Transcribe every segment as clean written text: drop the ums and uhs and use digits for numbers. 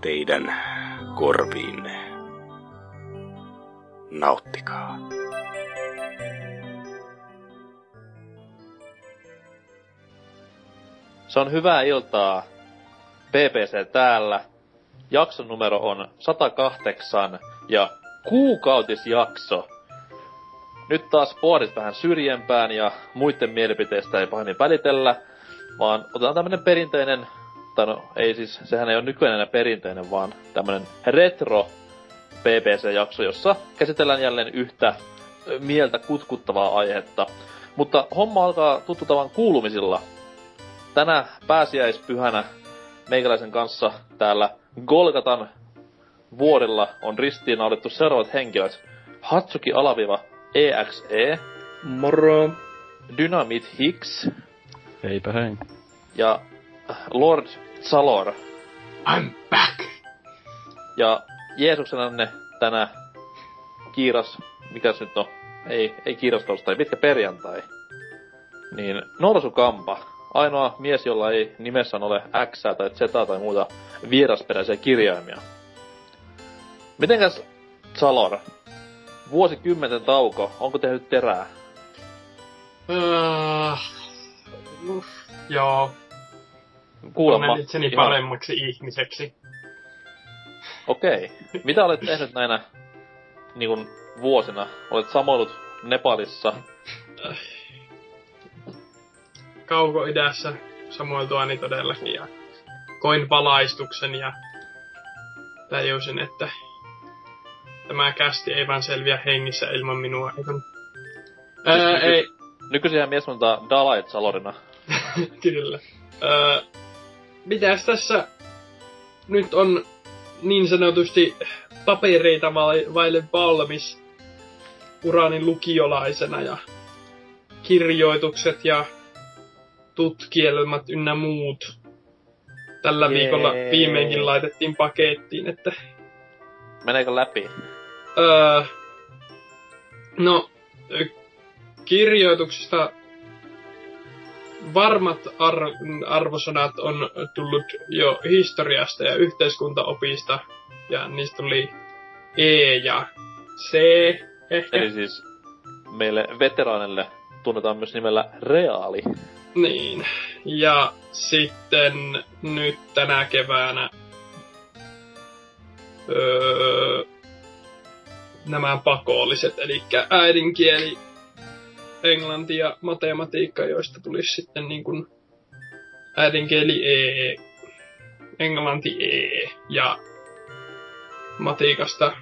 teidän korviinne. Nauttikaa. Se on hyvää iltaa. BBC täällä. Jakson numero on 108 ja kuukautisjakso. Nyt taas pohdit vähän syrjempään ja muiden mielipiteistä ei pahemmin välitellä, vaan otetaan tämmönen perinteinen, tai no ei siis, sehän ei ole nykyinen enää perinteinen, vaan tämmönen retro BBC-jakso, jossa käsitellään jälleen yhtä mieltä kutkuttavaa aihetta. Mutta homma alkaa tuttu tavan kuulumisilla. Tänä pääsiäispyhänä meikäläisen kanssa täällä Golgatan vuodella on ristiinnaulittu seuraavat henkilöt. Hatsuki Alaviva EXE. Moro. Dynamit Hicks. Heipä hei. Ja Lord Salor. I'm back. Ja Jeesuksenanne tänä kiiras... Mikäs nyt on? Ei kiirastaustai, pitkä perjantai. Niin Norsukampa. Ainoa mies, jolla ei nimessään ole X tai Z tai muuta vierasperäisiä kirjaimia. Mitenkäs Salor? Vuosikymmenten tauko, onko tehnyt terää? Joo. Kuulemma. Tunnen itseni paremmaksi ihmiseksi. Okei. Okay. Mitä olet tehnyt näinä niinkun vuosina? Olet samoillut Nepalissa. Kauko-idässä samoiltuani todellakin ja koin valaistuksen ja tajusin, että tämä kästi ei vaan selviä hengissä ilman minua. Ei. Nykyisinhän mies montaa Dalait Salorina. Kyllä. Mitäs tässä nyt on niin sanotusti papereita vaille valmis urani lukiolaisena ja kirjoitukset ja tutkielmat ynnä muut. Tällä viikolla viimeinkin laitettiin pakettiin, että... Meneekö läpi? No, kirjoituksista varmat arvosanat on tullut jo historiasta ja yhteiskuntaopista. Ja niistä tuli E ja C ehkä. Eli siis meille veteraanille tunnetaan myös nimellä reaali. Niin, ja sitten nyt tänä keväänä nämä pakolliset, eli äidinkieli, englanti ja matematiikka, joista tulisi sitten niin kuin äidinkieli E, englanti E ja matikasta,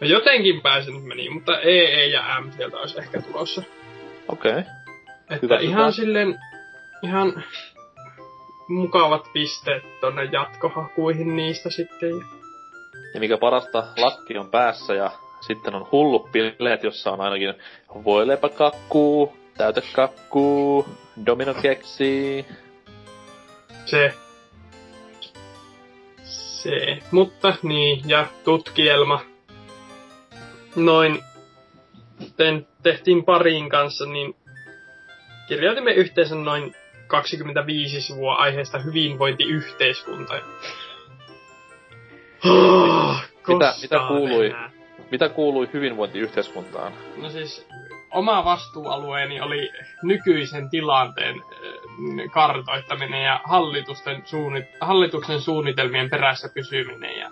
jotenkin pääsin nyt meni, mutta E ja M sieltä olisi ehkä tulossa. Okei. Okay. Että hyvä, ihan silleen, ihan mukavat pisteet tonne jatkohakuihin niistä sitten. Ja mikä parasta, lakki on päässä ja sitten on hullut bileet, jossa on ainakin voileipäkakkuu, täytekakkuu, dominokeksi. Se. Mutta niin, ja tutkielma. Noin tehtiin parin kanssa, niin kirjoitimme yhteensä noin 25 sivua aiheesta hyvinvointiyhteiskunta. Mitä kuului hyvinvointiyhteiskuntaan? No siis oma vastuualueeni oli nykyisen tilanteen kartoittaminen ja hallituksen suunnitelmien perässä pysyminen, ja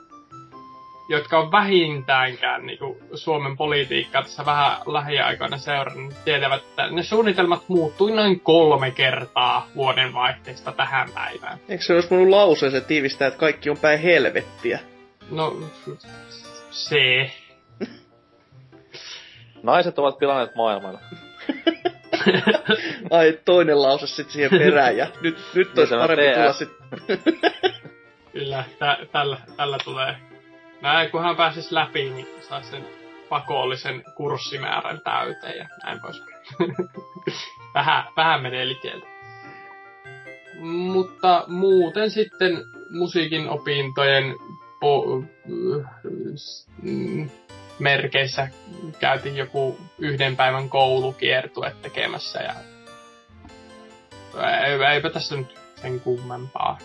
jotka on vähintäänkään niinku Suomen politiikkaa tässä vähän lähiaikoina seurannut, tietävät, että ne suunnitelmat muuttui noin 3 kertaa vuodenvaihteesta tähän päivään. Eikö se olisi voinut lauseeseen tiivistää, että kaikki on päin helvettiä? No, se. Naiset ovat pilanneet maailman. Ai, toinen lause sit siihen perään, ja nyt olisi parempi tulla sit... Kyllä, tällä tulee. Näin, kunhan pääsis läpi, niin saa sen pakollisen kurssimäärän täyteen ja näin pois. Vähän menee likeltä. Mutta muuten sitten musiikin opintojen merkeissä käytiin joku yhden päivän koulukiertue tekemässä ja eipä tässä nyt sen kummempaa.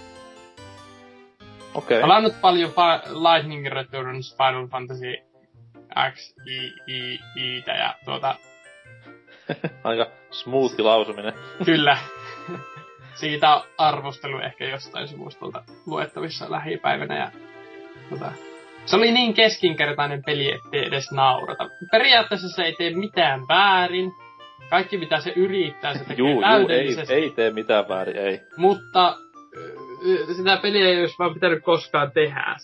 Okei. Okay. Olen nyt paljon Lightning Returns, Final Fantasy X, I ja tuota... Aika smoothi lausuminen. Kyllä. Siitä on arvostelu ehkä jostain sivustolta luettavissa lähipäivänä ja tuota... Se oli niin keskinkertainen peli, ettei edes naurata. Periaatteessa se ei tee mitään väärin. Kaikki mitä se yrittää, se tekee täydellisesti. Ei tee mitään väärin, ei. Mutta sitä peliä ei olisi vaan pitänyt koskaan tehdä.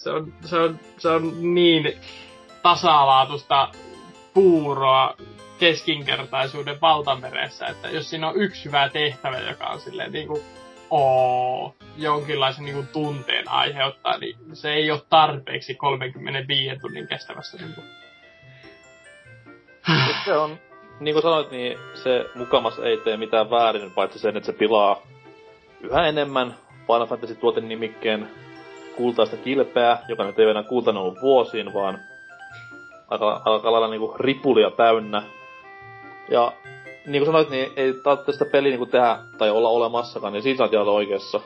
Se on niin tasalaatusta puuroa keskinkertaisuuden valtameressä, että jos siinä on yksi hyvä tehtävä, joka on silleen niinku... jonkinlaisen niin kuin, tunteen aiheuttaa, niin se ei ole tarpeeksi 35 tunnin kestävässä. Niin kuin. Se on, niin kuin sanoit, niin se mukamas ei tee mitään väärin, paitsi sen, että se pilaa yhä enemmän Final Fantasy-tuoten nimikkeen kultaista kilpeä, joka nyt ei enää kultainen ollut vuosiin, vaan alkaa lailla niin kuin, ripulia täynnä. Ja niin kuin sanoit, niin ei tarvitse sitä peliä niin tehdä tai olla olemassakaan, niin siinä saat jäädä oikeassa.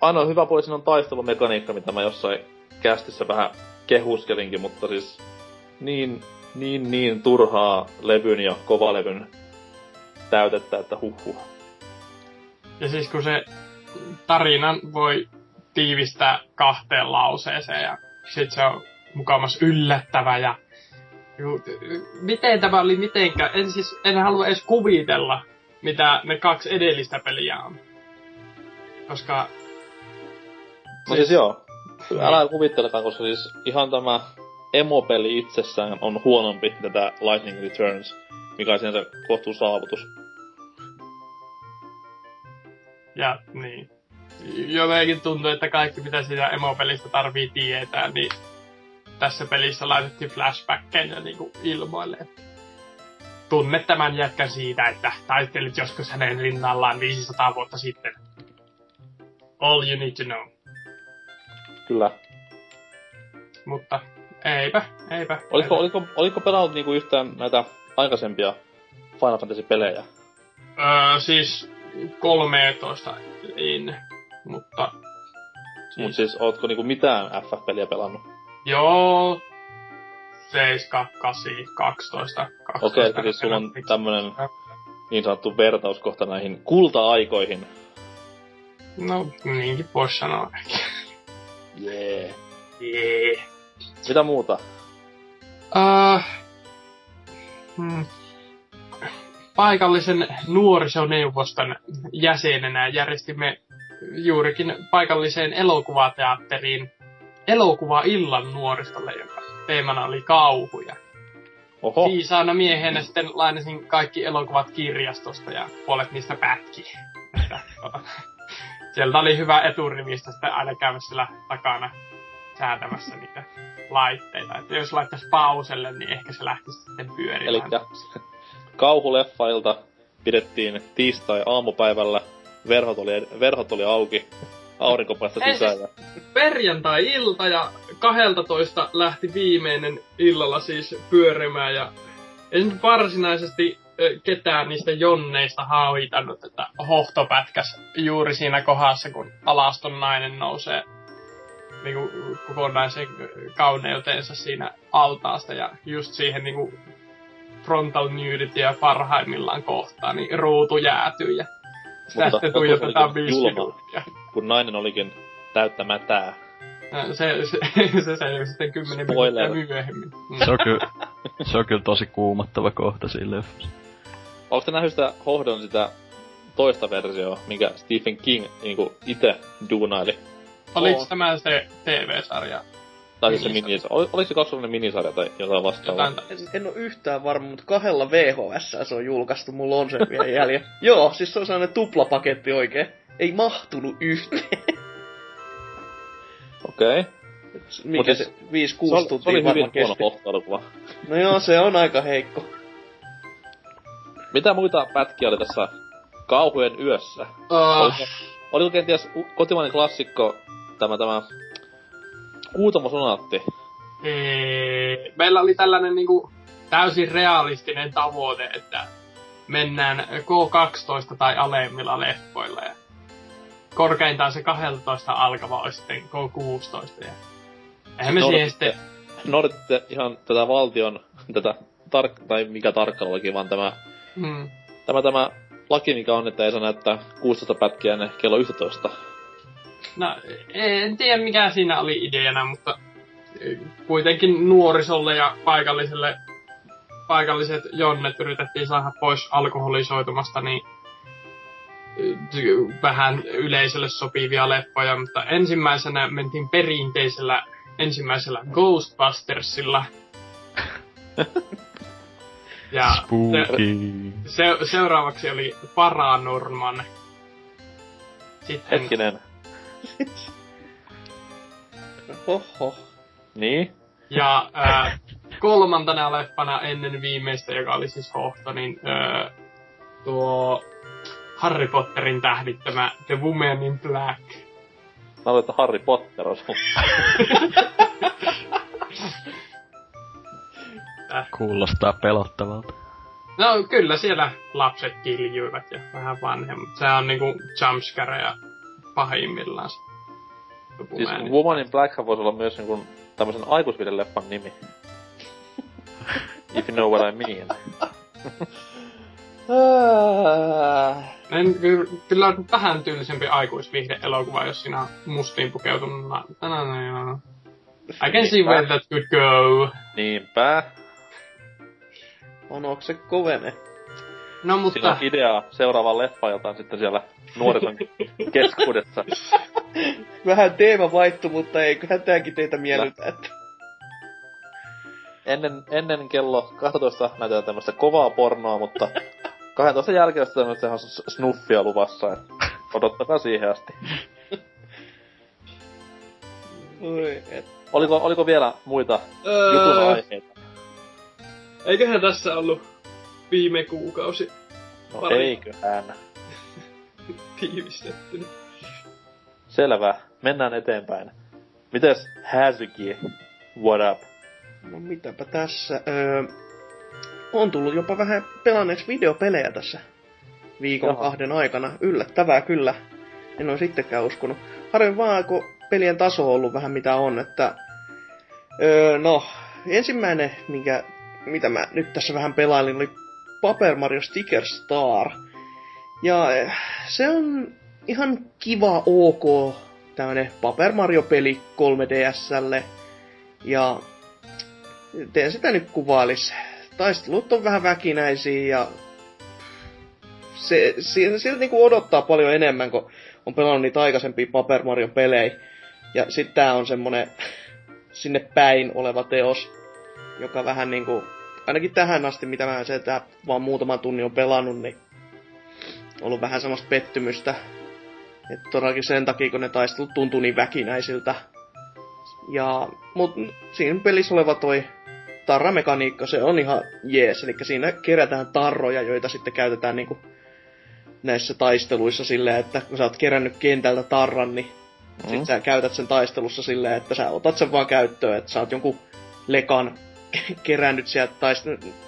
Ainoa hyvä puoli siinä on taistelumekaniikka, mitä mä jossain kästissä vähän kehuskelinkin, mutta siis niin turhaa levyn ja kovalevyn täytettä, että huhhuh. Ja siis kun se tarinan voi tiivistää kahteen lauseeseen ja sit se on mukamas yllättävä ja... Miten tämä oli mitenkään? En halua edes kuvitella, mitä ne kaksi edellistä peliä on. Koska... No siis joo. Älä kuvittelekaan, koska siis ihan tämä emo-peli itsessään on huonompi tätä Lightning Returns, mikä on sinänsä kohtuu saavutus. Ja niin. Jotenkin tuntuu, että kaikki mitä sitä emo-pelistä tarvii tietää, niin... Tässä pelissä laitettiin flashbackkejä niinku ilmoille, että tunne tämän jätkän siitä, että taistelit joskus hänen rinnallaan 500 vuotta sitten. All you need to know. Kyllä. Mutta eipä. Oliko pelannut niinku yhtään näitä aikaisempia Final Fantasy-pelejä? Siis 13 in, mutta... Mut siis ootko niinku mitään FF-peliä pelannut? Joo, 7, 8, 12, 12. Okei, eli sulla on tämmönen niin sanottu vertauskohta näihin kulta-aikoihin. No, niinkin pois sanoa. Jee. Jee. Mitä muuta? Paikallisen nuorisoneuvoston jäsenenä järjestimme juurikin paikalliseen elokuvateatteriin elokuvaillan nuoristolle, joka teemana oli kauhuja. Oho. Viisaana miehenä sitten lainasin kaikki elokuvat kirjastosta ja puolet niistä pätki. Sieltä oli hyvä eturivistä sitten aina käydä sillä takana säätämässä niitä laitteita. Että jos laittaisi pauselle, niin ehkä se lähtisi sitten pyörimään. Elikkä kauhuleffailta pidettiin tiistai aamupäivällä. Verhot oli auki. Aurinko päästä sisällä. Perjantai-ilta ja 12 lähti viimeinen illalla siis pyörimään ja en varsinaisesti ketään niistä jonneista haitannut, että hohtopätkäs juuri siinä kohdassa, kun alaston nainen nousee niinku kokonaisen kauneuteensa siinä altaasta ja just siihen niinku frontal nudityä parhaimmillaan kohtaan, niin ruutu jäätyy ja sitä sitten tuijotetaan 5 minuuttia. Kun nainen olikin täyttämätää. Se selvisi sitten 10 minuuttia myöhemmin. Se on kyllä tosi kuumattava kohta siinä leffassa. Oletko te nähnyt sitä Hohdon sitä toista versioa, minkä Stephen King niinku ite duunaili? Oliko tämä se TV-sarja? Tai siis se minisarja. Oliko se kaksonen minisarja tai jotain vastaavaa? Siis en oo yhtään varma, mutta 2 VHS se on julkaistu, mulla on se vielä jäljellä. Joo, siis se on sellainen tuplapaketti oikein. Ei mahtunut yhteen. Okei. Okay. Mikä se 5-6 tuntia varmaan kesti. No joo, se on aika heikko. Mitä muita pätkiä oli tässä Kauhujen yössä? Oliko kenties kotimainen klassikko tämä Kuutamosonaatti? Meillä oli tällainen niinku täysin realistinen tavoite, että mennään K12 tai alemmilla leffoilla. Ja korkeintaan se 12 alkava olisi sitten K16. Ja eihän me siihen sitten... Noudatitte ihan tätä valtion, tai mikä tarkkailu olikin, vaan tämä laki, mikä on, että ei saa näyttää 16 pätkiä ennen kello 11. No, en tiedä mikä siinä oli ideana, mutta kuitenkin nuorisolle ja paikalliset jonnet yritettiin saada pois alkoholisoitumasta, niin vähän yleisölle sopivia leffoja, mutta ensimmäisenä mentiin perinteisellä ensimmäisellä Ghostbustersilla. Ja seuraavaksi oli Paranorman. Sitten... Hetkinen. Oho. Niin? Ja kolmantena leffana ennen viimeistä, joka oli siis hohto, niin tuo Harry Potterin tähdittämä The Woman in Black. Mä luulen, että Harry Potter on sun. Kuulostaa pelottavalta. No kyllä siellä lapset kiljuivat ja vähän vanhemmat. Se on niinku jumpscareja pahimmillaan. Siis Woman in Black voisi olla myös niinku tämmösen aikuisviideleffan nimi. If you know what I mean. Kyllä on vähän tyylisempi aikuisvihde-elokuva, jos sinä on mustiin pukeutunut. I can see where that could go. Niinpä. Onko se kovene? No mutta... Siinä on ideaa seuraavaan leffaan jotain sitten siellä nuorison keskuudessa. Vähän teema vaihtui, mutta eiköhän tääkin teitä miellytä, että... Ennen kello 12 näytetään tämmöstä kovaa pornoa, mutta... 12 jälkeen tämmöstä ihan snuffia luvassa, että odottakaa siihen asti. Oliko vielä muita jutun aiheita? Eiköhän tässä ollut viime kuukausi. No pari. Eiköhän. Tiivistettynä. Selvä. Mennään eteenpäin. Mites Hazuki? What up? No mitäpä tässä. On tullut jopa vähän pelanneeksi videopelejä tässä viikon kahden aikana. Yllättävää kyllä. En ole sittenkään uskonut. Harvoin vaan, kun pelien taso on ollut vähän mitä on. Että, no, ensimmäinen, mitä mä nyt tässä vähän pelailin, oli Paper Mario Sticker Star. Ja se on ihan kiva ok tämmönen Paper Mario-peli 3DS:lle. Ja teen sitä nyt kuvailis. Taistelut on vähän väkinäisiä ja siltä niinku odottaa paljon enemmän, kun on pelannut niitä aikaisempia Paper Marion pelejä. Ja sit tää on semmonen sinne päin oleva teos, joka vähän niinku, ainakin tähän asti, mitä mä sitä vaan muutaman tunnin on pelannut, niin on ollut vähän semmoista pettymystä. Et todellakin sen takia, kun ne taistelut tuntuu niin väkinäisiltä. Mut siinä pelissä oleva toi tarramekaniikka, se on ihan jees, eli siinä kerätään tarroja, joita sitten käytetään niinku näissä taisteluissa silleen, että kun sä oot kerännyt kentältä tarran, niin sit sä käytät sen taistelussa silleen, että sä otat sen vaan käyttöön, että sä oot jonkun lekan kerännyt sieltä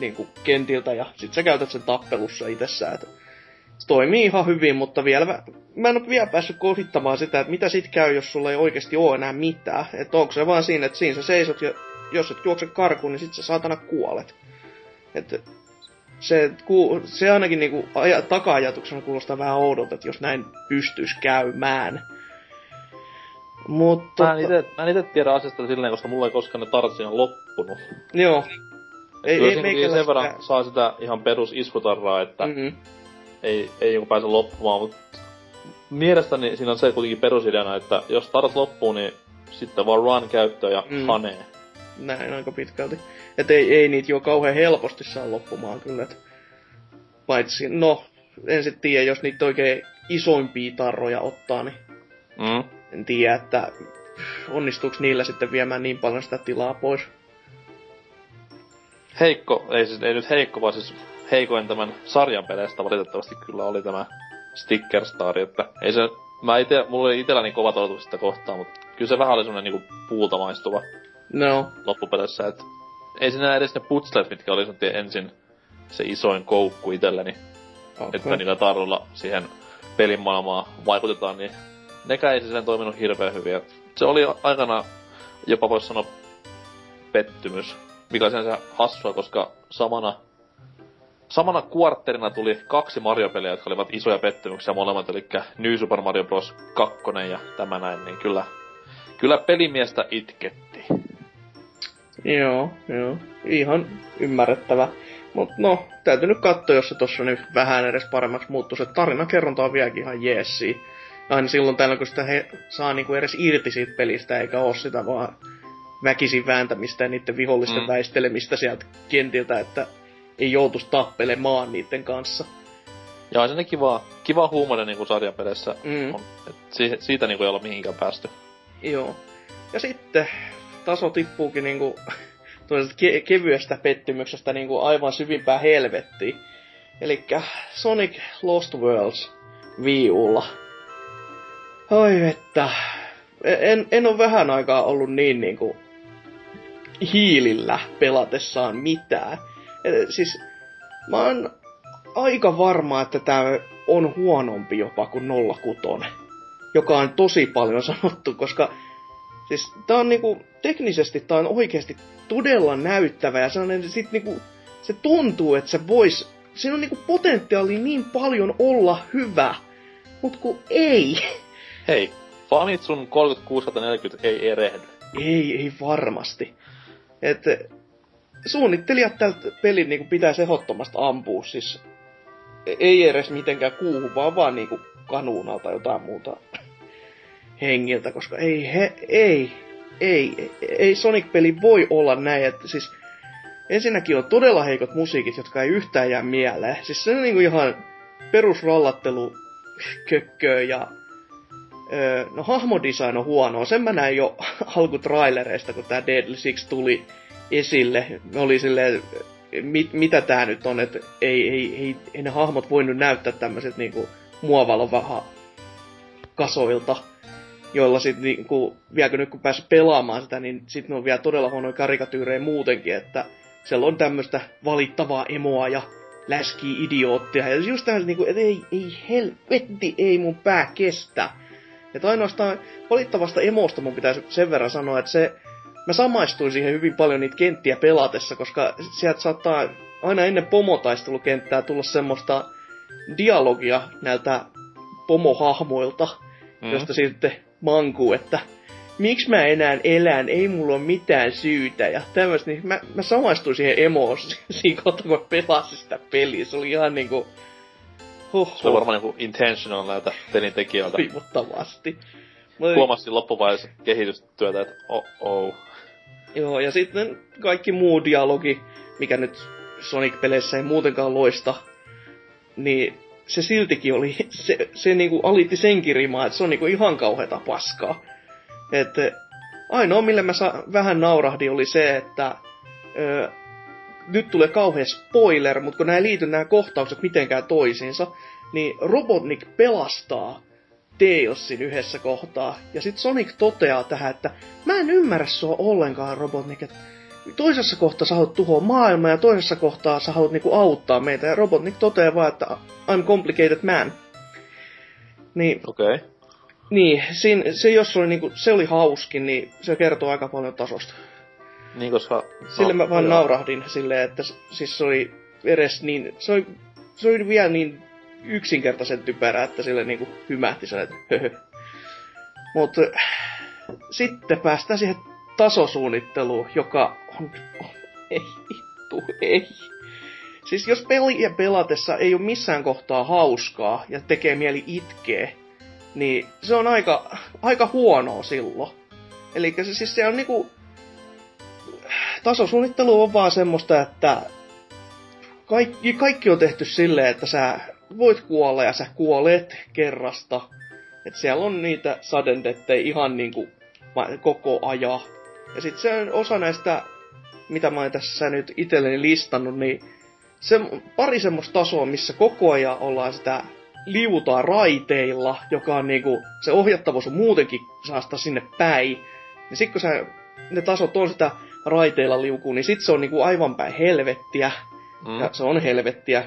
niinku kentiltä ja sit sä käytät sen tappelussa itsessään. Se toimii ihan hyvin, mutta mä en ole vielä päässyt kohittamaan sitä, että mitä sit käy, jos sulla ei oikeesti oo enää mitään. Että onko se vaan siinä, että siinä sä seisot ja jos et juokse karkuun, niin sit sä saatana kuolet. Et se ainakin niinku taka-ajatuksena kuulostaa vähän oudolta, että jos näin pystyis käymään. Mutta... Mä en ite tiedä asiasta silleen, koska mulla ei koskaan ne tartsi on loppunut. Joo. Ei sen verran saa sitä ihan perus iskutarraa, että ei joku pääse loppumaan, mutta mielestäni siinä on se kuitenkin perusideana, että jos tarts loppuu, niin sitten vaan run käyttöön ja hanee. Näin aika pitkälti. Et ei niitä jo kauhean helposti saa loppumaan kyllä. Et paitsi, no, en sit tiedä, jos niitä oikein isoimpia tarroja ottaa, niin en tiedä, että onnistuuko niillä sitten viemään niin paljon sitä tilaa pois? Heikko, ei nyt heikko, vaan siis heikoin tämän sarjan peleistä valitettavasti kyllä oli tämä Sticker Star, että ei se, mulla oli itellä niin kovat odotukset sitä kohtaa, mutta kyllä se vähän oli semmonen niinku puulta maistuva loppupeleissä, että ei siinä edes ne putslet, mitkä oli ensin se isoin koukku itselleni, että niillä tarroilla siihen pelin maailmaa vaikutetaan, niin nekään ei silleen toiminut hirveän hyviä. Se oli aikana jopa voisi sanoa pettymys, mikä oli sinänsä hassua, koska samana kuartterina tuli 2 Mario-peliä, jotka olivat isoja pettymyksiä molemmat, eli New Super Mario Bros. 2 ja tämä näin, niin kyllä pelimiestä itketti. Joo, ihan ymmärrettävä. Mut no, täytyy nyt katsoa, jos se tossa nyt vähän edes paremmaksi muuttuu. Se tarinankerronta on vieläkin ihan jeessiä. Aina silloin täällä, kun sitä he saa niinku edes irti siitä pelistä, eikä oo sitä vaan väkisin vääntämistä ja niitten vihollisten väistelemistä sieltä kentiltä, että ei joutuisi tappelemaan niitten kanssa. Ja on se kiva huumoinen niinku sarjapelissä on. Et siitä niinku ei olla mihinkään päästy. Joo. Ja sitten taso tippuukin niinku kevyestä pettymyksestä niinku aivan syvimpään helvettiin. Elikkä Sonic Lost Worlds Wii U:lla. Oi että. En oo vähän aikaa ollut niin niinku hiilillä pelatessaan mitään. Siis mä oon aika varma, että tää on huonompi jopa kuin 06, joka on tosi paljon sanottu, koska siis tää on niinku teknisesti tää on oikeesti todella näyttävä ja sellainen, sit niinku, se tuntuu, että se vois, siinä on niinku potentiaalia niin paljon olla hyvä, mut kun ei. Hei, Famitsun 3640 ei erehdy. Ei varmasti. Et suunnittelijat tältä pelin niinku pitäisi ehdottomasti ampua, siis ei edes mitenkään kuuhun, vaan niinku kanuunaa tai jotain muuta hengiltä, koska ei Sonic-peli voi olla näin, että siis ensinnäkin on todella heikot musiikit, jotka ei yhtään jää mieleen. Siis se on niinku ihan perusrallattelu kökköä ja no hahmodesign on huonoa. Sen mä näin jo alkutrailereista, kun tää Deadly Six tuli esille. Me oli silleen, mitä tää nyt on, että ei ne hahmot voinut näyttää tämmöset niinku muovalla vähän kasoilta, joilla sit niinku, vieläkö nyt kun pääsi pelaamaan sitä, niin sit ne on vielä todella huonoja karikatyyrejä muutenkin, että siellä on tämmöstä valittavaa emoa ja läskii idioottia, ja just tämmöset niinku, et ei helvetti, ei mun pää kestä. Et ainoastaan valittavasta emosta mun pitäisi sen verran sanoa, että se, mä samaistuin siihen hyvin paljon niitä kenttiä pelatessa, koska sieltä saattaa aina ennen pomotaistelukenttää tulla semmoista dialogia näiltä pomohahmoilta, josta sitten mankuu, että miksi mä enää elän, ei mulla ole mitään syytä ja tämmöistä, niin mä samaistuin siihen emoon siinä kohtaa, kun pelasin sitä peliä, se oli ihan niinku Se on varmaan niinku intentional näiltä pelin tekijöiltä. Viivottavasti. Huomasin loppuvaiheessa kehitystyötä, että oh. Joo, ja sitten kaikki muu dialogi, mikä nyt Sonic-peleissä ei muutenkaan loista, niin se siltikin oli, se niinku alitti senkin rimaa, että se on niinku ihan kauheeta paskaa. Et ainoa, millä mä vähän naurahdin, oli se, että nyt tulee kauhea spoiler, mutta kun nää liity nää kohtaukset mitenkään toisiinsa, niin Robotnik pelastaa Tailsin yhdessä kohtaa. Ja sit Sonic toteaa tähän, että mä en ymmärrä sua ollenkaan, Robotnik, että toisessa kohtaa sä haluat tuhoa maailmaa ja toisessa kohtaa sä haluat niinku auttaa meitä. Ja Robotnik toteaa vaan, että I'm complicated man. Niin, okay. Niin se jos oli niinku, se oli hauskin, niin se kertoo aika paljon tasosta. Niin koska sille mä vaan naurahdin silleen, että siis se oli edes niin, se oli vielä niin yksinkertaisen typerää, että sille niinku hymähti sen, että höhö. Mut sitten päästään siihen tasosuunnittelu, joka on ei. Siis jos peliä pelatessa ei ole missään kohtaa hauskaa ja tekee mieli itkee, niin se on aika huonoa silloin. Elikkä se siis se on niinku tasosuunnittelu on vaan semmoista, että kaikki on tehty silleen, että sä voit kuolla ja sä kuolet kerrasta. Et siellä on niitä sudden deathejä ihan niinku koko ajan. Ja sit se on osa näistä, mitä mä oon tässä nyt itselleni listannut, niin se pari semmoista tasoa, missä koko ajan ollaan sitä liutaa raiteilla, joka on niinku, se ohjattavuus on muutenkin saasta sinne päin. Ja sit kun ne tasot on sitä raiteilla liukuu, niin sit se on niinku aivan päin helvettiä. Ja se on helvettiä.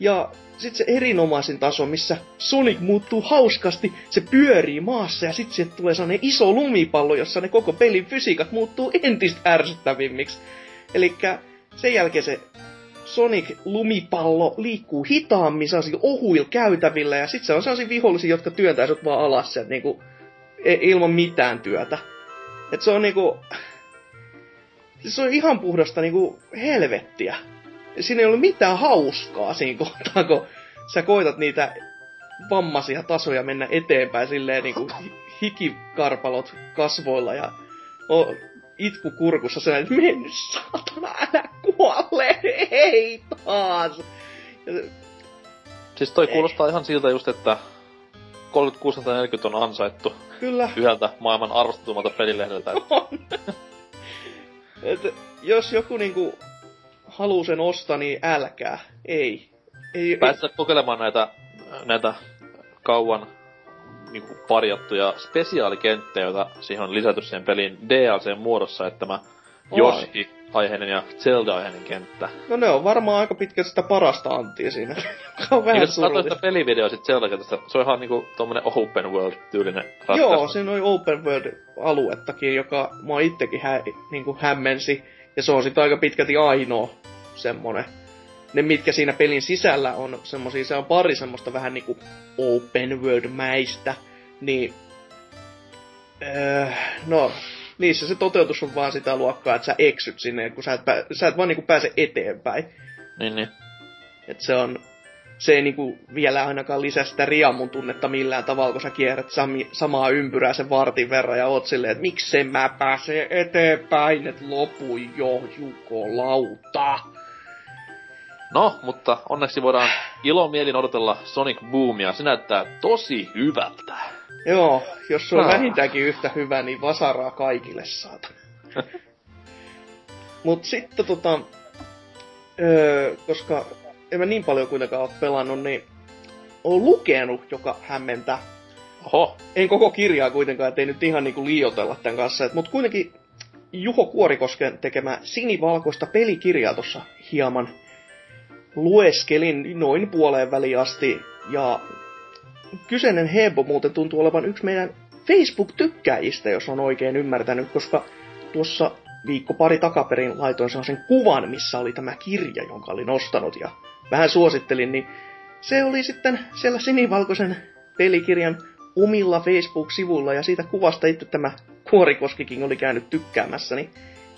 Ja sit se erinomaisin taso, missä Sonic muuttuu hauskasti, se pyörii maassa ja sit sieltä tulee sellainen iso lumipallo, jossa ne koko pelin fysiikat muuttuu entistä ärsyttävimmiksi. Elikkä sen jälkeen se Sonic-lumipallo liikkuu hitaammin sellaisilla ohuilla käytävillä ja sit se on sellaisia vihollisia, jotka työntää sut vaan alas sieltä niinku, ilman mitään työtä. Et se on niinku... Se on ihan puhdasta niinku helvettiä. Siinä ei ollut mitään hauskaa siinä kohtaa, kun sä koitat niitä vammaisia tasoja mennä eteenpäin silleen niinku hikikarpalot kasvoilla ja itku kurkussa silleen, että mennyt saatana, älä kuole, ei taas! Siis toi kuulostaa ihan siltä just, että 3640 on ansaittu. Kyllä. Yhdeltä maailman arvostetummalta pelilehdeltä. Et jos joku niinku... haluu sen ostaa, niin älkää. Ei. Päästä kokeilemaan näitä kauan niinku parjattuja spesiaalikenttejä, joita siihen on lisätty sen pelin DLCn muodossa, että tämä Yoshi-aiheinen ja Zelda-aiheinen kenttä. No ne on varmaan aika pitkälti sitä parasta antia siinä. On vähän jos katsoin sitä pelivideoa sit Zelda-kentästä, se on ihan niinku tommonen open world-tyylinen ratkaisu. Joo, siinä oli open world-aluettakin, joka mua itsekin niinku hämmensi. Ja se on sitten aika pitkälti ainoa semmonen. Ne, mitkä siinä pelin sisällä on semmosia, se on pari semmoista vähän niinku open world-mäistä. Niin, no, niissä se toteutus on vaan sitä luokkaa, että sä eksyt sinne, kun sä et vaan niinku pääse eteenpäin. Niin. Et se on, se ei niinku vielä ainakaan lisää sitä riamun tunnetta millään tavalla, kun sä kierrät samaa ympyrää sen vartin verran ja oot silleen, että miksei mä pääse eteenpäin, et lopu jo, jukolauta. No, mutta onneksi voidaan ilomielin odotella Sonic Boomia. Se näyttää tosi hyvältä. Joo, jos se on vähintäänkin yhtä hyvä, niin vasaraa kaikille saata. Mut sitten koska... en mä niin paljon kuitenkaan ole pelannut, niin oon lukenut, joka hämmentää. Oho. En koko kirjaa kuitenkaan, ettei nyt ihan niinku liioitella tän kanssa. Mutta kuitenkin Juho Kuorikosken tekemä sinivalkoista pelikirjaa tuossa hieman lueskelin noin puoleen väliin asti. Ja kyseinen Hebo muuten tuntuu olevan yksi meidän Facebook-tykkääjistä, jos on oikein ymmärtänyt, koska tuossa viikko pari takaperin laitoin sellaisen kuvan, missä oli tämä kirja, jonka olin ostanut ja vähän suosittelin, niin se oli sitten siellä sinivalkoisen pelikirjan omilla Facebook-sivuilla, ja siitä kuvasta itse tämä Kuorikoskikin oli käynyt tykkäämässä, niin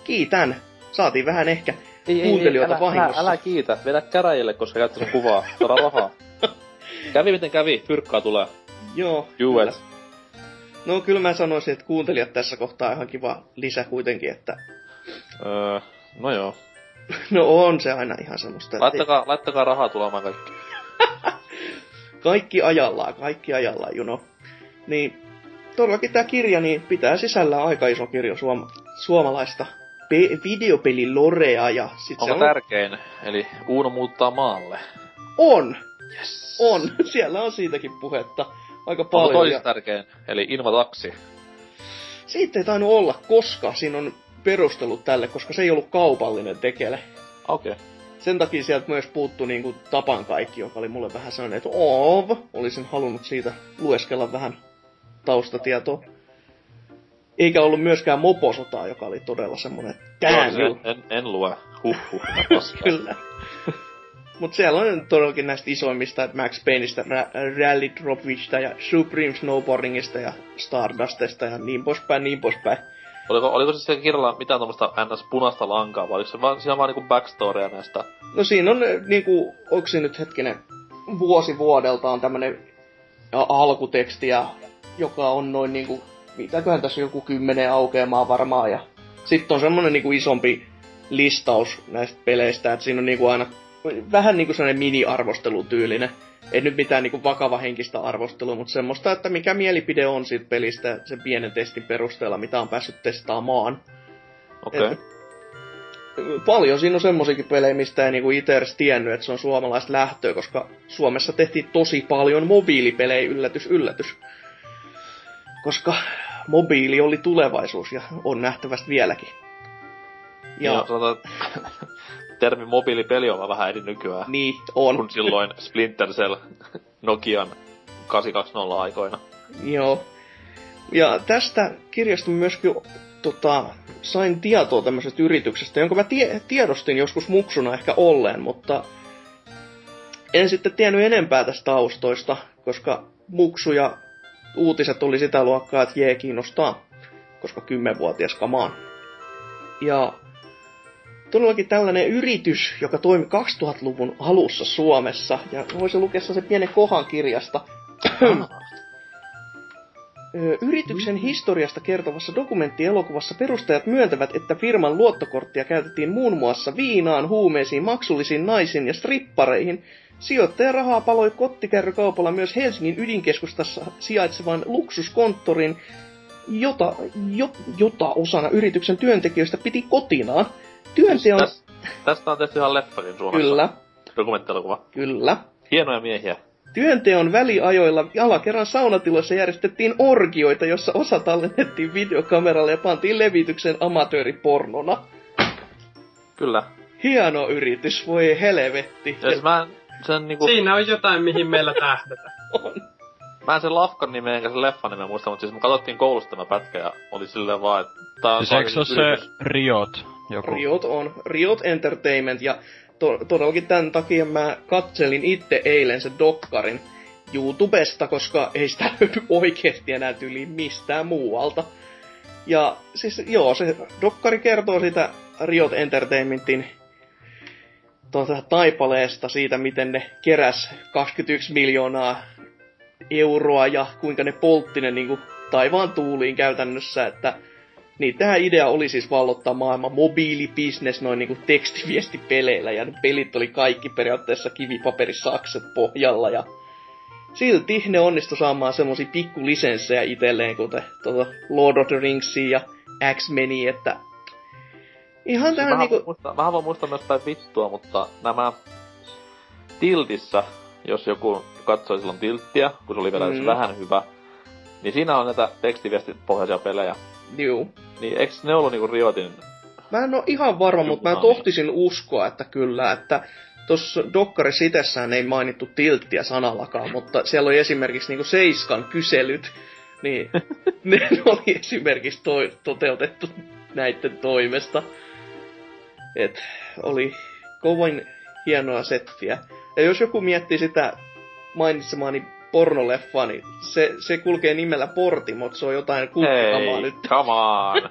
kiitän. Saatiin vähän ehkä kuuntelijoita vahingossa. Älä kiitä, vedä käräjille, koska käyttää sen kuvaa, saada rahaa. Kävi miten kävi, pyrkkaa tulee. Joo. Juvet. No kyllä mä sanoisin, että kuuntelijat tässä kohtaa ihan kiva lisä kuitenkin, että... no joo. No on se aina ihan semmoista. Laittakaa rahaa tulemaan kaikki. kaikki ajallaan, juno. Niin, todellakin tää kirja niin pitää sisällään aika iso kirjo suomalaista videopelilorea ja sit onko se on... tärkein, eli Uno muuttaa maalle. On! Yes. On, siellä on siitäkin puhetta. Aika paljon. Onko toiseksi tärkein, eli Invataksi? Siitä ei tainnut olla, koska siinä on perustellut tälle, koska se ei ollut kaupallinen tekele. Okei. Okay. Sen takia sieltä myös puuttui niinku Tapan kaikki, joka oli mulle vähän sellainen, että olisin halunnut siitä lueskella vähän taustatietoa. Eikä ollut myöskään Moposotaa, joka oli todella semmoinen, en lue. Huhhuh. Kyllä. Mut siellä on todellakin näistä isoimmista, Max Payneista, Rally Dropista ja Supreme Snowboardingista ja Stardustista ja niin poispäin. Oliko siis siellä kirjalla mitään tommoista NS-punaista lankaa, vai oliko se vaan, siinä vaan niinku backstoria näistä? No siinä on niinku, onks se nyt hetkinen, vuosi vuodeltaan tämmönen alkutekstiä, joka on noin niinku, mitäköhän tässä joku 10 aukeamaa varmaan, ja sit on semmonen niinku isompi listaus näistä peleistä, että siinä on niinku aina vähän niinku sellainen mini-arvostelutyylinen. ei nyt mitään niin kuin vakava henkistä arvostelua, mutta semmoista, että mikä mielipide on siitä pelistä sen pienen testin perusteella, mitä on päässyt testaamaan. Okei. Okay. Paljon siinä on semmoisiakin pelejä, mistä ei niinku itse edes tiennyt, että se on suomalaista lähtöä, koska Suomessa tehtiin tosi paljon mobiilipelejä, yllätys, yllätys. Koska mobiili oli tulevaisuus ja on nähtävästi vieläkin. Ja termi mobiilipeli on vähän eri nykyään. Niin, on. Kun silloin Splinter Cell Nokian 820 aikoina. Joo. Ja tästä kirjasta myöskin sain tietoa tämmöisestä yrityksestä, jonka mä tiedostin joskus muksuna ehkä olleen, mutta en sitten tiennyt enempää tästä taustoista, koska muksu ja uutiset oli sitä luokkaa, että jee, kiinnostaa, koska 10-vuotias kamaan. Ja todellakin tällainen yritys, joka toimi 2000-luvun alussa Suomessa, ja voisi lukea sen pienen kohan kirjasta. Yrityksen historiasta kertovassa dokumenttielokuvassa perustajat myöntävät, että firman luottokorttia käytettiin muun muassa viinaan, huumeisiin, maksullisiin naisiin ja strippareihin. Sijoittaja rahaa paloi kottikärrykaupalla myös Helsingin ydinkeskustassa sijaitsevan luksuskonttorin, jota osana yrityksen työntekijöistä piti kotinaan. Tästä on tehty ihan leffakin Suomessa. Kyllä. Dokumenttielokuva. Kyllä. Hienoja miehiä. Työnteon väliajoilla alakerran saunatiloissa järjestettiin orgioita, jossa osa tallennettiin videokameralle ja pantiin levityksen amatööripornona. Kyllä. Hieno yritys, voi helvetti. Siinä on jotain, mihin meillä tähdätä. On. Mä en sen lafkan nimeä enkä sen leffan nimeä muista, mutta siis me katsottiin koulusta tämä pätkä ja oli silleen vaan, että tää on siis se Riot joku? Riot on. Riot Entertainment ja todellakin tämän takia mä katselin itse eilen sen dokkarin YouTubesta, koska ei sitä löydy oikeesti enää tyyliin mistään muualta. Ja siis joo, se dokkari kertoo sitä Riot Entertainmentin taipaleesta, siitä miten ne keräs 21 miljoonaa € ja kuinka ne poltti ne niinku taivaan tuuliin käytännössä, että niin, tämä idea oli siis vallottaa maailman mobiilibisnes noin niinku tekstiviestipeleillä, ja ne pelit oli kaikki periaatteessa kivipaperisakset pohjalla, ja silti ne onnistu saamaan semmosia pikkulisenssejä itselleen, kuten Lord of the Ringsia ja X-Menia, että ihan tähän vähän niinku vähän voi muistaa myös päin vittua, mutta nämä Tiltissä, jos joku katsoi silloin Tilttiä, kun se oli vielä vähän hyvä, niin siinä on näitä tekstiviestipohjaisia pelejä. Juu. Niin, eiks ne ollu niinku Riotin? Mä en oo ihan varma, mutta mä tohtisin uskoa, että kyllä, että tossa dokkarissa itsessään ei mainittu Tilttiä sanallakaan, mutta siellä oli esimerkiksi niinku Seiskan kyselyt, niin ne oli esimerkiksi toteutettu näitten toimesta. Et oli kovin hienoa settiä. Ja jos joku miettii sitä mainitsemaani pornoleffa, niin se kulkee nimellä Portimot, se on jotain kulttikamaa nyt. Hei, come on!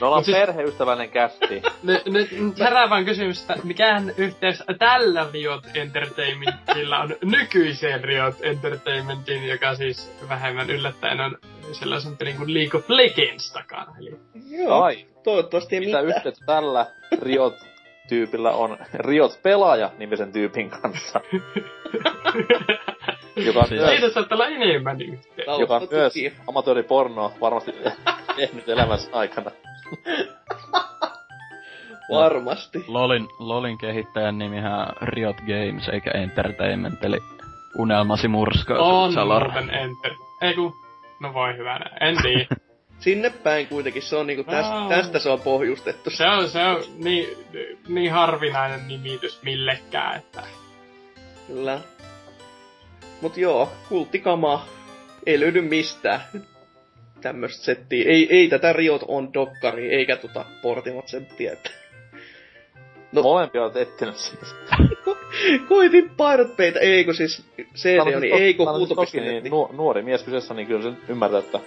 Me ollaan perheystävällinen kästi. Nyt herää vaan kysymys, että mikään yhteys tällä Riot Entertainmentilla on nykyiseen Riot Entertainmentin, joka siis vähemmän yllättäen on sellaisen pelin kuin League of Legends takana. Eli joo, ai, toivottavasti ei mitään. Mitä yhteyttä tällä Riot-tyypillä on Riot-pelaaja-nimisen tyypin kanssa? Joka on siitä saattaa olla enemmän yhteen. Joka on myös amatööripornoa varmasti tehnyt elämänsä aikana. Varmasti. LOLin kehittäjän nimihän Riot Games eikä Entertainment, eli unelmasi murskaus. On muuten Eiku, no voi hyvänä, en tiedä. Sinne päin kuitenkin, se on niinku tästä se on pohjustettu. Se on niin harvinainen nimitys millekään, että kyllä. Mut joo, kulttikamaa. Ei löydy mistään tämmöstä settiä. Ei tätä Riot on dokkari, eikä Portimot settiä. No, molempia olet ettinyt siis. Koitin painotpeitä, eikö siis CD-oni, eikö huutopistinetti. Niin, nuori mies kyseessä, niin kyllä sen ymmärtää, että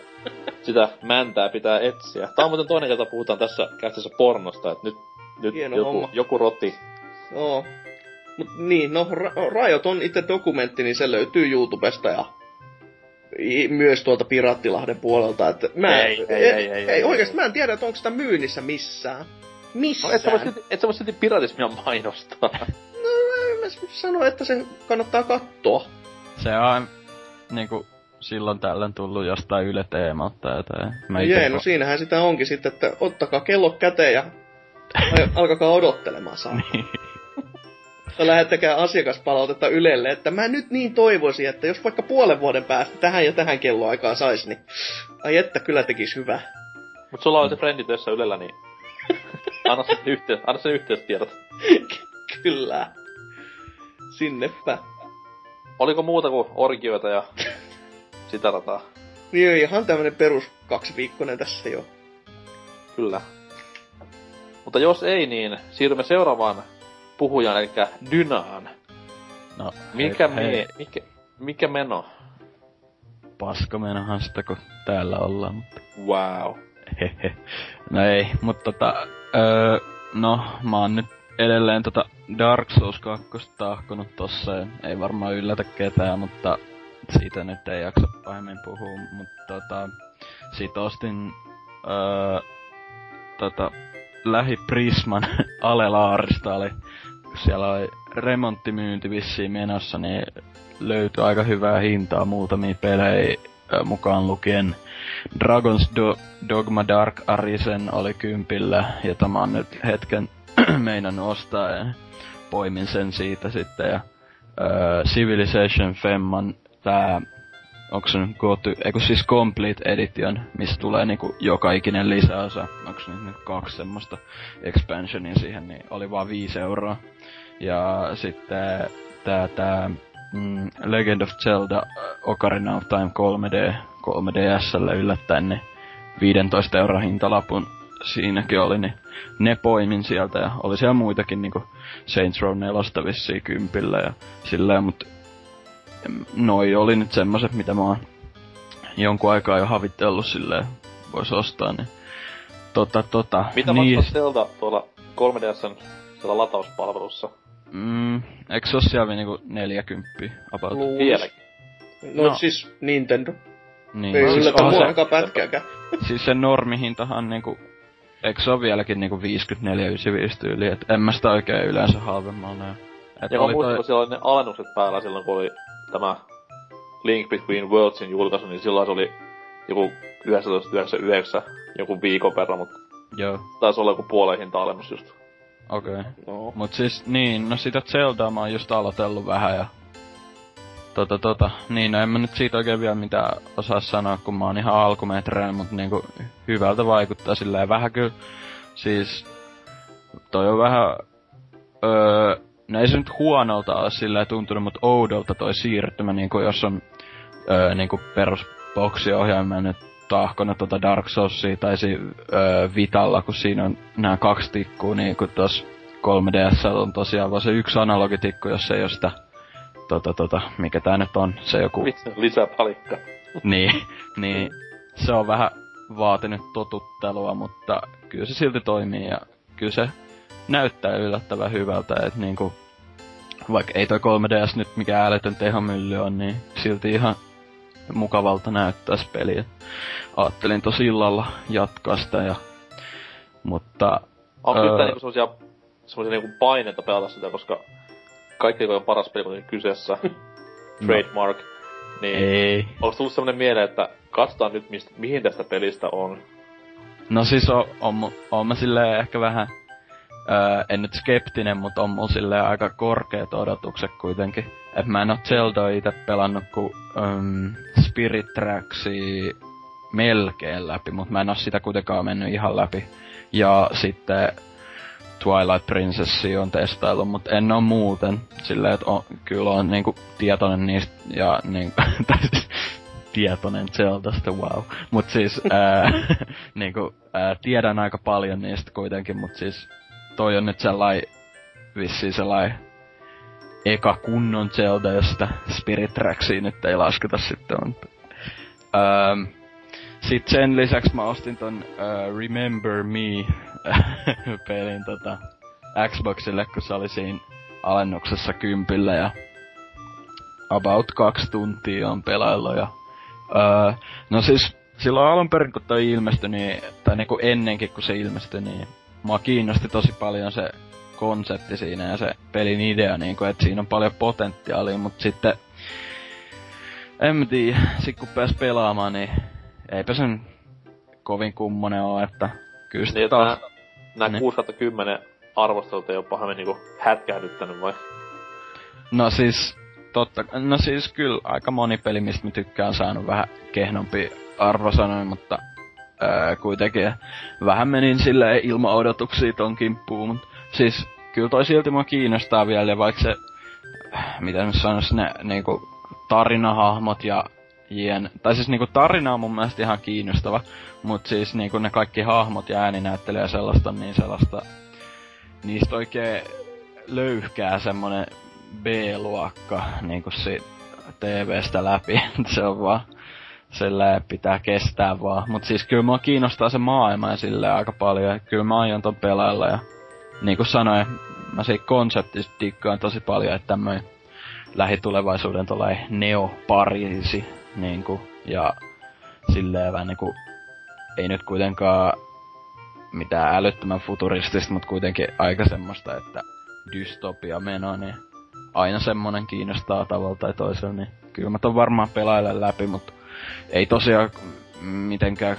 sitä mäntää pitää etsiä. Tää on muuten toinen kerta, puhutaan tässä käsissä pornosta, että nyt joku roti. Joo. Mut niin, no Riot on itse dokumentti, niin se löytyy YouTubesta ja myös tuolta Piraattilahden puolelta, että ei oikeesti mä en tiedä, että onko sitä myynnissä missään. No, et sä voi silti piratismia mainostaa. No, sano, että se kannattaa katsoa. Se on niinku silloin tällöin tullut jostain Yle Teemalta jotain. No siinähän sitä onkin sitten, että ottakaa kello käteen ja alkakaa odottelemaan saa. Niin. Tai lähettäkää asiakaspalautetta Ylelle, että mä nyt niin toivoisin, että jos vaikka puolen vuoden päästä tähän ja tähän kelloaikaan sais, niin ai että kyllä tekis hyvää. Mut sulla on se frendi töissä Ylellä, niin anna sen yhteystiedot. Kyllä. Sinnepä. Oliko muuta kuin orgioita ja sitä rataa? Niin ihan tämmönen perus 2-viikkonen tässä jo. Kyllä. Mutta jos ei, niin siirrymme seuraavaan puhujaan, elikkä Dynaan. No, mikä meno? Paskamenohan sitä, kun täällä ollaan, mutta... Wow. Hehe. No ei, mutta mä oon nyt edelleen Dark Souls 2 tahkonut tossa, ja ei varmaan yllätä ketään, mutta siitä nyt ei jaksa pahemmin puhua, mutta siitä ostin lähiprisman Alelaarista, eli siellä oli remonttimyynti vissiin menossa, niin löytyi aika hyvää hintaa muutamia pelejä mukaan lukien. Dragon's Dogma Dark Arisen oli 10 ja tämä on nyt hetken meinannut ostaa ja poimin sen siitä sitten. Ja Civilization Femman tää, onks nyt Complete Edition, missä tulee niinku joka ikinen lisäosa, onks nyt 2 semmoista expansionia siihen, niin oli vaan 5 €. Ja sitten tää Legend of Zelda Ocarina of Time 3D 3DS:llä yllättäen ne 15 € hintalapun siinäkin oli, niin ne poimin sieltä ja oli siellä muitakin niinku Saints Row 4:stä vissiin 10 ja silleen, mut noi oli nyt semmoset, mitä mä oon jonkun aikaa jo havitellut silleen, vois ostaa, niin Mitä maksat Zelda tuolla 3DS:n siellä latauspalvelussa? Eikö se oo siellä niinku 40 about? No siis Nintendo. Niin. Ei yllätä mua aika pätkääkään. Siis se normihintahan niinku... Eikö se oo vieläkin niinku 54,95 tyyli, et en mä sitä oikein yleensä halvemmalla näe. Ja mä muistan, kun siellä oli ne alennukset päällä silloin, kun oli tämä Link Between Worldsin julkaisu, niin silloin se oli joku 19,99 joku viikon verran, mutta taisi olla joku puoleen hinta-alennus just. Okei. No. Mut siis niin, no sitä Zeldaa mä oon just aloitellut vähän ja... niin, no en mä nyt siitä oikein vielä mitään osaa sanoa, kun mä oon ihan alkumetreillä, mut niinku hyvältä vaikuttaa silleen vähän kyllä. Siis toi on vähän... no ei se nyt huonolta oo silleen tuntunut, mut oudolta toi siirtymä, niinku jos on niinku perusboksiohjaimen nyt tahkona Dark Soulsia tai Vitalla, kun siinä on nää 2 tikkuu, niinku tos 3DS on tosiaan vaan se 1 analogitikku, jos ei oo sitä mikä tää nyt on, se joku... Lisäpalikka. niin, se on vähän vaatinut totuttelua, mutta kyllä se silti toimii ja kyllä se näyttää yllättävän hyvältä, et niinku... Vaikka ei toi 3DS nyt mikään älytön tehomylly on, niin silti ihan mukavalta näyttäis peliä. Aattelin tos illalla jatkaa sitä ja... Mutta... Onko yhtään niinku semmosia niinku paineita pelata sitä, koska... Kaikki on paras peli, kun kyseessä, trademark, niin ei. Onko tullut semmonen mieleen, että katsotaan nyt, mihin tästä pelistä on? No siis on mä silleen ehkä vähän, en nyt skeptinen, mutta on mulla silleen aika korkeat odotukset kuitenkin. Et mä en oo Zeldaa ite pelannut kuin Spirit Tracksia melkein läpi, mut mä en oo sitä kuitenkaan mennyt ihan läpi. Ja sitten... Twilight Princessia on testaillut, mut en oo muuten. Silleen, et kyllä on niinku tietoinen niistä ja niinku... Tai siis, tietoinen Zeldasta, wow. Mut siis niinku tiedän aika paljon niistä kuitenkin, mut siis... Toi on nyt vissiin sellai... Eka kunnon Zelda, jos sitä Spirit Tracksia nyt ei lasketa sitten on. Sit sen lisäks mä ostin ton Remember Me-pelin Xboxille, kun se oli siinä alennuksessa 10 ja about 2 tuntia on pelaillut ja no siis silloin alunperin kun toi ilmestyi, niin, tai niinku ennenkin kun se ilmestyi, niin mua kiinnosti tosi paljon se konsepti siinä ja se pelin idea, niin kun, että siinä on paljon potentiaalia, mutta sitten en tiedä, sit kun pääs pelaamaan, niin eipä sen kovin kummonen oo, että kyllä niin, taas... Nää 6/10 arvostelut ei oo pahemmin niinku hätkähdyttänyt vai? No siis kyllä aika moni peli, mistä mä tykkään, on saanut vähän kehnompi arvosanoja, mutta kuitenkin vähän menin silleen ilman odotuksia ton kimppuun, mut siis kyllä toi silti mua kiinnostaa vielä, ja vaikka se, mitä mä sanois, ne niinku tarinahahmot ja tai siis niinku tarina on mun mielestä ihan kiinnostava, mut siis niinku ne kaikki hahmot ja ääninäyttely ja sellaista, niistä oikee löyhkää semmonen B-luokka niinku siitä TVstä läpi, se on vaan sillä pitää kestää vaan. Mut siis kyllä mua kiinnostaa se maailma ja silleen aika paljon, ja kyllä mä aion ton pelailla, ja niinku sanoin, mä siitä konseptista tikkaan tosi paljon, että tämmöin lähitulevaisuuden tollain Neo-Pariisi niinku, ja silleen vähän niinku ei nyt kuitenkaan mitään älyttömän futuristista, mut kuitenkin aika semmoista, että dystopia meno, niin aina semmonen kiinnostaa tavalla tai toisella, niin kyllä mä ton varmaan pelailen läpi, mut ei tosiaan mitenkään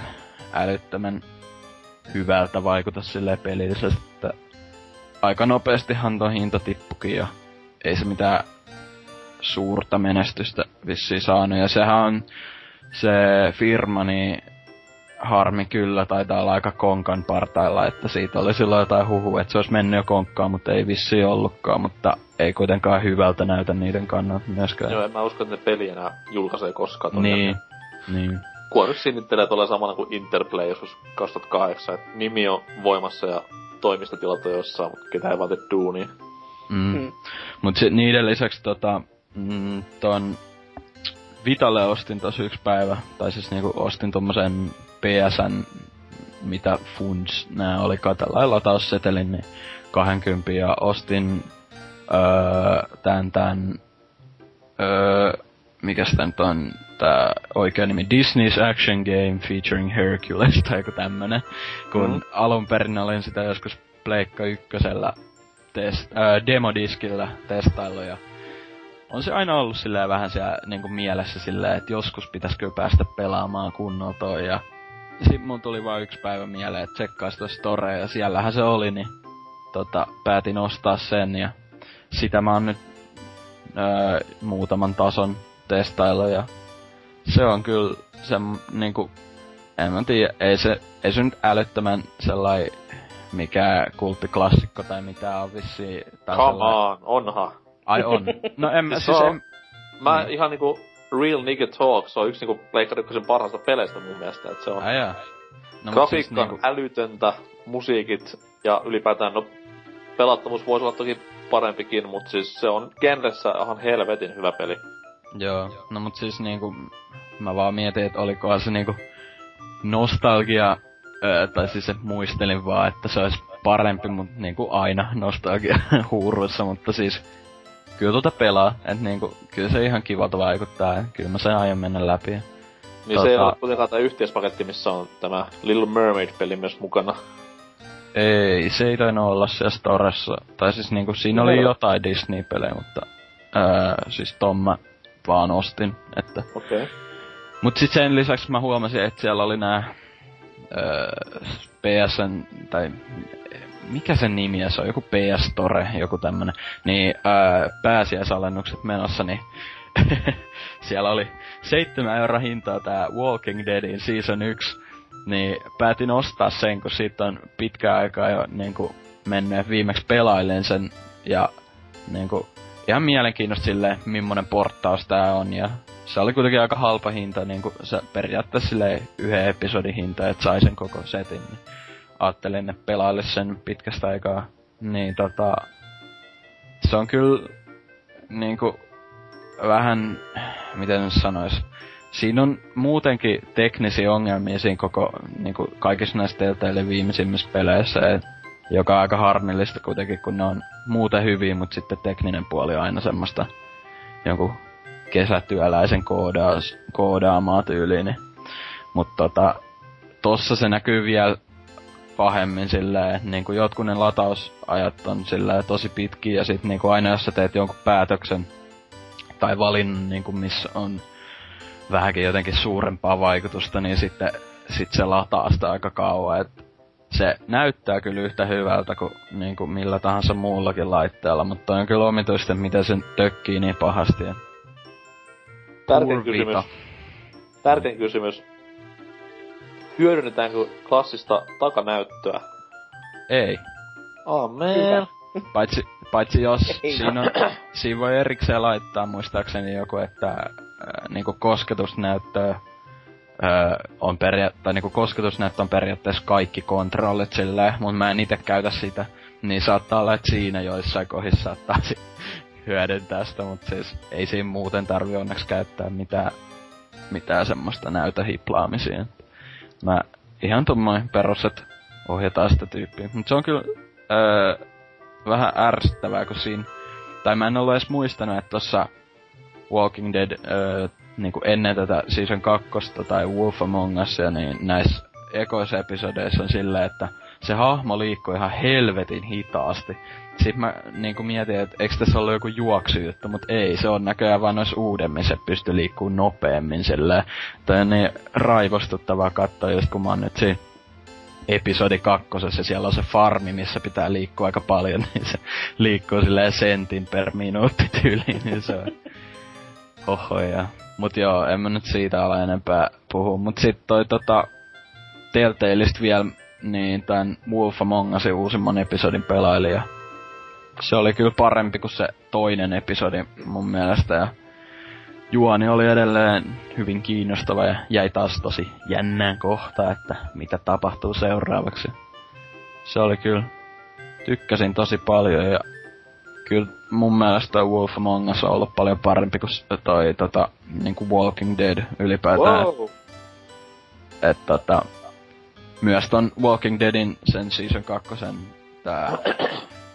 älyttömän hyvältä vaikuta silleen pelillisesti, että aika nopeestihan ton hinta tippukin ja ei se mitään suurta menestystä vissiin saanut. Ja sehän on se firma, niin harmi kyllä, taitaa olla aika konkan partailla, että siitä oli silloin jotain huhu, että se olisi mennyt jo konkkaan, mutta ei vissiin ollutkaan, mutta ei kuitenkaan hyvältä näytä niiden kannalta myöskään. Joo, en mä usko, että ne peli enää julkaisee koskaan. Niin. Kuorys sinnittelee tuolla samalla kuin Interplay joskus 2008, että nimi on voimassa ja toimistotilat on jossain, mutta ketään ei vaate duunia. Mut niiden lisäksi ton Vitalle ostin tos yks päivä, tai siis niinku ostin tommosen PSN, mitä funds nää olikaan, tällainen lataussetelin, niin 20, ja ostin mikäs tän nyt on tää oikea nimi, Disney's Action Game featuring Hercules, tai joku tämmönen, kun alun perin olin sitä joskus Pleikka 1:llä demodiskillä testaillu, ja on se aina ollut silleen vähän siellä niinku mielessä silleen, että joskus pitäisikö päästä pelaamaan kunnolla toi, ja sit mun tuli vaan yksi päivä mieleen, että tsekkaa sitä storea, ja siellähän se oli, niin päätin ostaa sen, ja sitä mä oon nyt muutaman tason testaillut, ja se on kyllä se niinku, en mä tiedä, ei se nyt älyttömän sellainen mikä kulttiklassikko tai mitä on vissiin. Come on, onhan. Ai on. No en mä siis mä ihan niinku Real Nigga Talk, se on yksi niinku Pleikka 1:n parhaista peleistä mun mielestä, että se on. No, grafiikka siis niinku... älytöntä, musiikit ja ylipäätään no pelattavuus voisi olla toki parempikin, mut siis se on genressä ihan helvetin hyvä peli. Joo. No mut siis niinku mä vaan mietin, että olikohan se niinku nostalgia, tai siis muistelin vaan, että se olisi parempi, mut niinku aina nostalgia huuruissa, mutta siis kyllä pelaa, et niinku, kyllä se ihan kivalta vaikuttaa, ja kyllä mä sen aion mennä läpi. Niin se ei ole kuitenkaan tää yhteispaketti, missä on tämä Little Mermaid-peli myös mukana. Ei, se ei tainnut olla siellä storessa, tai siis niinku siinä oli jotain Disney-pelejä, mutta siis ton mä vaan ostin, että... Okei. Mut sit sen lisäksi mä huomasin, että siellä oli nää PSN, tai... mikä sen nimi se on, joku PS Store, joku tämmönen, niin pääsiäisalennukset menossa, niin siellä oli 7€ hintaa tää Walking Deadin Season 1, niin päätin ostaa sen, kun siitä on pitkä aikaa jo niinku mennyt viimeksi pelailen sen, ja niinku ihan mielenkiinnosta silleen, millainen porttaus tää on, ja se oli kuitenkin aika halpa hinta, niinku se periaatteessa silleen yhden episodin hinta, et sai sen koko setin, niin ajattelin, että pelaille sen pitkästä aikaa, niin se on kyllä niinku vähän, miten nyt sanois, siinä on muutenkin teknisiä ongelmia siinä koko, niinku kaikissa näissä Telltale viimeisimmissä peleissä, joka on aika harmillista kuitenkin, kun ne on muuten hyviä, mut sitten tekninen puoli on aina semmoista jonkun kesätyöläisen koodaamaa tyyliin, niin. Mut tossa se näkyy vielä pahemmin silleen, että niinku jotkut ne latausajat on silleen tosi pitkiä, ja sit niinku aina jos sä teet jonkun päätöksen tai valinnan, niinku missä on vähänkin jotenkin suurempaa vaikutusta, niin sitten se lataa sitä aika kauan. Et se näyttää kyllä yhtä hyvältä kuin niinku millä tahansa muullakin laitteella, mutta on kyllä omituista, miten sen tökkii niin pahasti. Tärkein kysymys. Hyödynnetäänkö klassista takanäyttöä? Ei. Amen. Paitsi jos siinä voi erikseen laittaa muistaakseni joku, että niinku kosketusnäyttöä on kosketusnäyttö on periaatteessa kaikki kontrollit silleen, mut mä en ite käytä sitä. Niin saattaa olla, että siinä joissain kohdissa saattaa hyödyntää sitä, mut siis ei siinä muuten tarvi onneksi käyttää mitään semmoista näytöhiplaamisia. Mä ihan tommoin peruset ohjataan sitä tyyppiä. Mut se on kyllä vähän ärsyttävää, kun siinä... Tai mä en ole edes muistanut, että tossa Walking Dead niinku ennen tätä Season 2 tai Wolf Among Usia, niin näissä ekoissa episodeissa on silleen, että se hahmo liikkuu ihan helvetin hitaasti. Sit mä niinku mietin, että eikö tässä ollut joku juoksujuttu, mut ei, se on näköjään vaan noissa uudemmin, se pystyy liikkuu nopeammin silleen. Toi on niin raivostuttavaa katsoa, just kun mä oon nyt siinä episodi 2, ja siellä on se farmi, missä pitää liikkua aika paljon, niin se liikkuu silleen sentin per minuutti tyyliin, niin se on hohoja. Mut joo, en mä nyt siitä ala enempää puhu. Mut sit toi Telltaleista vielä, niin tän Wolf Among Usin uusimman episodin pelailija. Se oli kyllä parempi kuin se toinen episodi mun mielestä, ja juoni oli edelleen hyvin kiinnostava ja jäi taas tosi jännään kohtaan, että mitä tapahtuu seuraavaksi. Se oli kyllä, tykkäsin tosi paljon, ja kyllä mun mielestä Wolf Among Us on ollut paljon parempi kuin toi niinku Walking Dead ylipäätään. Wow. Et myös ton Walking Deadin sen season 2, tää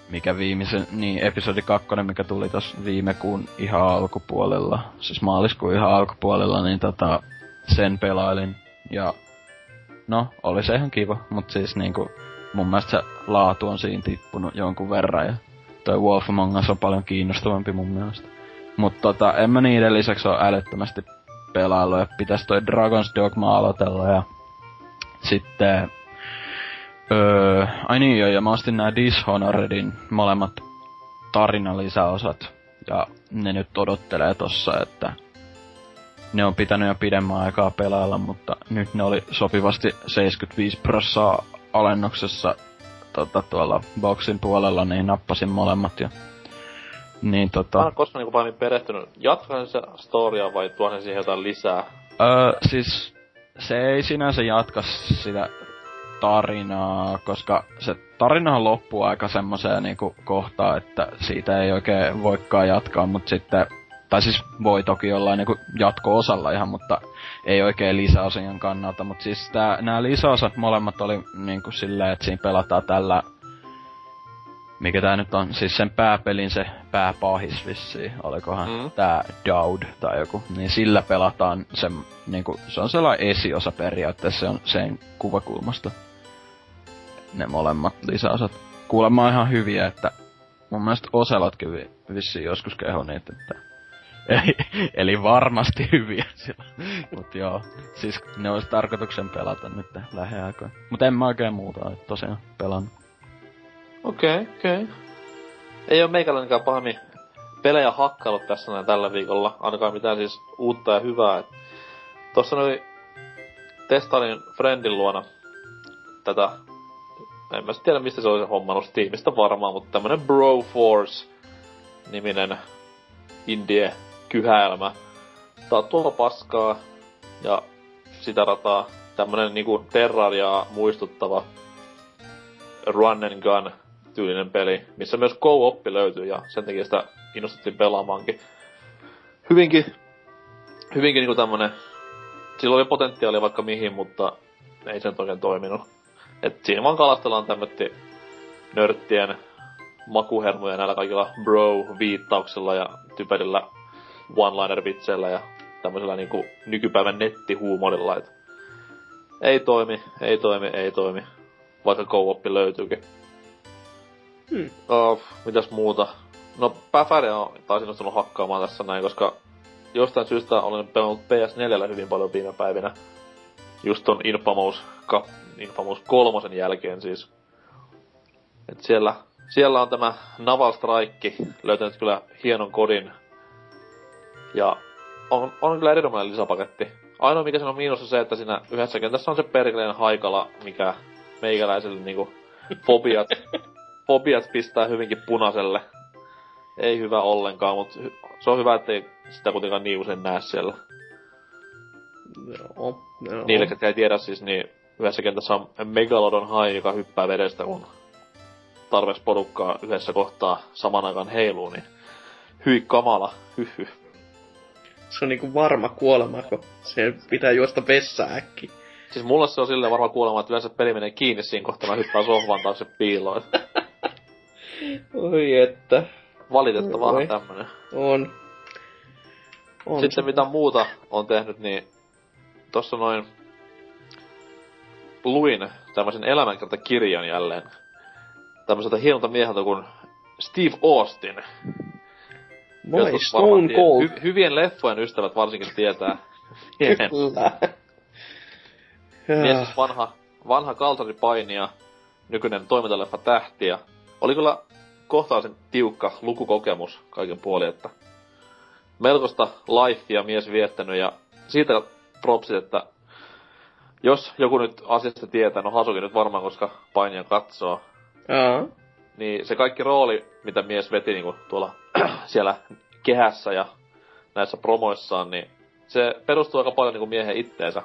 mikä viimeisen, niin episodi 2, mikä tuli tossa viime kuun ihan alkupuolella, siis maaliskuun ihan alkupuolella, niin sen pelailin, ja no, oli se ihan kiva, mut siis niinku mun mielestä se laatu on siinä tippunut jonkun verran, ja toi Wolf Among Us on paljon kiinnostavampi mun mielestä. Mut en mä niiden lisäksi oo älyttömästi pelaillu, ja pitäis toi Dragon's Dogma aloitella, ja sitten... ai niin joo, ja mä ostin nää Dishonoredin molemmat tarinalisäosat, ja ne nyt odottelee tossa, että ne on pitänyt jo pidemmän aikaa pelailla, mutta nyt ne oli sopivasti 75% alennuksessa tuolla boxin puolella, niin nappasin molemmat ja niin Mä en koskaan niinku pahemmin perehtynyt. Jatkan se storya vai tuon siihen jotain lisää? Siis se ei sinänsä jatka sitä tarinaa, koska se tarina loppuu aika semmoseen niinku kohtaan, että siitä ei oikein voikaan jatkaa, mut sitten, tai siis voi toki jollain niinku jatko-osalla ihan, mutta ei oikein lisäosien kannalta, mut siis nää lisäosat molemmat oli niinku silleen, että siinä pelataan tällä, mikä tää nyt on, siis sen pääpelin se pääpahis vissiin, olikohan tää Daud tai joku, niin sillä pelataan sen, niinku, se on sellainen esiosa periaatteessa, se on sen kuvakulmasta. Ne molemmat lisäosat. Kuulemma ihan hyviä, että mun mielestä Oselotkin vissiin joskus keho niitä, että... Eli varmasti hyviä sillä. Mut joo, siis ne olisi tarkoituksen pelata nyt lähiaikoin. Mut en mä oikein muuta ole tosiaan pelannut. Okei. Ei oo meikäläinenkään pahemmin pelejä hakkaillut tässä näin tällä viikolla. Ainakaan mitään siis uutta ja hyvää. Tossa noi testailin friendin luona tätä... En mä tiedä mistä se oli se homma, noista tiimistä varmaan, mutta tämmönen Broforce-niminen indie-kyhäelmä. Tää on tuolla paskaa ja sitä rataa tämmönen niinku Terrariaa muistuttava run and gun tyylinen peli, missä myös co-oppi löytyy ja sen takia sitä innostuttiin pelaamaankin. Hyvinkin niinku tämmönen, sillä oli potentiaalia vaikka mihin, mutta ei sen oikein toiminut. Et siinä vaan kalastellaan tämmötti nörttien makuhermoja näillä kaikilla bro-viittauksilla ja typerillä one-liner-vitseillä ja tämmöisellä niinku nykypäivän nettihuumorilla. Et ei toimi. vaikka co-oppi löytyykin. Mitäs muuta? No Päfäriä taisin nostanut hakkaamaan tässä näin, koska jostain syystä olen pelannut PS4:llä hyvin paljon viime päivinä. Just ton Infamous 3 jälkeen siis. Et siellä on tämä Naval Strike löytänyt kyllä hienon kodin. Ja on kyllä erinomainen lisäpaketti. Ainoa mikä siinä on miinus on se, että siinä yhdessä kentässä on se perkeleen haikala, mikä meikäläiselle niinku fobiat pistää hyvinkin punaiselle. Ei hyvä ollenkaan, mutta se on hyvä, ettei sitä kuitenkaan niin usein näe siellä. No. Niille, ketkä ei tiedä siis, niin yhdessä kentässä on Megalodon hai, joka hyppää vedestä, kun tarpeeksi porukkaa yhdessä kohtaa saman aikaan heiluu, niin hyi kamala, hyhy. Se on niinku varma kuolema, kun se pitää juosta vessään äkkiä. Siis mulle se on silleen varma kuolema, että yleensä peli menee kiinni siinä kohtaa, mä hyppään sohvan taakse piiloon. Oi että. Valitettavaa tämmönen. On. Sitten mitä muuta on tehnyt, niin tossa noin luin tämmösen elämänkertakirjan jälleen. Tämmöseltä hienolta mieheltä kuin Steve Austin. Moi, Stone Cold. Hyvien leffojen ystävät varsinkin tietää. Kyllä. Mies vanha kalsaripainija, nykyinen toimintaleffa tähti. Ja oli kyllä kohtaisen tiukka lukukokemus kaiken puolin, että melkoista lifea mies viettänyt. Ja siitä propsit, että jos joku nyt asiasta tietää, no Hasuki nyt varmaan, koska painija katsoo. Niin se kaikki rooli, mitä mies veti niin kuin tuolla siellä kehässä ja näissä promoissaan, niin se perustuu aika paljon niin kuin miehen itteensä.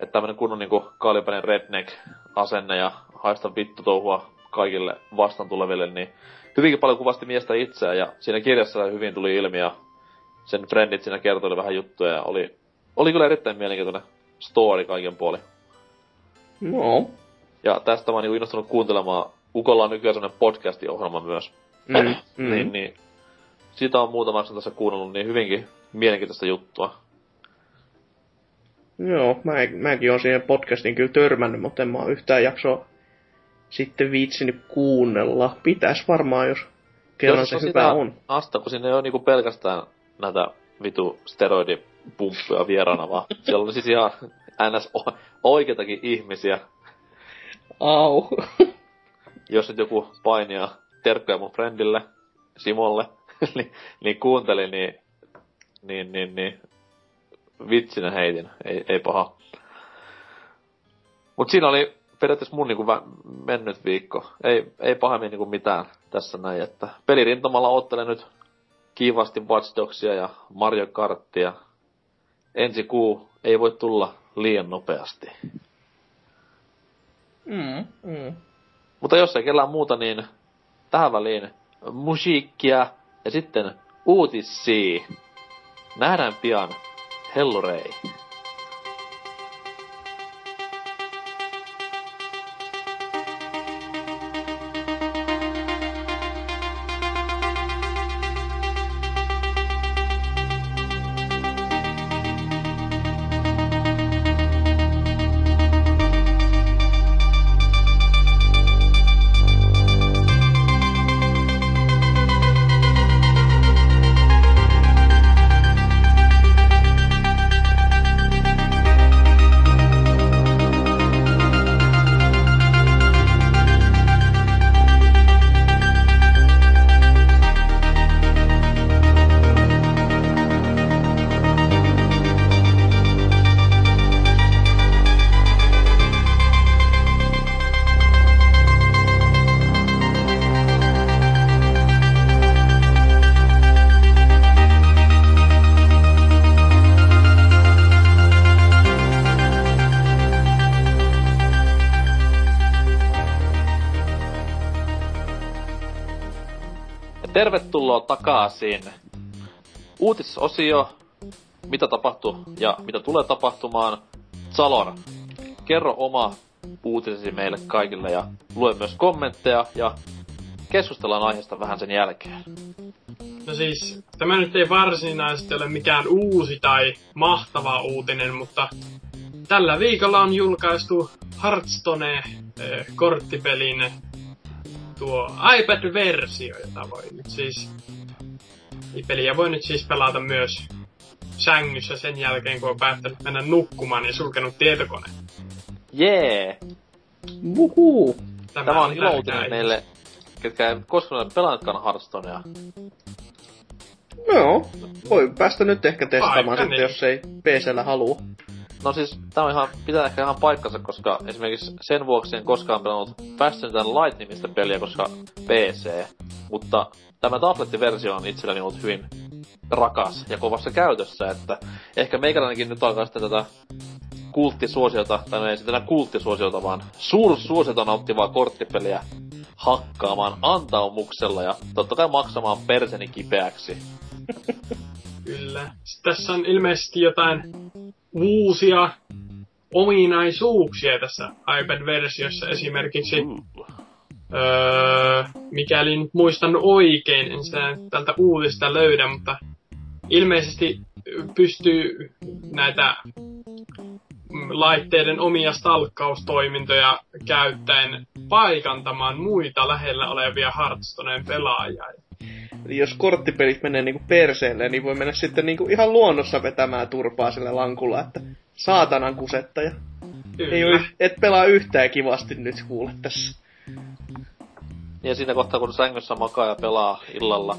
Että tämmönen kunnon niin kuin kaalipäinen redneck-asenne ja haista vittutouhua kaikille vastaan tuleville, niin hyvinkin paljon kuvasti miestä itseään. Ja siinä kirjassa hyvin tuli ilmi ja sen friendit siinä kertoi vähän juttuja ja oli kyllä erittäin mielenkiintoinen story kaiken puolin. No. Ja tästä mä oon niin innostunut kuuntelemaan. Ukolla on nykyään semmonen podcast-ohjelma myös. Niin. Sitä on muutamaksi tässä kuunnellut, niin hyvinkin mielenkiintoista juttua. Joo, mäkin oon siihen podcastiin kyllä törmännyt, mutta en mä oon yhtään jaksoa sitten viitsinyt kuunnella. Pitäis varmaan, jos kerran se hyvä on. Asta, kun siinä ei oo niinku pelkästään näitä vitu steroidipumppuja vieraana, vaan siellä on siis ihan ns. Oikeitakin ihmisiä. Au. Jos nyt joku painija terkkoja mun friendille, Simolle, niin kuunteli, niin vitsinä heitin, ei paha. Mut siinä oli periaatteessa mun niinku mennyt viikko. Ei pahemmin niinku mitään tässä näin, että pelirintamalla oottelen nyt kiivasti Watch Dogsia ja Mario Karttia. Ensi kuu ei voi tulla liian nopeasti. Mutta jos ei kellään muuta, niin tähän väliin musiikkia ja sitten uutisia. Nähdään pian. Hellurei. Tervetuloa takaisin. Uutisosio, mitä tapahtui ja mitä tulee tapahtumaan. Salor, kerro oma uutisesi meille kaikille ja lue myös kommentteja ja keskustellaan aiheesta vähän sen jälkeen. No siis, tämä nyt ei varsinaisesti ole mikään uusi tai mahtava uutinen, mutta tällä viikolla on julkaistu Hearthstone-korttipelin tuo iPad-versio, jota voi nyt siis... Peliä voi nyt siis pelata myös sängyssä sen jälkeen, kun on päättänyt mennä nukkumaan ja sulkenut tietokoneen. Jee! Wuhuu! Tämä on ilo uutinen meille, ketkä ei koskaan ole pelannutkaan Hearthstonea. Joo, no, voi päästä nyt ehkä testaamaan sitten, niin. Jos ei PC:llä halua. No siis, tämä on ihan, pitää ehkä ihan paikkansa, koska esimerkiksi sen vuoksi en koskaan pelannut Fast and Light-nimistä peliä, koska PC. Mutta tämä tablettiversio on itselläni ollut hyvin rakas ja kovassa käytössä, että ehkä meikäläinenkin nyt alkaa sitten tätä kulttisuosiota, tai no ei sitten enää kulttisuosiota, vaan suursuosiota nauttivaa korttipeliä hakkaamaan antaumuksella ja totta kai maksamaan perseni kipeäksi. Kyllä. Sitten tässä on ilmeisesti jotain uusia ominaisuuksia tässä iPad-versiossa esimerkiksi. Mikäli nyt muistan oikein, en sitä tältä uutista löydä, mutta ilmeisesti pystyy näitä laitteiden omia stalkkaustoimintoja käyttäen paikantamaan muita lähellä olevia Hearthstoneen pelaajia. Eli jos korttipelit menee niinku perseelle, niin voi mennä sitten niinku ihan luonnossa vetämään turpaa sillä lankulla, että saatanan kusettaja. Ei ole, et pelaa yhtään kivasti nyt kuule tässä. Ja siinä kohtaa, kun sängyssä makaa ja pelaa illalla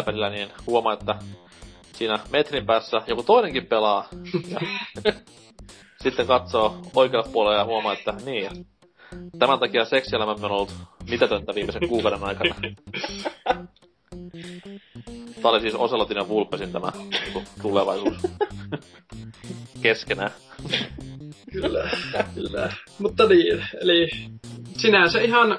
iPadilla, niin huomaa, että siinä metrin päässä joku toinenkin pelaa. Sitten katsoo oikealle puolelle ja huomaa, että niin. Tämän takia seksielämämme on ollut mitätöntä viimeisen kuukauden aikana. Tää oli siis Oselotin ja Vulpesin tämä tulevaisuus keskenään. Kyllä, kyllä. Mutta niin, eli sinänsä ihan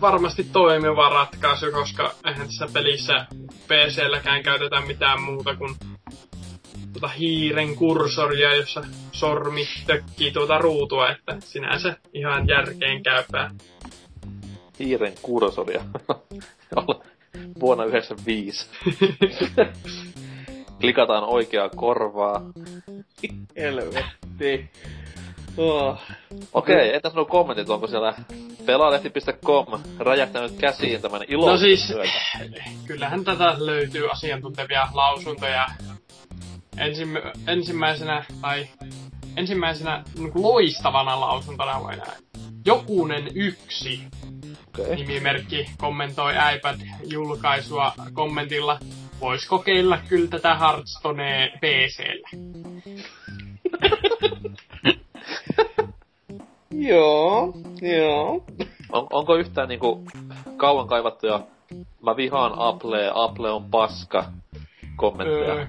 varmasti toimiva ratkaisu, koska eihän tässä pelissä PC-lläkään käytetä mitään muuta kuin tuota hiiren kursoria, jossa sormi tökkii tuota ruutua, että sinänsä ihan järkeen käypää. Hiiren kursoria. Vuonna 95. Klikataan oikeaa korvaa. Helvetti. Oh. Okei, entäs nuo kommentit, onko siellä pelaalehti.com räjähtänyt käsiin tämän ilon? No siis, kyllähän tätä löytyy asiantuntevia lausuntoja. Ensimmäisenä loistavana lausuntona voi nähdä. Jokunen yksi. Okay. Nimimerkki kommentoi iPad-julkaisua kommentilla, vois kokeilla kyllä tätä Hearthstonea PC:llä. Joo. Onko yhtään niinku kauan kaivattuja, mä vihaan Applea, Apple on paska kommentteja?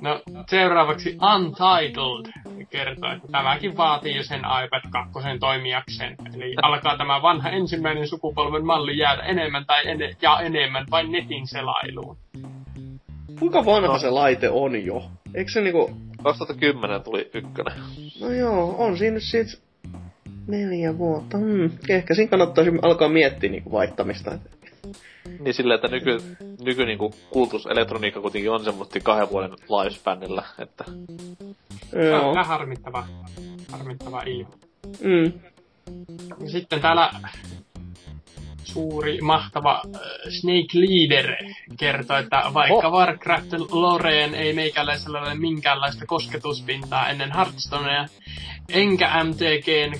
No, seuraavaksi Untitled kertoo, että tämäkin vaatii jo sen iPad 2 toimijakseen. Eli alkaa tämä vanha ensimmäinen sukupolven malli jäädä enemmän enemmän vain netin selailuun. Kuinka vanha se laite on jo? Eikö se niinku... 2010 tuli ykkönen. No joo, on siinä nyt sit 4 vuotta. Ehkä siinä kannattaisi alkaa miettiä niinku vaihtamista. Niin silleen, että nyky niinku kultuselektroniikka kuitenkin on semmosti 2 vuoden lifespannilla, että... Joo. On vähän harmittava ilmi. Sitten täällä suuri, mahtava Snake Leader kertoo, että vaikka Warcraft Loreen ei meikäläisellä ole minkäänlaista kosketuspintaa ennen Hearthstonea, enkä MTGn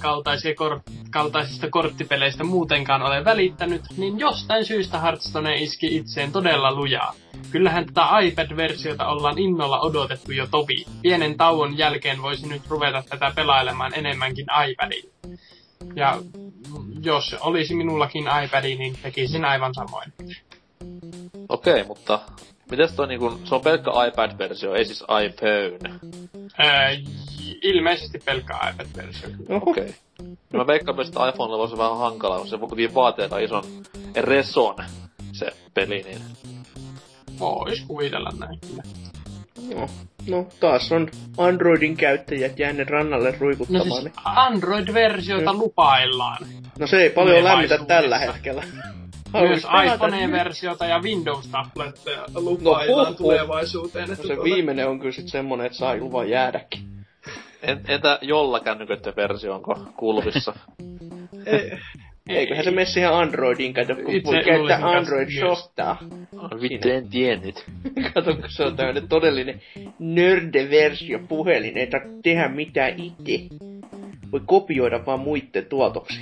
kaltaisista korttipeleistä muutenkaan ole välittänyt, niin jostain syystä Hearthstone iski itseen todella lujaa. Kyllähän tätä iPad-versiota ollaan innolla odotettu jo tovi. Pienen tauon jälkeen voisi nyt ruveta tätä pelailemaan enemmänkin iPadilla. Ja jos olisi minullakin iPadi, niin tekisin aivan samoin. Okei, mutta mitäs toi niinku, se on pelkkä iPad-versio, ei siis iPhone? Ilmeisesti pelkkä iPad-versio. Okei. No mä veikkaan myös, että iPhonella voisi vähän hankalaa, kun se vaatii aika ison reson se peli, niin... Vois kuvitella näin kyllä. No, taas on Androidin käyttäjät jääneet rannalle ruikuttamaan. No siis Android-versiota lupaillaan. No se ei paljon lämmitä tällä hetkellä. Myös iPhone-versiota ja Windows-tabletteja lupaillaan tulevaisuuteen. No se viimeinen on kyllä sit semmonen, että saa luvan jäädäkin. Entä jolla kännykköttöversio onko kulvissa? Eiköhän se mene siihen Androidin kato, kun voi käyttää Android-softaa. Vittu, en tiennyt. Kato, kun se on tämmönen todellinen nörde-versio puhelin, ei tarvitse tehdä mitään itse. Voi kopioida vaan muitten tuotoksi.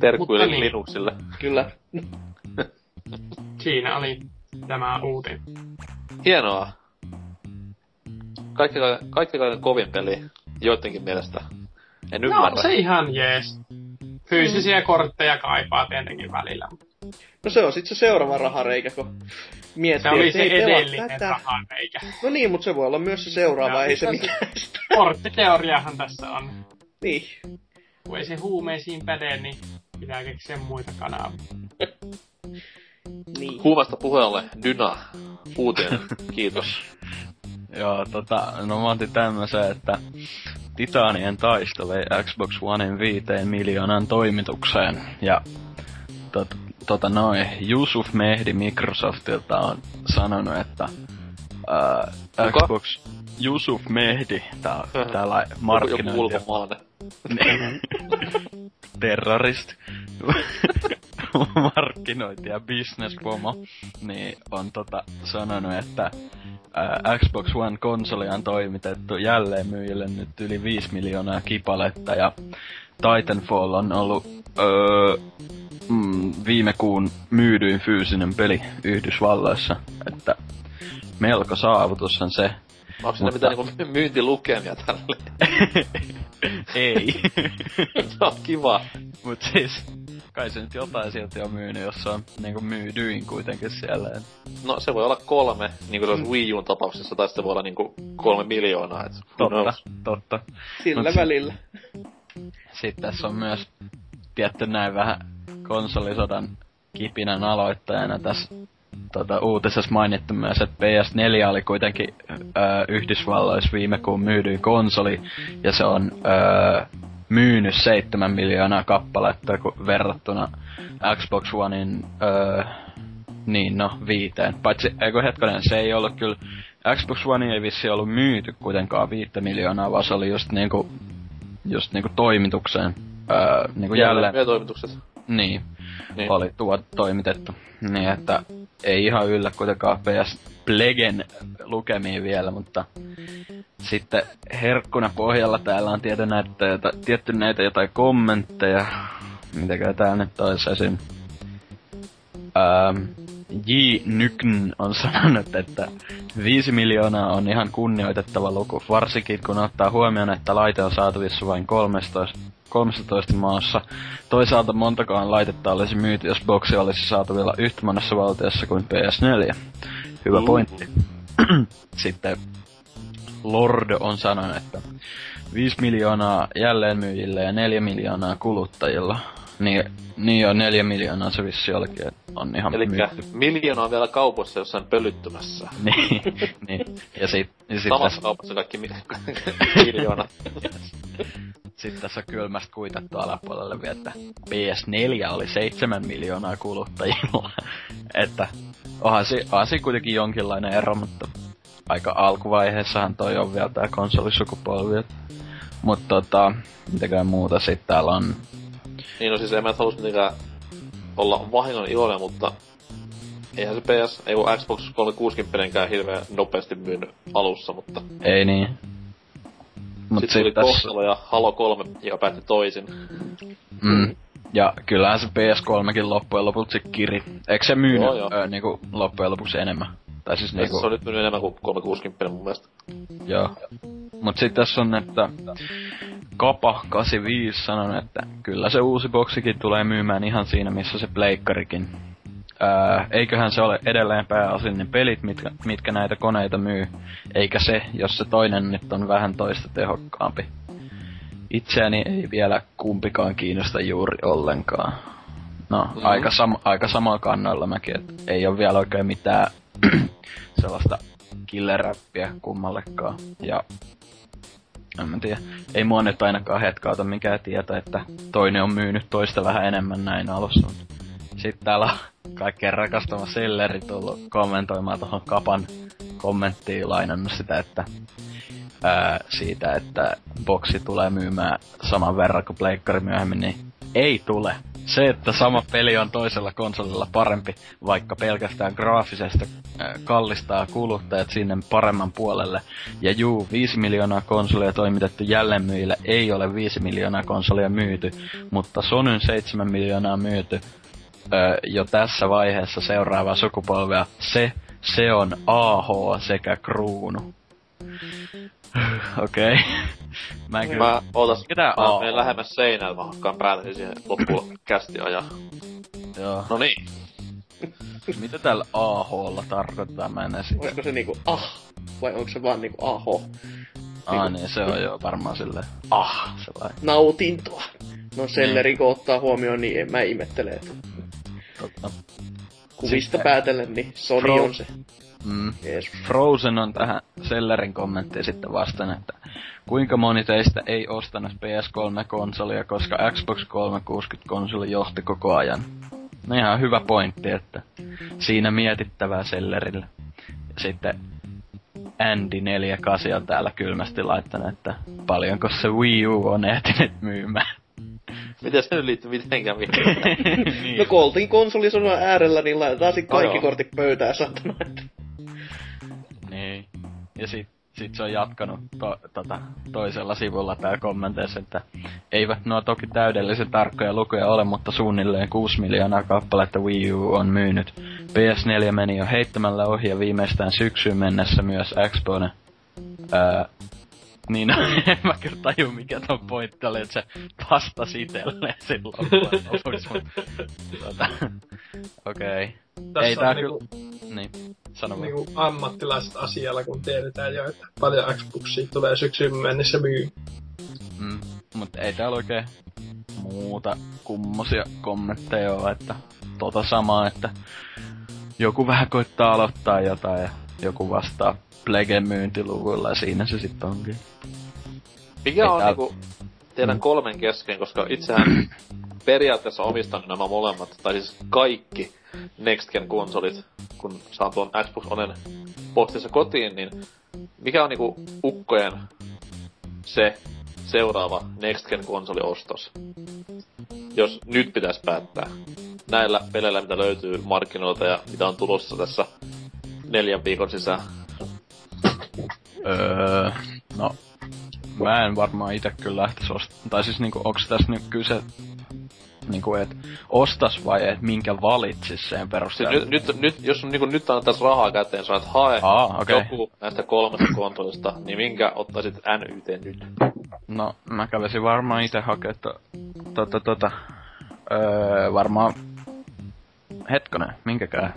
Terkkuille niin, Linuxille. Kyllä. Siinä oli tämä uutinen. Hienoa. Kaikki kovin peli, joidenkin mielestä. En ymmärrä. No, se ihan jees. Fyysisiä kortteja kaipaa tietenkin välillä. No se on sit se seuraava rahareikä, kun miettii, että se ei edellinen tätä rahareikä. No niin, mutta se voi olla myös se seuraava, no, ei se mitään. Korttiteoriahan tässä on. Niin. Kun ei se huumeisiin päde, niin pitää keksiä muita kanavia. Niin. Huumasta puheelle, Dyna. Uuteen, kiitos. Joo, no mä otin tämmösen, että Titanien taistelee Xbox Onein 5 miljoonan toimitukseen. Ja Yusuf Mehdi Microsoftilta on sanonut, että Xbox... Yusuf Mehdi, täällä markkinointia... Terrorist. Markkinointi ja businesspomo, niin on sanonut, että Xbox One-konsoli on toimitettu jälleenmyyjille nyt yli 5 miljoonaa kipaletta, ja Titanfall on ollut viime kuun myydyin fyysinen peli Yhdysvalloissa, että melko saavutus on se. Onko siinä mitään niinku myyntilukemia tälle? Ei. Se on kiva. Mut siis, kai se nyt jotain silti on myynyt, jos on niinku myydyin kuitenkin siellä. No se voi olla 3, niinku se olisi Wii U:n tapauksessa, tai se voi olla niinku 3 miljoonaa. Et totta. Sillä mut välillä. Sitten tässä on myös tietty näin vähän konsolisodan kipinän aloittajana tässä uutisessa mainittu myös, että PS4 oli kuitenkin Yhdysvalloissa viime kuun myydyin konsoli, ja se on myynyt 7 miljoonaa kappaletta verrattuna Xbox Onein 5. Paitsi, se ei ollut kyllä, Xbox One ei vissiin ollut myyty kuitenkaan 5 miljoonaa, vaan se oli just niinku toimitukseen, niinku jälleen. Niin. Oli toimitettu. Niin, että ei ihan yllä kuitenkaan PS Plegen lukemiin vielä, mutta sitten herkkuna pohjalla täällä on tietty näitä jotain kommentteja. Mitäkö tää nyt olisi esim. J. Nykn on sanonut, että 5 miljoonaa on ihan kunnioitettava luku, varsinkin kun ottaa huomioon, että laite on saatavissa vain 13 maassa. Toisaalta montakaan laitetta olisi myyty, jos boksi olisi saatavilla yhtä monessa valtiossa kuin PS4. Hyvä pointti. Sitten Lord on sanonut, että 5 miljoonaa jälleenmyyjille ja 4 miljoonaa kuluttajilla. Niin jo 4 miljoonaa se vissi olikin, on ihan myyty. Elikkä miljoona on vielä kaupoissa jossain pölyttymässä. niin. Ja sit samassa kaupassa kaikki miljoona. Sitten tässä on kylmästä kuitattu alapuolelle vielä, että PS4 oli 7 miljoonaa kuluttajilla. Että onhan siinä kuitenkin jonkinlainen ero, mutta aika alkuvaiheessahan toi on vielä tää konsolisukupolvi. Mutta mitäkään muuta sit täällä on. Niin, no siis en mä halus mitenkään olla vahingon iloinen, mutta eihän se Xbox 360-pedenkään hirveän nopeasti myynyt alussa, mutta... Ei niin. Mut sitten tuli kohtalo ja Halo 3, joka päätti toisin. Ja kyllähän se PS3kin loppujen lopuksi kiri. Eikö se myynyt niinku loppujen lopuksi enemmän? Tai siis niinku... Se on nyt myynyt enemmän kuin 360 mun mielestä. Joo. Mut sit tässä on, että... Kapa85 sanon, että kyllä se uusi boksikin tulee myymään ihan siinä, missä se pleikkarikin. Eiköhän se ole edelleen pääosin ne pelit, mitkä näitä koneita myy, eikä se, jos se toinen nyt on vähän toista tehokkaampi. Itseäni ei vielä kumpikaan kiinnosta juuri ollenkaan. No, aika samalla kannalla mäkin, että ei ole vielä oikein mitään sellaista killer-räppiä kummallekaan. Ja en mä tiedä. Ei mua nyt ainakaan hetkaa ota mikään tietä, että toinen on myynyt toista vähän enemmän näin alussa. Sitten täällä on kaikkien rakastama Selleri tullut kommentoimaan tuohon Kapan kommenttiin, lainannut sitä, että siitä, että boksi tulee myymään saman verran kuin pleikkari myöhemmin, niin ei tule. Se, että sama peli on toisella konsolilla parempi, vaikka pelkästään graafisesta kallistaa kuluttajat sinne paremman puolelle. Ja juu, 5 miljoonaa konsolia toimitettu jälleenmyyjille ei ole 5 miljoonaa konsolia myyty, mutta Sonyn 7 miljoonaa myyty jo tässä vaiheessa seuraavaa sukupolvea. Se on AH sekä kruunu. Okei. Okay. Mä en kyllä... Mä menen lähemmäs seinään, mä hakkaan päätäni siihen loppuun kästiajaan. Joo. Noniin. Mitä tällä AH:lla tarkoittaa? Mä en edes... Oisko se niinku AH? Vai onko se vaan niinku AH? Niin se on jo varmaan silleen AH. Se vai. Nautintoa. No selleri kun ottaa huomioon, niin en mä ihmettele. Totta. Kuvista päätellen, niin Sony on se. Mm. Frozen on tähän sellerin kommenttiin sitten vastaan, että kuinka moni teistä ei ostanut PS3-konsolia, koska Xbox 360-konsoli johti koko ajan. No ihan hyvä pointti, että siinä mietittävää sellerillä. Ja sitten Andy48 on täällä kylmästi laittanut, että paljonko se Wii U on ehtinyt myymään. Miten se nyt liittyy mitenkään niin. No kun oltiin konsolisonan äärellä, niin laitetaan sit kaikki kortit pöytään, satana. Niin. Ja sit se on jatkanut toisella sivulla tää kommenteissa, että eivät nuo toki täydellisen tarkkoja lukuja ole, mutta suunnilleen 6 miljoonaa kappaletta Wii U on myynyt. PS4 meni jo heittämällä ohi ja viimeistään syksyyn mennessä myös Xboxen. Niin, en mä kyllä tajuu mikä ton pointti oli, että se vastasi itselleen silloin lopuksi, mutta... Okei. Okay. Ei tää niinku, kyllä... Niin, sano vaan. Niinku ammattilaiset asialla, kun tiedetään jo, että paljon Xboxia tulee syksyyn mennessä myy. Mutta ei täällä oikein muuta kummosia kommentteja ole, että... Tota samaa, että... Joku vähän koittaa aloittaa jotain ja joku vastaa... Plegen myyntiluvuilla, ja siinä se sitten onkin. Mikä on niinku teidän kolmen kesken, koska itsehän periaatteessa omistan nämä molemmat, tai siis kaikki Next Gen konsolit, kun saan tuon Xbox Onen postissa kotiin, niin mikä on niinku ukkojen se seuraava Next Gen konsoliostos? Jos nyt pitäisi päättää. Näillä peleillä, mitä löytyy markkinoilta ja mitä on tulossa tässä 4 viikon sisään. No, mä en varmaan ite kyllä lähtis tai siis niinku, onks tässä nyt kyse, niinku et ostas vai et minkä valitsis sen perusteella? Nyt jos niinku nyt annetais rahaa käteen, sä et hae joku näistä 3 konsolista, niin minkä ottaisit NYT nyt? No, mä kävisin varmaan ite hakee varmaan... Hetkonen, minkäkään?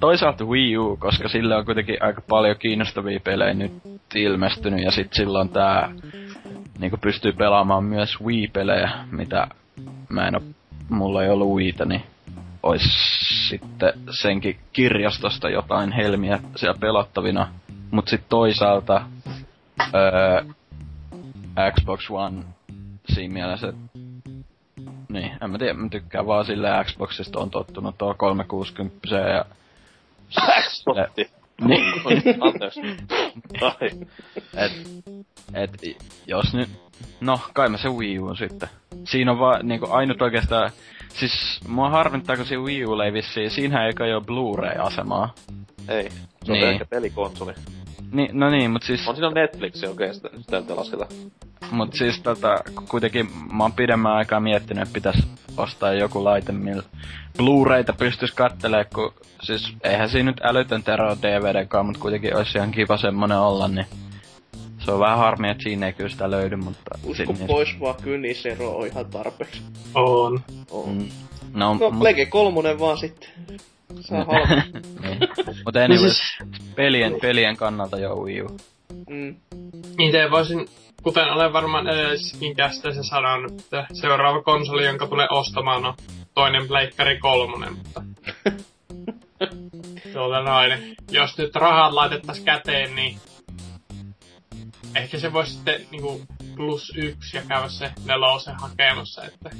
Toisaalta Wii U, koska sillä on kuitenkin aika paljon kiinnostavia pelejä nyt ilmestynyt, ja sit silloin tää niinku pystyy pelaamaan myös Wii-pelejä, mitä mä en oo, mulla ei ollut Wiitä, niin ois sitten senkin kirjastosta jotain helmiä siellä pelattavina. Mut sit toisaalta Xbox One siinä mielessä, niin, en mä tiedä, mä tykkään vaan sillä Xboxista on tottunut tuo 360-piseen ja... Xboxi! Niin. Anteeksi. Et, jos nyt... No, kai mä se Wii Uun sitten. Siinä on vaan niinku ainut oikeastaan... Siis, mua harmittaa, kun siinä Wii Ulla ei vissiin. Siinähän eikä oo Blu-ray-asemaa. Ei. Se on ehkä pelikonsoli. Niin, no niin, mut siis... On siinä Netflixi oikeesti, sitä nyt lasketa. Mut siis kuitenkin mä oon pidemmän aikaa miettinyt, että pitäis ostaa joku laite, millä Blu-rayta pystyis kattelemaan, kun... Siis eihän siinä nyt älytöntä eroa DVDkaan, mut kuitenkin ois ihan kiva semmonen olla, niin... Se on vähän harmi, että siinä ei kyllä sitä löydy, mutta... Usko pois vaan, kyllä niissä eroa on ihan tarpeeksi. On. No Plege 3 vaan sitten. Se on halpa. Mutta anyway, pelien kannalta jo Wii U. Itse voisin, kuten olen varmaan edellisikin kästeessä sanonut, että seuraava konsoli, jonka tulee ostamaan, on toinen pleikkari 3, mutta... Tuollainen. Jos nyt rahat laitettaisiin käteen, niin... Ehkä se voisi sitten niinku +1 ja käydä se nelosen hakemassa, että...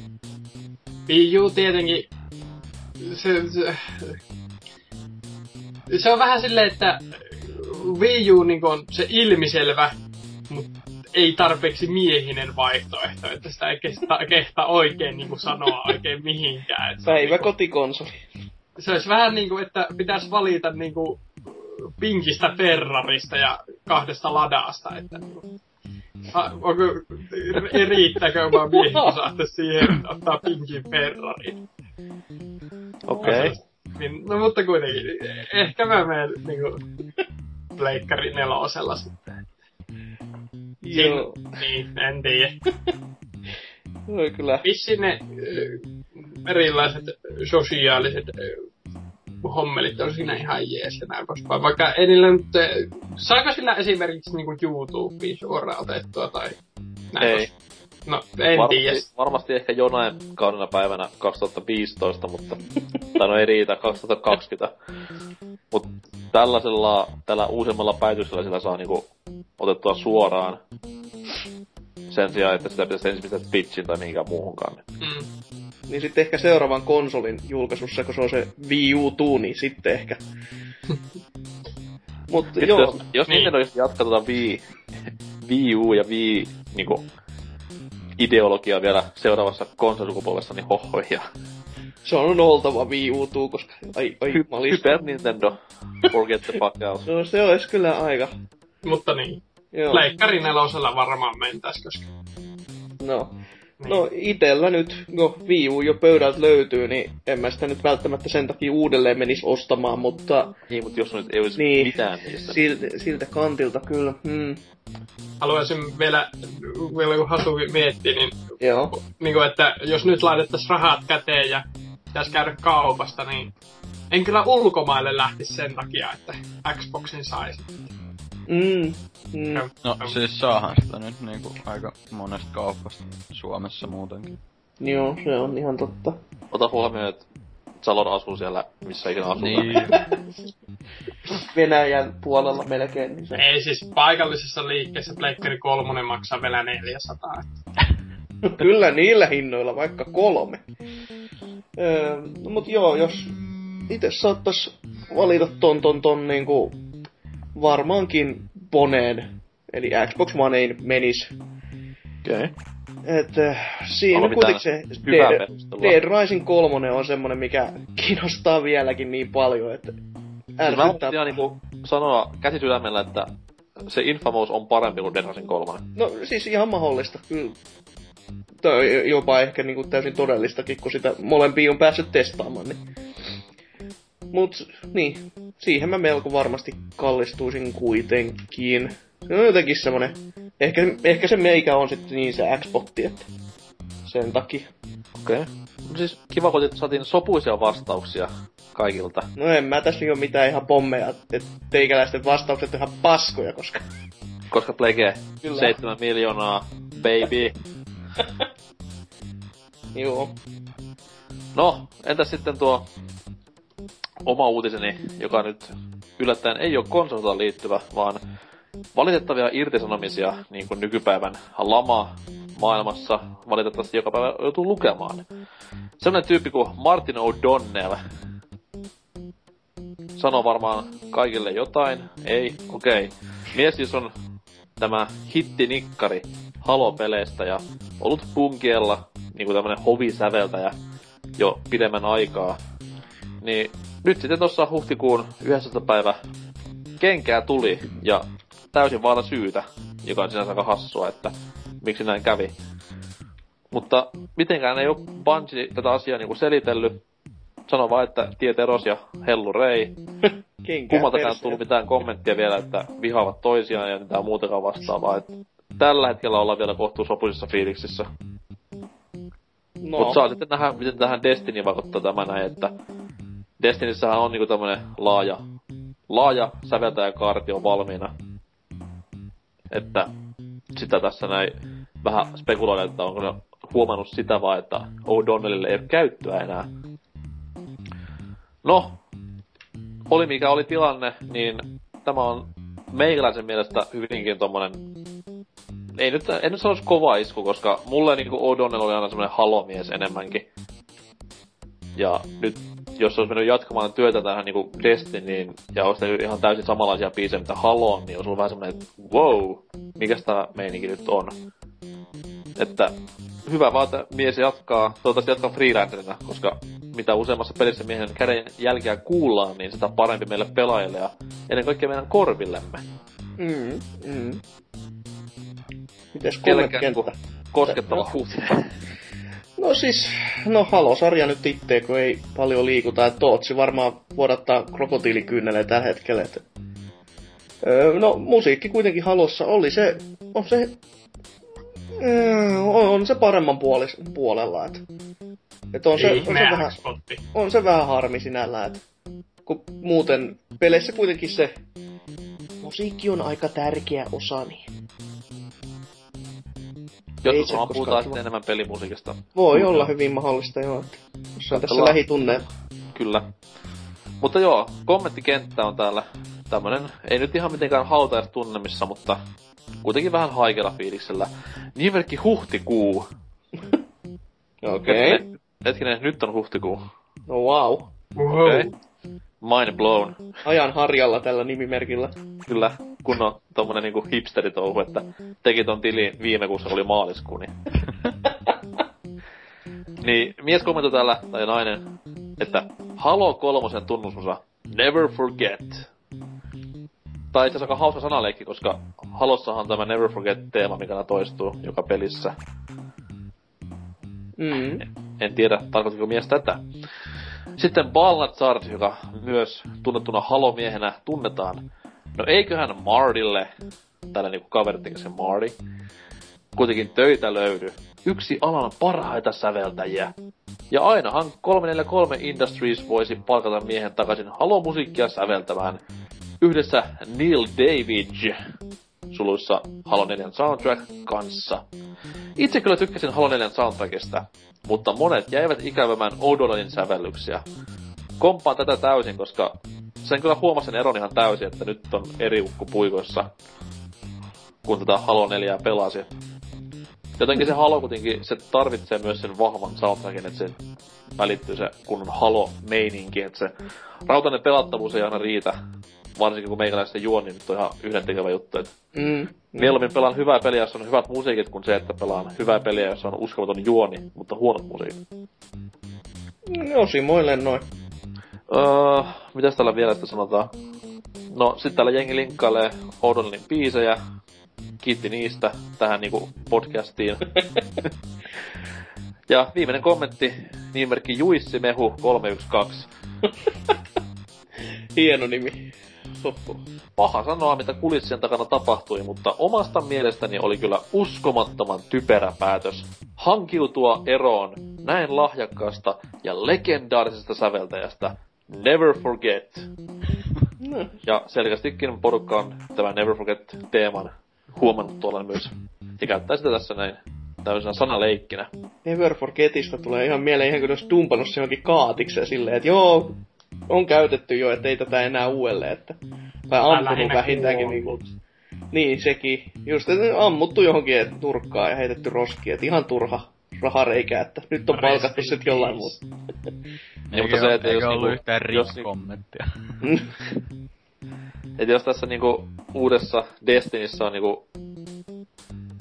Wii U tietenkin... Se on vähän silleen, että Wii U niin on se ilmiselvä, mutta ei tarpeeksi miehinen vaihtoehto, että sitä ei kehtaa oikein niin sanoa oikein mihinkään. Päivä niin kotikonsoli. Se olisi vähän niin kuin, että pitäisi valita niin kuin pinkistä Ferrarista ja 2 Ladasta, että onko, riittääkö oma miehikin saada siihen, ottaa pinkin Ferrarin. Okei. Okay. No mutta kuitenkin, ehkä mä menen niinku pleikkari 4:lla sitten. Joo. Niin, en tiedä. Joo, kyllä. Vissiin ne erilaiset sosiaaliset hommelit on siinä ihan jees ja näin poispäin. Vaikka ei niillä nyt... Saako sillä esimerkiksi niinku YouTubeen suoraan otettua tai näin? Ei. No, en tiedä. Varmasti ehkä jonain kaunina päivänä 2015, mutta... tai no ei riitä, 2020. Mut tällä uusimmalla päätöksellä sillä saa niinku otettua suoraan. Sen sijaan, että sitä pitäisi ensin pitää Twitchin tai mihinkään muuhunkaan. Mm. Niin sitten ehkä seuraavan konsolin julkaisussa, kun se on se Wii U2, niin sitten ehkä. Mut joo. Jos niin oikeesti jatkaa tota Wii U ja Wii niinku ideologiaa vielä seuraavassa konsolisukupolvessa, niin hohoja. Se on oltava Wii U2, koska ai jumalista. Hyper Nintendo, forget the fuck out. No se ois kyllä aika. Mutta niin. Pleikkari 4:lla varmaan mentäis, koska... No. Niin. No itellä nyt, kun Wii U jo pöydältä löytyy, niin en mä sitä nyt välttämättä sen takia uudelleen menis ostamaan, mutta... Niin, mutta jos nyt ei olisi niin, mitään niistä. Siltä kantilta kyllä. Mm. Haluaisin vielä kun Hasuvi miettii, niin... Joo. Niin kuin, että jos nyt laitettaisiin rahat käteen ja pitäisi käydä kaupasta, niin... En kyllä ulkomaille lähtisi sen takia, että Xboxin saisi. Mm. Mm. No siis saahan sitä nyt niinku aika monesta kaupasta Suomessa muutenkin. Joo, se on ihan totta. Ota huomioon, että Salon asuu siellä, missä ikinä asutaan. Niin. Venäjän puolella melkein. Niin se... Ei siis paikallisessa liikkeessä pleikkari 3 maksaa vielä 400. Kyllä niillä hinnoilla, vaikka 3. No mut joo, jos itse saattais valita ton niinku... Varmaankin Boneen, eli Xbox Onein menis. Okei. Okay. Että siinä kuitenkin se Dead Rising 3 on semmonen, mikä kiinnostaa vieläkin niin paljon, että... Mä haluan ihan niinku sanoa käsisydämellä, että se Infamous on parempi kuin Dead Rising 3. No siis ihan mahdollista, kyllä. Tai jopa ehkä niinku täysin todellistakin, kun sitä molempia on päässyt testaamaan, niin... Mut, niin, siihen mä melko varmasti kallistuisin kuitenkin. No jotenkin semmonen, ehkä se meikä on sitten niin se Xbotti, että sen takia. Okei. Okay. No siis kiva, kun saatiin sopuisia vastauksia kaikilta. No en mä tässä oo mitään ihan pommeja, että teikäläisten vastaukset on ihan paskoja, koska... Koska Plege, 7 miljoonaa, baby. Joo. No, entäs sitten tuo... Oma uutiseni, joka nyt yllättäen ei oo konsoltaan liittyvä, vaan valitettavia irtisanomisia, niin kuin nykypäivän lama maailmassa valitettavasti joka päivä joutuu lukemaan. Sellainen tyyppi kuin Martin O'Donnell sanoo varmaan kaikille jotain. Ei, okei. Okay. Mies siis on tämä hittinikkari Halo-peleistä ja ollut punkiella, niin kuin tämmönen hovisäveltäjä jo pidemmän aikaa. Niin nyt sitten tossa huhtikuun 11. päivä kenkää tuli ja täysin vailla syytä, joka on sinänsä aika hassua, että miksi näin kävi. Mutta mitenkään ei oo Bungie tätä asiaa niinku selitellyt. Sano vaan, että tiet eros ja hellu rei. Kummaltakaan ei tullut mitään kommenttia vielä, että vihaavat toisiaan ja mitään muutenkaan vastaavaa. Et tällä hetkellä ollaan vielä kohtuu sopuisissa fiiliksissä. No. Mut saa sitten nähdä, miten tähän Destiny vaikuttaa tämä näin, että... Destinissähän on niinku tämmönen laaja säveltäjäkaartio valmiina. Että sitä tässä näin vähän spekuloidaan, että onko ne huomannut sitä vaan, että O'Donnellille ei ole käyttöä enää. No, oli mikä oli tilanne, niin tämä on meikäläisen mielestä hyvinkin tommonen... En nyt sanoisi kova isku, koska mulle niinku O'Donnell oli aina semmonen halomies enemmänkin. Ja nyt... jos olisi mennyt jatkamaan työtä tähän niinku Destinyin ja olisi tehnyt ihan täysin samanlaisia biisejä mitä Haloon, niin olisi ollut vähän semmoinen, että wow, mikäs tää meininki nyt on. Että hyvä vaan, että mies jatkaa, toivottavasti jatkaa freelancerina, koska mitä useammassa pelissä miehen käden jälkeä kuullaan, niin sitä parempi meille pelaajille ja ennen kaikkea meidän korvillemme. Mites kommentkenttä? Koskettava uutinen. No siis, no Halo-sarja nyt ittee, kun ei paljon liikuta. Tootsi varmaan vuodattaa krokotiilikyynelleen tällä hetkellä. No musiikki kuitenkin Halossa oli se, on se paremman puolella. Että on se vähän harmi sinällään, että kun muuten peleissä kuitenkin se musiikki on aika tärkeä osa, niin... Jotkut vaan puhutaan sitten enemmän pelimusiikista. Voi olla hyvin mahdollista, joo. Jos on tässä lähitunneella. Kyllä. Mutta joo, kommenttikenttä on täällä tämmönen, ei nyt ihan mitenkään hautaistunnelmissa, mutta kuitenkin vähän haikella fiiliksellä. Nimerkki huhtikuu. Okei. Okay. Hetkinen, nyt on huhtikuu. No wow. Okei. Okay. Mind blown. Ajan harjalla tällä nimimerkillä. Kyllä, kun on tommonen niinku hipsteritouhu, että teki ton tilin viime kuussa, oli maaliskuu, niin... niin mies kommentoi täällä, tai nainen, että Halo 3 tunnusosa, never forget. Tai itseasiassa aika hauska sanaleikki, koska Halossahan tämä never forget teema, mikä toistuu joka pelissä. En tiedä, tarkoitiko mies tätä. Sitten Balnazar, joka myös tunnettuna halomiehenä tunnetaan. No eiköhän Martille, tällä niinku kaveri tekee se Marty, kuitenkin töitä löydy. Yksi alan parhaita säveltäjiä. Ja ainahan 343 Industries voisi palkata miehen takaisin halomusiikkia säveltämään. Yhdessä Neil Davidge, suluissa Halo 4 soundtrack kanssa. Itse kyllä tykkäsin Halo 4 soundtrackista, mutta monet jäivät ikävämään O'Donnellin sävellyksiä. Kompaan tätä täysin, koska sen kyllä huomasin eron ihan täysin, että nyt on eri ukko puikoissa, kun tätä Halo 4 pelasi. Jotenkin se Halo kuitenkin, se tarvitsee myös sen vahvan soundtrackin, että sen välittyy se kunnon Halo-meininki, että se rautainen pelattavuus ei aina riitä. Varsinkin kun meikäläisten juon, niin nyt on ihan yhdentekevä juttu. Mieluummin pelaan hyvää peliä, jos on hyvät musiikit, kuin se, että pelaan hyvää peliä, jos on uskomaton juoni, mutta huonot musiikit. Osimoilleen noin. Mitäs täällä vielä sitä sanotaan? No, sit täällä jengi linkkailee O'Donnellin biisejä. Kiitti niistä tähän niinku podcastiin. Ja viimeinen kommentti, nimimerkki Juissimehu 312. Hieno nimi. Paha sanoa, mitä kulissien takana tapahtui, mutta omasta mielestäni oli kyllä uskomattoman typerä päätös hankiutua eroon näin lahjakkaasta ja legendaarisesta säveltäjästä. Never forget. Ja selkeästikin porukka on tämän Never Forget-teeman huomannut tuolla myös. Ja käyttää sitä tässä näin tämmöisenä sanaleikkinä. Never Forgetista tulee ihan mieleen, ihan kun olisi dumpannut se johonkin kaatikseen silleen, että joo... On käytetty jo, ettei tätä enää uudelleen, että... Tai ampunut vähintäänkin niinku... Niin, sekin. Just, ammuttu johonkin turkkaan ja heitetty roskiin, et ihan turha rahareikä, että nyt on palkattu sit jollain muuta. Eikä ollu yhtään RIP-kommenttia. Et jos tässä niinku uudessa Destinissä on niinku...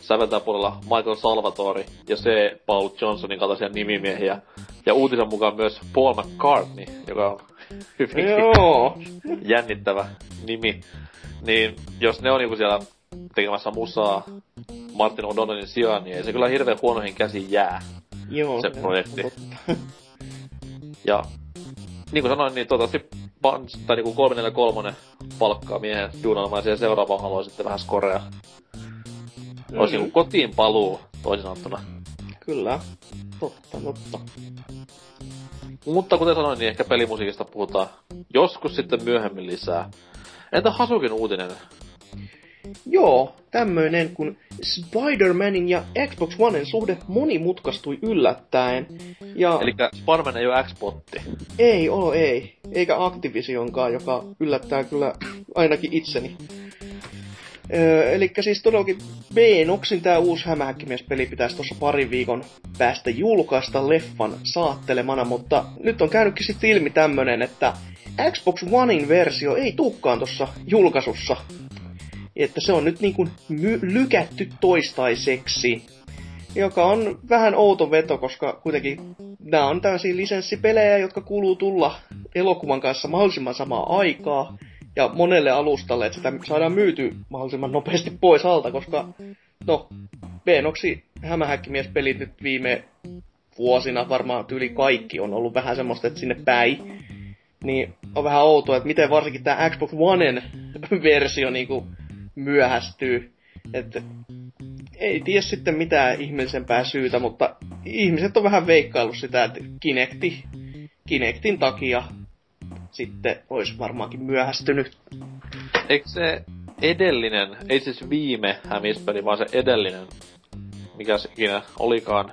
Säveltää puolella Michael Salvatore ja C. Paul Johnsonin kaltaisia nimimiehiä. Ja uutisen mukaan myös Paul McCartney, joka on hyvin jännittävä nimi. Niin jos ne on niinku siellä tekemässä musaa Martin O'Donnellin sijaan, niin ei se kyllä hirveen huonoihin käsiin jää. Joo, se projekti. Ja niin kuin sanoin, niin toivottavasti tai niinku 343 palkkaa miehen duunalmaisen ja seuraavaan haluaa sitten vähän skorea. Olisi niinku kotiin paluu, toisin sanottuna. Kyllä, totta. Mutta kuten sanoin, niin ehkä pelimusiikista puhutaan joskus sitten myöhemmin lisää. Entä Hasukin uutinen? Joo, tämmöinen kun Spider-Manin ja Xbox Oneen suhde monimutkaistui yllättäen. Ja... Elikkä Spider-Man ei ole Xbotti. Ei oo, eikä Activisionkaan, joka yllättää kyllä ainakin itseni. Elikkä siis todellakin Venoksin tää uusi Hämähäkkimies-peli pitäisi tuossa parin viikon päästä julkaista leffan saattelemana, mutta nyt on käynytkin sitten ilmi tämmönen, että Xbox Onein versio ei tulekaan tuossa julkaisussa. Että se on nyt niinku lykätty toistaiseksi, joka on vähän outo veto, koska kuitenkin nämä on tämmöisiä lisenssipelejä, jotka kuuluu tulla elokuvan kanssa mahdollisimman samaa aikaa ja monelle alustalle, että sitä saadaan myytyä mahdollisimman nopeasti pois alta, koska no, Venoksi Hämähäkkimiespelit nyt viime vuosina varmaan yli kaikki on ollut vähän semmoista, että sinne päin. Niin on vähän outoa, että miten varsinkin tää Xbox Oneen versio niinku myöhästyy. Et ei tiedä sitten mitään ihmeellisempää syytä, mutta ihmiset on vähän veikkaillut sitä, että Kinectin takia sitten olisi varmaankin myöhästynyt. Eikö se edellinen, ei siis viime hämispeli, vaan se edellinen, mikä se ikinä olikaan,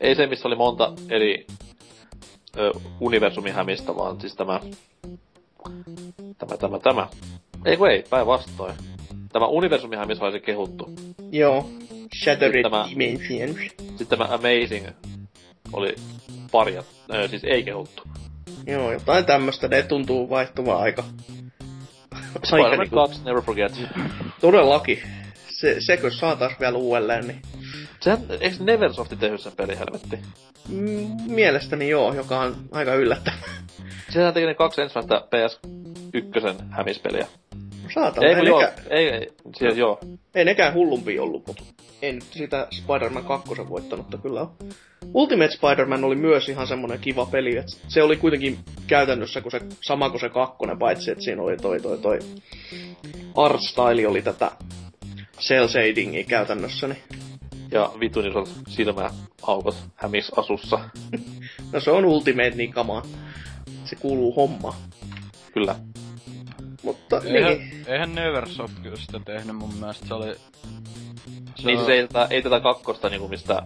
ei se missä oli monta eri universumin hämistä, vaan siis tämä. Eiku ei, päinvastoin. Tämä universumin hämis oli se kehuttu. Joo, Shattered Dimensions. Sitten tämä Amazing oli parjat, siis ei kehuttu. Joo, jotain tämmöstä, ne tuntuu vaihtuvaa aika. Spider-Man 2, never forget. Todellakin. Sekö saatais vielä uudelleen, niin... Sehän, eiks Neversofti tehnyt sen peli, helvetti? Mielestäni joo, joka on aika yllättävää. Sehän teki ne 2 ensimmäistä PS1 hämispeliä. No saatana, ei nekään. Ei nekään hullumpia ollut, mutta en nyt sitä Spider-Man 2 voittanutta kyllä on. Ultimate Spider-Man oli myös ihan semmonen kiva peli, että se oli kuitenkin käytännössä kun se, sama kuin se kakkonen, paitsi että siinä oli toi art style oli tätä cel shadingia käytännössä, niin... Ja vitun isot silmäaukot hämisasussa. No se on Ultimate niin kamaa. Se kuuluu hommaan. Kyllä. Mutta niin. Eihän Neversoft kyllä sitä tehnyt mun mielestä, se oli... Se niin on... siis ei tätä kakkosta niinku mistä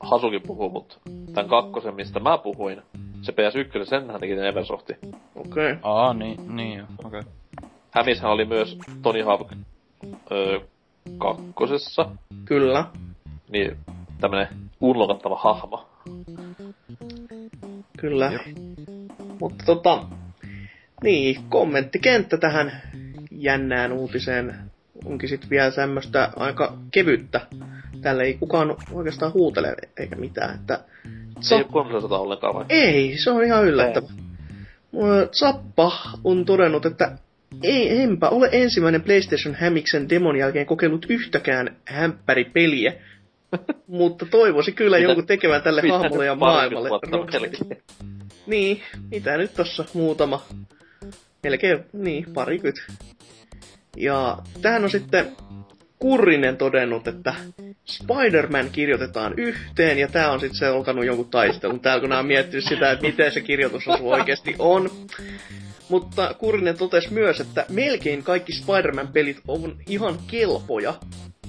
Hasukin puhuu, mut tän kakkosen mistä mä puhuin, se PS1, senhän teki Neversofti. Okei. Okay. Aa niin okei. Okay. Hämishän oli myös Tony Hawk kakkosessa. Kyllä. Niin, tämmönen unlokattava hahmo. Kyllä. Jep. Mutta niin, kommenttikenttä tähän jännään uutiseen onkin sit vielä semmoista aika kevyttä. Tälle ei kukaan oikeastaan huutele eikä mitään, että... Se ei oo 300 ollenkaan vai? Ei, se on ihan yllättävä. Zappa on todennut, että enpä ole ensimmäinen PlayStation-hämiksen demon jälkeen kokeillut yhtäkään hämppäripeliä, mutta toivoisi kyllä jonkun tekevän tälle hahmolle ja maailmalle. Niin, mitä nyt tossa muutama, melkein niin, parikyt. Ja tähän on sitten Kurrinen todennut, että Spider-Man kirjoitetaan yhteen, ja tää on sitten se alkanut jonkun taistelun täällä, kun nää on miettinyt sitä, että miten se kirjoitusosu oikeesti on. Mutta Kurrinen totesi myös, että melkein kaikki Spider-Man-pelit on ihan kelpoja.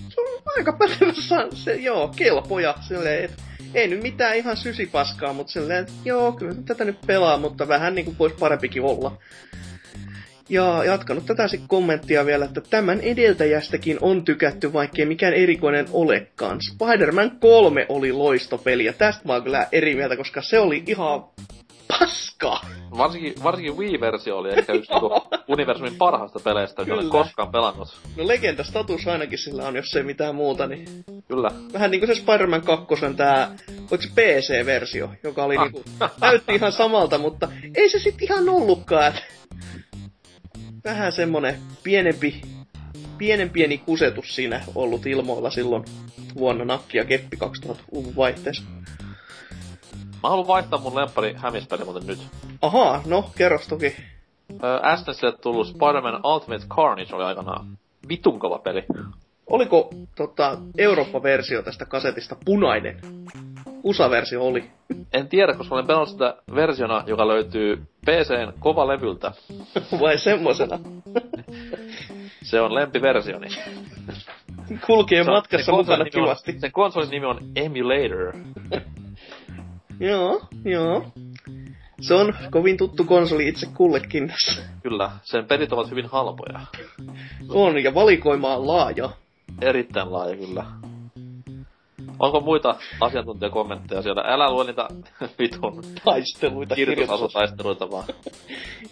Se on aika pätevä, se, joo, kelpoja. Silleen, et, ei nyt mitään ihan sysipaskaa, mutta silleen, että joo, kyllä tätä nyt pelaa, mutta vähän niin kuin voisi parempikin olla. Ja jatkanut tätä sitten kommenttia vielä, että tämän edeltäjästäkin on tykätty, vaikkei mikään erikoinen olekaan. Spider-Man 3 oli loistopeli, ja tästä mä oon kyllä eri mieltä, koska se oli ihan... Paska! Varsinkin Wii-versio oli ehkä yksi universumin parhaista peleistä, joita olen koskaan pelannut. No legendastatus ainakin sillä on, jos ei mitään muuta, niin... Kyllä. Vähän niinku se Spider-Man 2, tää... Oliko se PC-versio, joka oli niinku... Näytti ihan samalta, mutta ei se sit ihan ollutkaan. Vähän semmonen pieni kusetus siinä ollut ilmoilla silloin vuonna Nakki ja Keppi 2000-luvun vaihteessa. Mä haluun vaihtaa mun lemppari hämispeli muuten nyt. Ahaa, no, kerros toki. SNESille tullut Spider-Man Ultimate Carnage oli aikanaan vitun kova peli. Oliko Eurooppa-versio tästä kasetista punainen? USA-versio oli. En tiedä, koska olen pelannut sitä versiona, joka löytyy PC:n kovalevyltä. Vai semmosena? Se on lempiversioni. Kulkee matkassa mukana kivasti. Sen konsolin nimi on Emulator. Joo. Se on kovin tuttu konsoli itse kullekin tässä. Kyllä, sen pelit ovat hyvin halpoja. On, ja valikoima on laaja. Erittäin laaja, kyllä. Onko muita asiantuntijakommentteja siellä? Älä lue niitä vitun taisteluita, kirjoitusasutaisteluita vaan.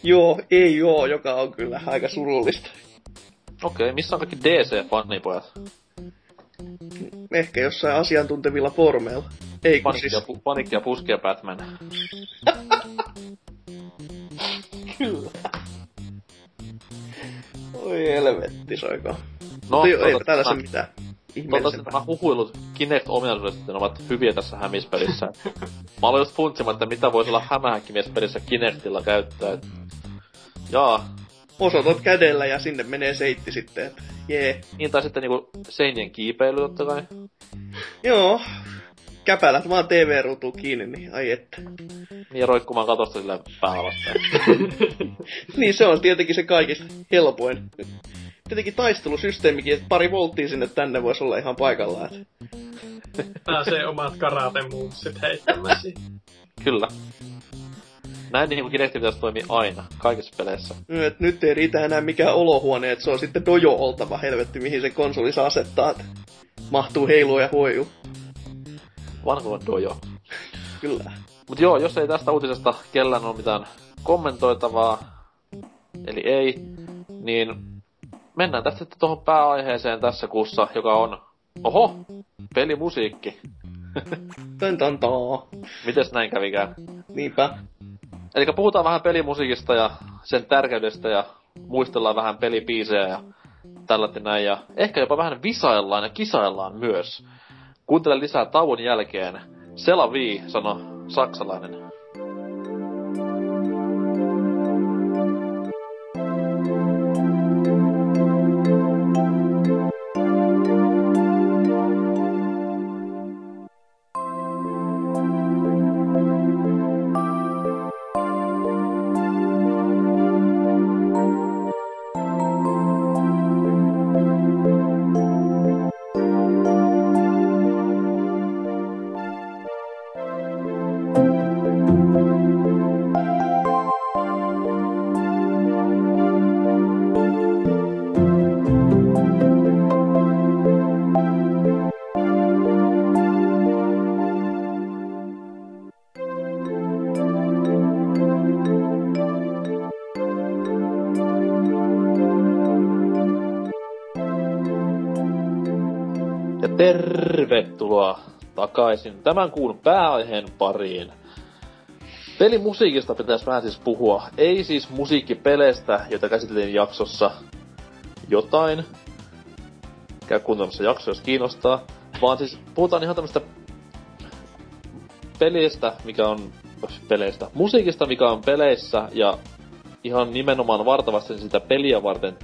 Joo, ei joo, joka on kyllä aika surullista. Okei, missä on kaikki DC-fanipojat? Ehkä jossain asiantuntevilla foorumeilla. Panikki ja puski ja Batman. Kyllä. Oi helvetti, soiko. No, eipä täällä se mitään. Toivottavasti nämä huhuilut Kinect-ominaisuudet ovat hyviä tässä hämispelissä. Mä aloin just funtsimaan, että mitä voisi olla hämähäkkimiespelissä Kinectilla käyttää. Jaa. Osoitat kädellä ja sinne menee seitti sitten, että jee. Niin, tai sitten niinku seinien kiipeily totta kai. Joo. Käpälät vaan TV-ruutuun kiinni, niin ai että. Niin, ja roikkumaan katosta sillä pääalasta. Niin, se on tietenkin se kaikista helpoin. Tietenkin taistelusysteemikin, että pari volttia sinne tänne voisi olla ihan paikallaan. Pääsee omat karate-movesit heittämään siihen. Kyllä. Näin niin kuin Kinectin pitäisi toimii aina, kaikissa peleissä. Nyt ei riitä enää mikään olohuone, että se on sitten dojo oltava helvetti, mihin se konsoli saa asettaa. Mahtuu heilua ja huojuu. Vanhoa dojo. Kyllä. Mut joo, jos ei tästä uutisesta kellään ole mitään kommentoitavaa, eli ei, niin... Mennään tästä sitten tuohon pääaiheeseen tässä kuussa, joka on... Oho! Pelimusiikki! Töntantaa! Mites näin kävikään? Niinpä. Elikkä puhutaan vähän pelimusiikista ja sen tärkeydestä ja muistellaan vähän pelibiisejä ja tällätti näin. Ja ehkä jopa vähän visaillaan ja kisaillaan myös. Kuuntele lisää tauon jälkeen. C'est la vie, sano saksalainen. Tervetuloa takaisin tämän kuun pääaiheen pariin. Pelimusiikista pitäisi vähän siis puhua. Ei siis musiikkipeleistä, jota käsiteltiin jaksossa jotain. Käy kuuntelemassa jakso, jos kiinnostaa. Vaan siis puhutaan ihan tämmöstä peleistä, mikä on peleistä. Musiikista, mikä on peleissä ja ihan nimenomaan vartavasti sitä peliä varten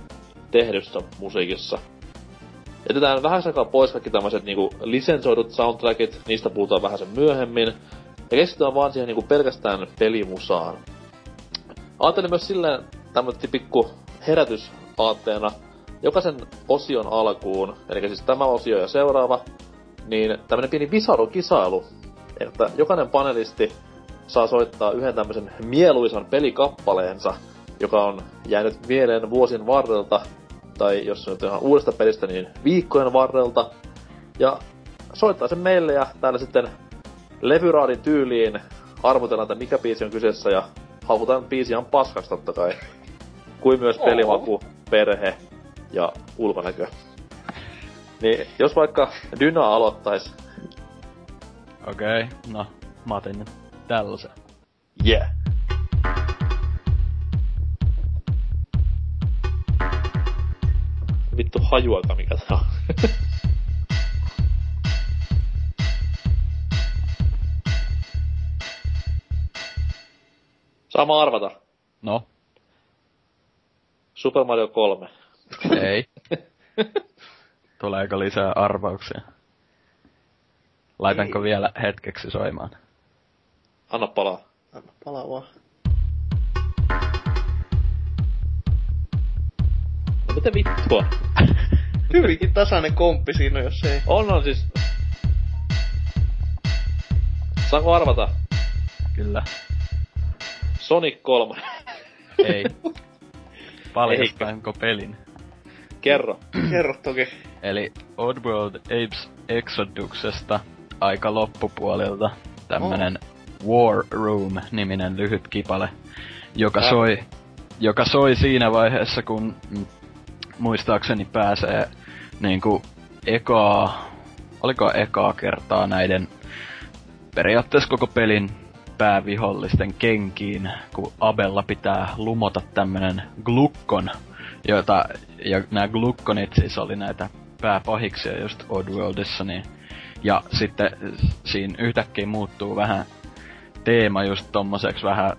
tehdystä musiikissa. Jätetään vähäsen aikaa pois kaikki tämmöiset niinku lisensoidut soundtrackit, niistä puhutaan vähäsen myöhemmin. Ja keskitytään vaan siihen niinku pelkästään pelimusaan. Ajattelin myös silleen tämmönen pikku herätysaatteena jokaisen osion alkuun, eli siis tämä osio ja seuraava, niin tämmönen pieni visarukisailu, että jokainen panelisti saa soittaa yhden tämmöisen mieluisan pelikappaleensa, joka on jäänyt mieleen vuosien varrelta, tai jos se on ihan uudesta pelistä, niin viikkojen varrelta. Ja soittaa sen meille ja täällä sitten levyraadin tyyliin arvotellaan, että mikä biisi on kyseessä ja haukutaan biisiä on paskaksi totta kai. Kuin myös pelimaku, perhe ja ulkonäkö. Niin jos vaikka Dyna aloittais. Okei, no mä otin nyt tällaisen. Yeah. Vittu hajuaika mikä tää on. Saa mä arvata. No? Super Mario 3. Ei. Tuleeko lisää arvauksia? Laitanko vielä hetkeksi soimaan? Anna palaa. Anna palaa vaan. Mitä vittua? Hyvinkin tasainen komppi siinä, jos ei... On siis... Saanko arvata? Kyllä. Sonic 3. Ei. Paljastaanko pelin? Kerro toki. Eli Oddworld Apes Exoduksesta aika loppupuolelta tämmönen War Room-niminen lyhyt kipale, joka soi siinä vaiheessa, kun muistaakseni pääsee niinku ekaa kertaa näiden periaatteessa koko pelin päävihollisten kenkiin, kun Abella pitää lumota tämmönen glukkon, ja nämä glukkonit siis oli näitä pääpahiksia just Oddworldissa, niin ja sitten siinä yhtäkkiä muuttuu vähän teema just tommoseksi vähän,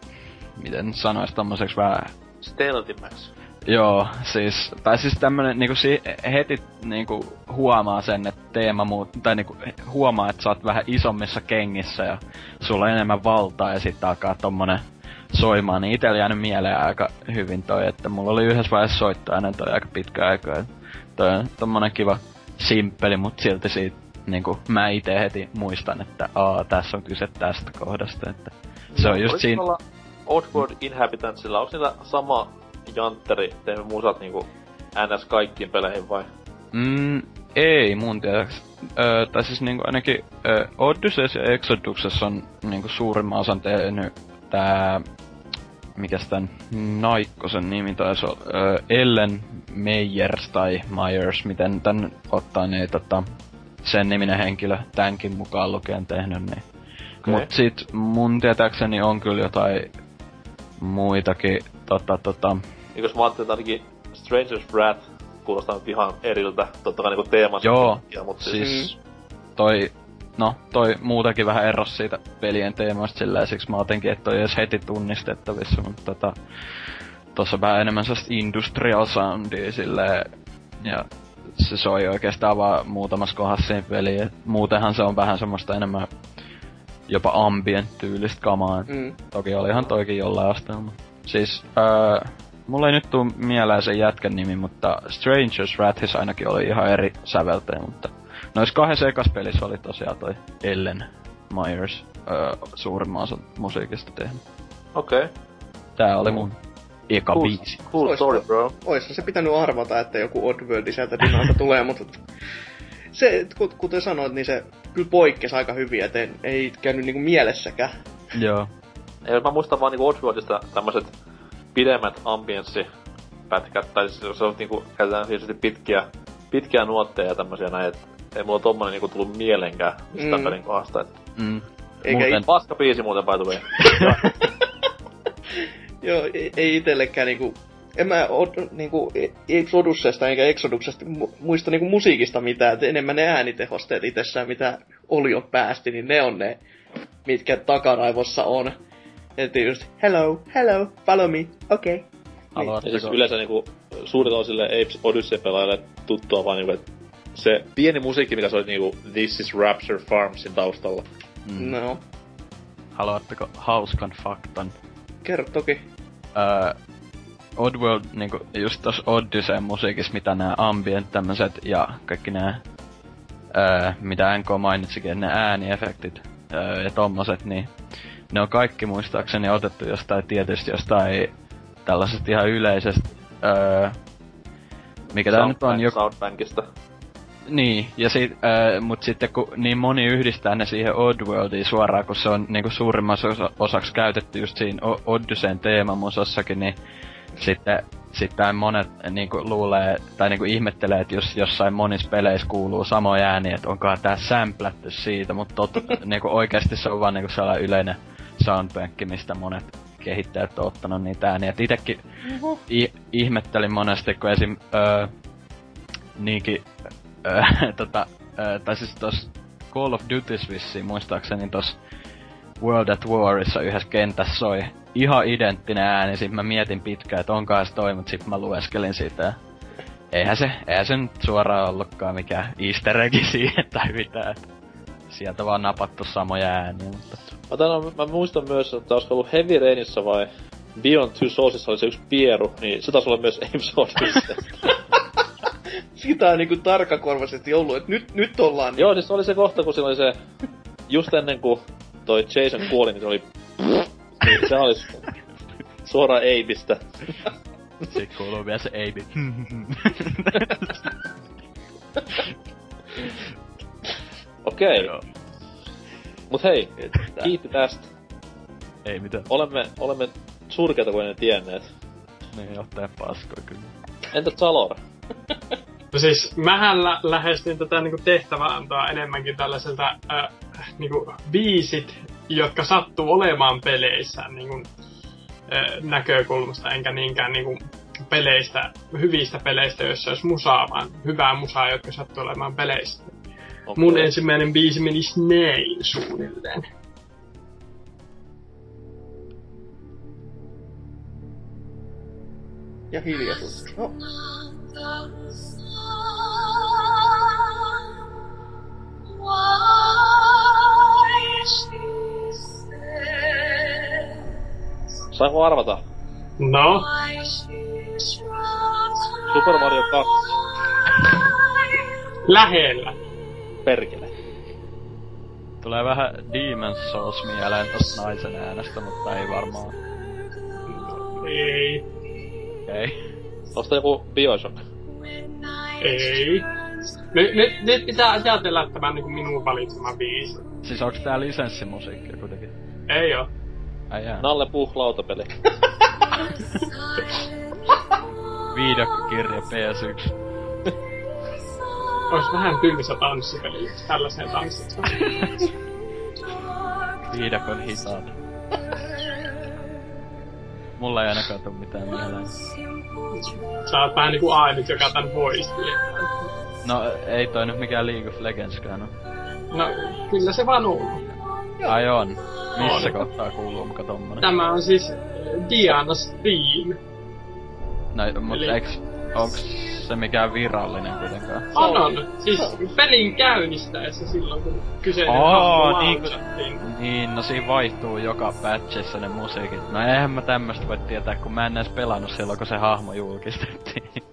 miten sanois, tommoseksi vähän stealthimäksi. Joo, siis tämmönen niinku heti niinku huomaa sen, että teema muuttuu, tai niinku huomaa, että sä oot vähän isommissa kengissä ja sulla on enemmän valtaa ja sit alkaa tommonen soimaan, niin itellä jäänyt mieleen aika hyvin toi, että mulla oli yhdessä vaiheessa soittajana toi aika pitkä aikaa, toi on tommonen kiva simppeli, mut silti siitä niinku mä ite heti muistan, että tässä on kyse tästä kohdasta, että se on just siinä. Oddworld Inhabitantsilla, onko niillä sama jantteri, teemme musat niinku NS kaikkiin peleihin vai? Ei mun tiedäks. Tai siis niinku ainakin Odysseus ja Exoduksessa on niinku suurimman osan tehnyt tää... Mikäs tän Naikkosen nimi taisi olla? Ellen Meyers tai Myers, miten tän ottaa ne sen niminen henkilö tämänkin mukaan lukien tehnyt, niin. Okay. Mut sit mun tietääkseni on kyllä jotain muitakin jos mä ajattelin, että ainakin Stranger's Wrath kuulostaa nyt ihan eriltä, tottakai niinku teemassa. Joo, siis toi muutakin vähän eros siitä pelien teemasta sillä, siksi mä otinkin, että toi ei edes heti tunnistettavissa, mutta tossa vähän enemmän sellaista industrial soundia silleen, ja se soi oikeastaan vaan muutamassa kohdassa siinä peliin. Muutenhan se on vähän semmoista enemmän jopa ambient-tyylistä kamaa. Toki olihan toikin jollain asteella. Siis, mulla ei nyt tuu mieleen sen jätkän nimi, mutta Stranger's Wrathis ainakin oli ihan eri säveltäjä, mutta nois kahdessa ekas pelissä oli tosiaan toi Ellen Myers suurimman osan musiikista tehnyt. Okei. Tää oli mun eka biisi. Cool story, bro. Ois se pitänyt arvata, että joku Oddworld sieltä dinalta tulee, mutta... Se, kuten sanoit, niin se kyllä poikkesi aika hyvin, et ei käynyt niinku mielessäkään. Joo. Ei, mä muistan vaan niinku Oddworldista tämmöset pidemmät ambienssipätkät, tai siis se on niinku käytetään tietysti pitkiä nuotteja ja tämmösiä näin, et ei mulla tommonen niinku tullut mielenkään mistä pelin kohdasta, et... Eikä paska biisi muuten paituvia. Joo, ei itellekään niinku... En mä niinku Exoduksesta eikä Exoduksesta muista niinku musiikista mitään, et enemmän ne äänitehosteet itsessään, mitä olio päästi, niin ne on ne, mitkä takaraivossa on. Et just, hello, follow me, okei. Okay. Niin. Siis yleensä niinku suurin osille Apes Odyssey-pelaajille tuttua vaan niinku, et se pieni musiikki, mikä soi niinku This is Rapture Farmsin taustalla. No. Haluatteko hauskan faktan? Kerro toki. Oddworld, niinku just tossa Odysseyn musiikissa, mitä nää ambient tämmöset ja kaikki nää, mitä NK mainitsikin, ne ääniefektit ja tommoset, niin ne on kaikki muistaakseni otettu jostain tietysti jostain tällaisesta ihan yleisestä, mikä tää nyt on joku... Soundbankista. Niin, ja mut sitten kun niin moni yhdistää ne siihen Oddworldiin suoraan, kun se on niinku suurimmassa osaksi käytetty just siinä Odysseyn teemamusassakin, niin sitten monet niinku luulee, tai niinku ihmettelee, että jos jossain monissa peleissä kuuluu samoja ääniä, että onkaan tää sämplätty siitä, mutta niinku oikeesti se on vaan niinku sellainen yleinen soundbankki, mistä monet kehittäjät on ottanut niitä ääniä. Et itekin ihmettelin monesti, kun esim. Tai siis tossa Call of Duty's vissiin muistaakseni tossa World at Warissa yhdessä kentässä soi ihan identtinen ääni, sit mä mietin pitkään, että onkaan se toi, mut sit mä lueskelin sitä. Eihän se nyt suoraan ollutkaan mikään easter egg siihen tai mitään. Sieltä vaan napattu samoja ääniä, mutta... Mä muistan myös, että olisiko ollut Heavy Rainissa vai Beyond Two Soulsissa oli se yksi pieru, niin se taisi olla myös Apes Odysseystä. Sitä on niinku tarkkakorvaisesti ollut, että nyt ollaan... Joo, niin se oli se kohta, kun siinä oli se... Just ennen kuin toi Jason kuoli, niin se oli... Se oli suoraan Apeista. Se kuuluu vielä se Amy. Okei. Okay. Mut hei, kiitti tästä. Ei mitään. Olemme surkeita kuin ne tienneet. Niin, johtajan paskoja kyllä. Entä Zalor? No siis, mähän lähestyin tätä niinku tehtäväantoa enemmänkin tällaiselta niinku biisit, jotka sattuu olemaan peleissä niinku, näkökulmasta, enkä niinkään niinku peleistä, hyvistä peleistä, joissa olisi musaa, vaan hyvää musaa, jotka sattuu olemaan peleissä. Okay. Mun ensimmäinen biisi menisi näin suunnilleen. Ja hiljaisuus. No. Sainko arvata? No. Super Mario 2. Lähellä. Perkele. Tulee vähän Demon's Souls mieleen tosta naisen äänestä, mutta ei varmaan. Ei. Ei. Onko joku Bioshock? Ei. Nyt pitää ajatella, että mä niinku minun valitseman biisi. Siis onks tää lisenssimusiikkia kuitenkin? Ei oo. Ai jää. Nalle Puh lautapeli. Viidakkokirja PS1. Ois vähän tylsä tanssipeli, tällaiseen tanssitsa. Viidakon hitaat. Mulla ei ainakaan tuu mitään mieleen. Sä oot vähän niinku ainut, joka tän voisi. No, ei toi nyt mikään League of Legendskään oo. No, kyllä se vaan on. Ai on. Missä kohtaa kuuluu muka tommonen? Tämä on siis Diana's Theme. No, mut eli... onks se mikään virallinen kuitenkaan? On. Siis pelin käynnistäessä silloin, kun kyseinen hahmo lausettiin. Niin, no siinä vaihtuu joka patchissa ne musiikit. No eihän mä tämmöstä voi tietää, kun mä en edes pelannut silloin, kun se hahmo julkistettiin.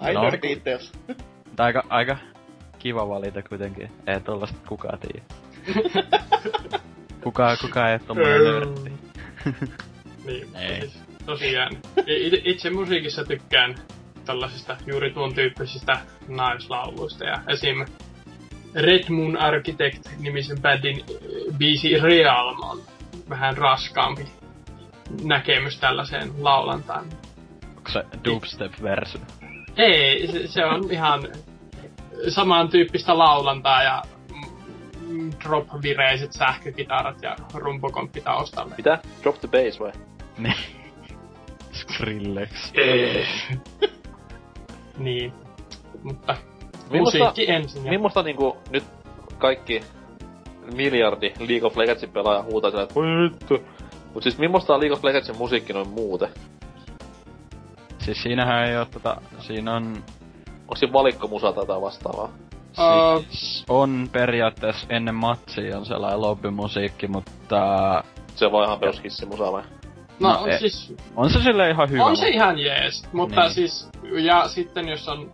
Minor details. Aika kiva valita kuitenkin. Ei tollaista kukaan tiedä. Kukaan ei tommoinen nörtti. Niin, ei. Tosiaan. Itse musiikissa tykkään tällaisista juuri tuon tyyppisistä naislauluista. Ja esim. Red Moon Architect-nimisen bändin biisi Realm on vähän raskaampi näkemys tällaiseen laulantaan. Onko se dubstep-versio? Ei, se on ihan samantyyppistä laulantaa ja drop-vireiset sähkökitarat ja rumpokomppi taustalle. Mitä? Drop the bass vai? Ne. Skrillex. Niin. Mutta musiikki ensin. Mimmosta niinku nyt kaikki miljardi League of Legendsin pelaaja huutaa sillä, että voi vittu. Mut siis mimmosta on League of Legendsin musiikki noin muuten? Siis siinähän ei oo siinä on... Onks siinä valikkomusaa tätä vastaavaa? Siis on periaatteessa ennen matsia on sellainen lobbymusiikki, mutta... Se voi ihan perus hissimusaa vai? No siis... On se silleen ihan hyvä. On se ihan jees, mutta niin. Siis... Ja sitten jos on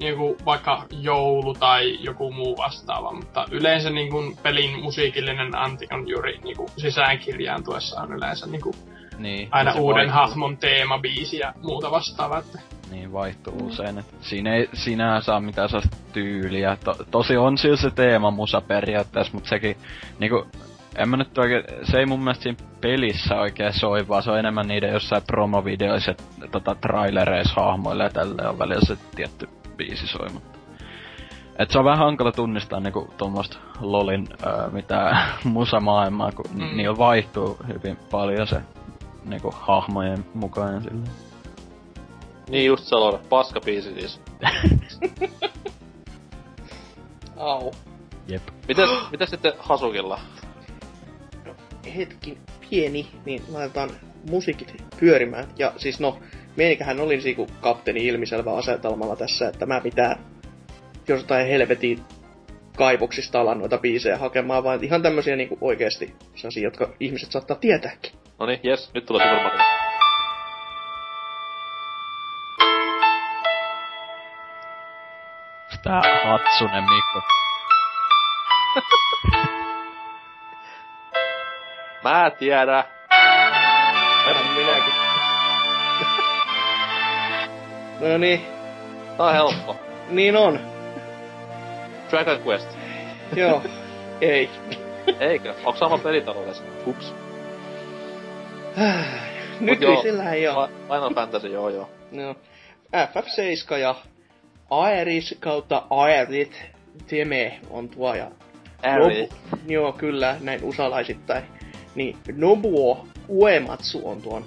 niinku vaikka joulu tai joku muu vastaava, mutta yleensä niinku pelin musiikillinen anti on juuri niinku sisäänkirjaan tuessa on yleensä niinku... Niin. Aina uuden hahmon teemabiisi ja muuta vastaavaa, että... Niin, vaihtuu usein, et siinä ei sinähän saa mitään sellaista tyyliä. Tosi on siis se teemamusa periaatteessa, mut sekin niinku... En mä nyt oikein, se ei mun mielestä siinä pelissä oikein soi, vaan se on enemmän niiden jossain promovideoissa ja trailereissa hahmoilla ja tälleen on välillä se tietty biisi soi, mutta... Et se on vähän hankala tunnistaa niinku tommoista LOLin mitään musamaailmaa, kun niillä vaihtuu hyvin paljon se niinku hahmojen mukaan ja silleen. Niin just Salora, paskabiisi siis. Au. Jep. Mitäs sitten Hasukilla? No, hetki pieni, niin laitetaan musiikit pyörimään. Ja siis no, meininkähän olin siiku kapteeni ilmiselvä asetelmalla tässä, että mä pitää jostain helvetin kaivoksista alan noita biisejä hakemaan, vaan ihan tämmösiä niinku oikeesti sellaisia, jotka ihmiset saattaa tietääkin. Noniin, jes, nyt tulee Super Mario. Tää Hatsune Mikko. Mä tiedän. En minäkin. No niin. Tää on helppo. Niin on. Dragon Quest. Joo. Ei. Eikö? Onko sama pelitaloudessa? Ups. Nykyisillähän joo. Final Fantasy, joo. No. FF7 ja Aeris/Aerit Deme on tuo ja... Aerit. Joo, kyllä, näin usalaisittain. Niin Nobuo Uematsu on tuon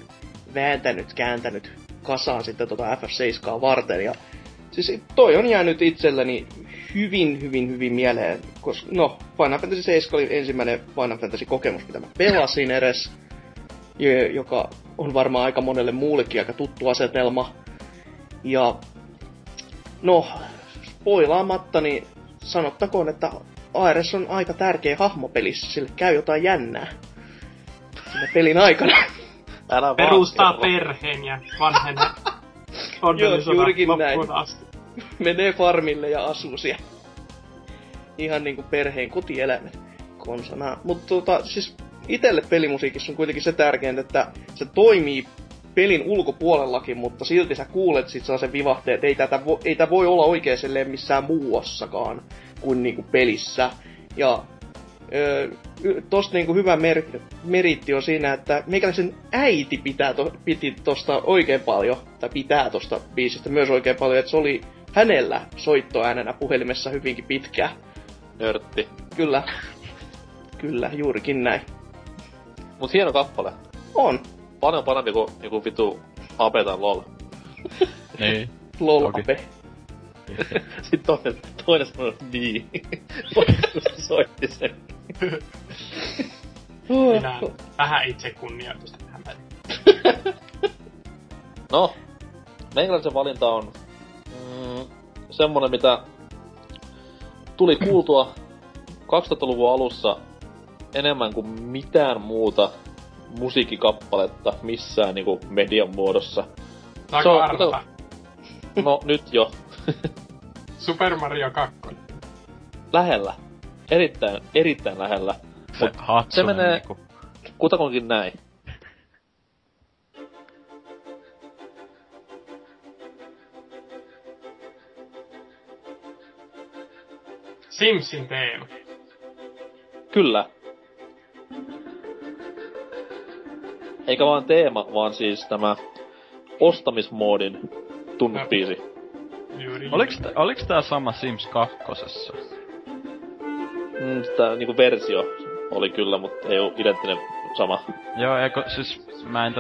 vääntänyt, kääntänyt kasaan sitten tota FF7 varten ja... Siis toi on jäänyt itselleni hyvin mieleen, koska no, Final Fantasy 7 oli ensimmäinen Final Fantasy-kokemus, mitä mä pelasin edes, joka on varmaan aika monelle muullekin aika tuttu asetelma. Ja no, spoilaamatta, niin sanottakoon, että Ares on aika tärkeä hahmopelissä, sille käy jotain jännää sinne pelin aikana. Perustaa perheen ja vanhenee. Joo, juurikin näin. Asti. Menee farmille ja asuu siellä. Ihan niinku perheen kotielämä konsana. Mut siis itelle pelimusiikissa on kuitenkin se tärkeintä, että se toimii pelin ulkopuolellakin, mutta silti sä kuulet sit sellaisen vivahteen, että ei tää voi olla oikein silleen missään muuassakaan kuin niinku pelissä. Ja tosta niinku hyvä meritti on siinä, että meikäläisen äiti piti tosta oikein paljon, tai pitää tosta biisistä myös oikein paljon, että se oli hänellä soittoäänenä puhelimessa hyvinkin pitkään. Nörtti. Kyllä. Kyllä, juurikin näin. Mut hieno kappale. On. Paljon parempi kuin joku vitu Ape tai LOL. Niin. LOL okay. Ape. Sitten toinen sanoi, että niin. Toinen soitti sen. Minä vähän itse kunnioitusta tähän väliin. No, meikäläisen valinta on semmonen, mitä tuli kuultua 2000-luvun alussa enemmän kuin mitään muuta musiikkikappaletta missään niinku median muodossa. Saanko arvata? No, nyt jo. Super Mario 2. Lähellä. Erittäin lähellä. Mut se menee niinku kutakonkin näin. Simsin teema. Kyllä. Eikä vaan teema, vaan siis tämä ostamismoodin tunnepiiri. Oliks tää sama Sims 2:ssa? Tää niinku versio oli kyllä, mutta ei oo identtinen sama. Joo, eikö siis mä en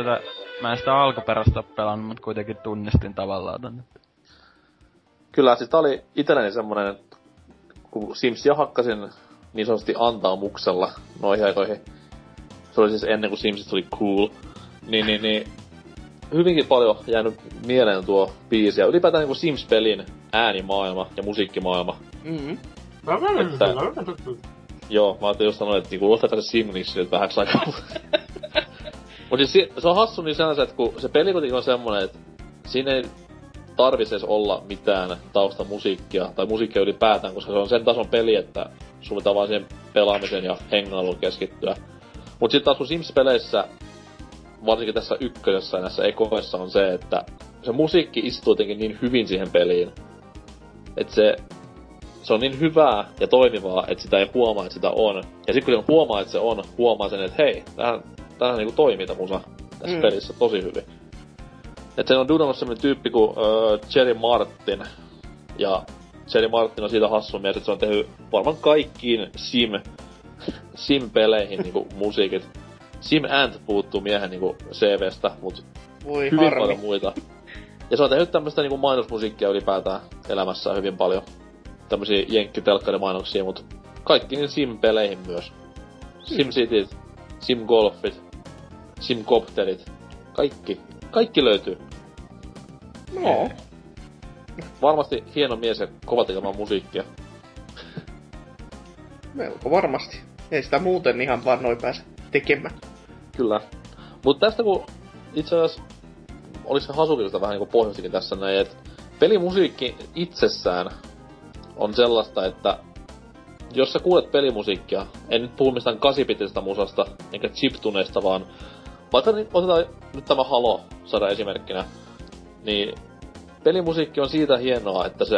sitä alkuperäistä pelannut, mut kuitenkin tunnistin tavallaan tänne. Kyllä, siis tää oli itelleni semmonen, kun Simsia hakkasin niin sanotusti antaumuksella noihin aikoihin. Se oli siis ennen kuin Simsit oli cool. Niin hyvinkin paljon jäänyt mieleen tuo biisi ja ylipäätään niinku Sims-pelin äänimaailma ja musiikkimaailma. Mhm. Että... Joo, mä ajattelin just sanoa, että niinku ostakaa se Simniksi nyt vähäksi aikaa. Mut siis se on hassu niin sellaisen, että kun se peli kuitenkin on semmonen, että siinä ei tarvis edes olla mitään taustamusiikkia tai musiikkia ylipäätään, koska se on sen tason peli, että sulta vaan siihen pelaamiseen ja hengailuun keskittyä. Mut sit taas kun Sims-peleissä, varsinkin tässä ykkösessä ja näissä ekoissa on se, että se musiikki istuu jotenkin niin hyvin siihen peliin, että se on niin hyvää ja toimivaa, että sitä ei huomaa, että sitä on. Ja sit kun se huomaa, että se on, huomaa sen, että hei, tämähän niinku toimii tämä musa tässä pelissä tosi hyvin. Et sen on duunannut semmonen tyyppi kuin Cherry Martin. Ja Cherry Martin on siitä hassun mies, että se on tehnyt varmaan kaikkiin Sim-peleihin niinku musiikit. Sim Ant puuttuu miehen niinku CV:stä, mut voi hyvin harmi. Paljon muita. Ja se on tehnyt tämmöstä niinku mainosmusiikkia ylipäätään elämässään hyvin paljon. Tämmösiä jenkkitelkkarimainoksia, mut kaikkiin Sim-peleihin myös. Sim-cityt, Sim-golfit, Sim-kopterit, kaikki löytyy. No. Varmasti hieno mies ja kova tekemään musiikkia. Melko varmasti. Ei sitä muuten ihan vaan noin pääse tekemään. Kyllä. Mut tästä kun itse asiassa olis se Hasukilta vähän niinku pohjustikin tässä näin, et pelimusiikki itsessään on sellaista, että jos sä kuulet pelimusiikkia, en nyt puhu mistään 8-bitisestä musasta, enkä chiptuneista vaan, vaikka otetaan nyt tämä Halo-sarja esimerkkinä, niin pelimusiikki on siitä hienoa, että se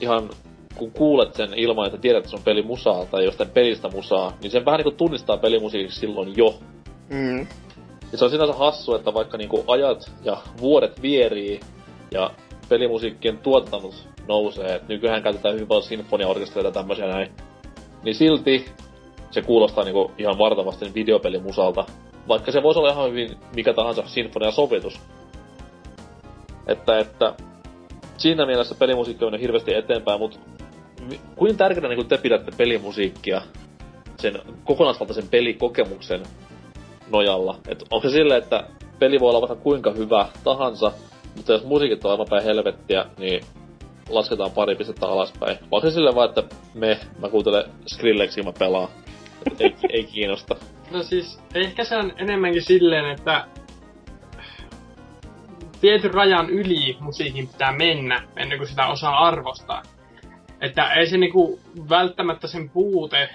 ihan kun kuulet sen ilman, että tiedät, että se on pelimusaa tai jostain pelistä musaa, niin sen vähän niinku tunnistaa pelimusiikiksi silloin jo. Mm. Ja se on sinänsä hassu, että vaikka niinku ajat ja vuodet vierii ja pelimusiikkien tuotanut nousee, että nykyään käytetään hyvin paljon sinfoniaorkestereita ja tämmöisiä näin, niin silti se kuulostaa niinku ihan vartavasti videopelimusalta, vaikka se voisi olla ihan hyvin mikä tahansa sinfoniasovitus. Että siinä mielessä pelimusiikki on hirveästi eteenpäin, mutta kuin tärkeänä niin te pidätte pelimusiikkia sen kokonaisvaltaisen pelikokemuksen nojalla? Et onko se silleen, että peli voi olla vaikka kuinka hyvä tahansa, mutta jos musiikit on aivan päin helvettiä, niin lasketaan pari pistettä alaspäin? Vai onko se silleen vaan, että mä kuuntelen Skrillexia, mä pelaan? Ei kiinnosta. No siis, ehkä se on enemmänkin silleen, että tietyn rajan yli musiikin pitää mennä, ennen kuin sitä osaa arvostaa. Että ei se niinku välttämättä sen puute.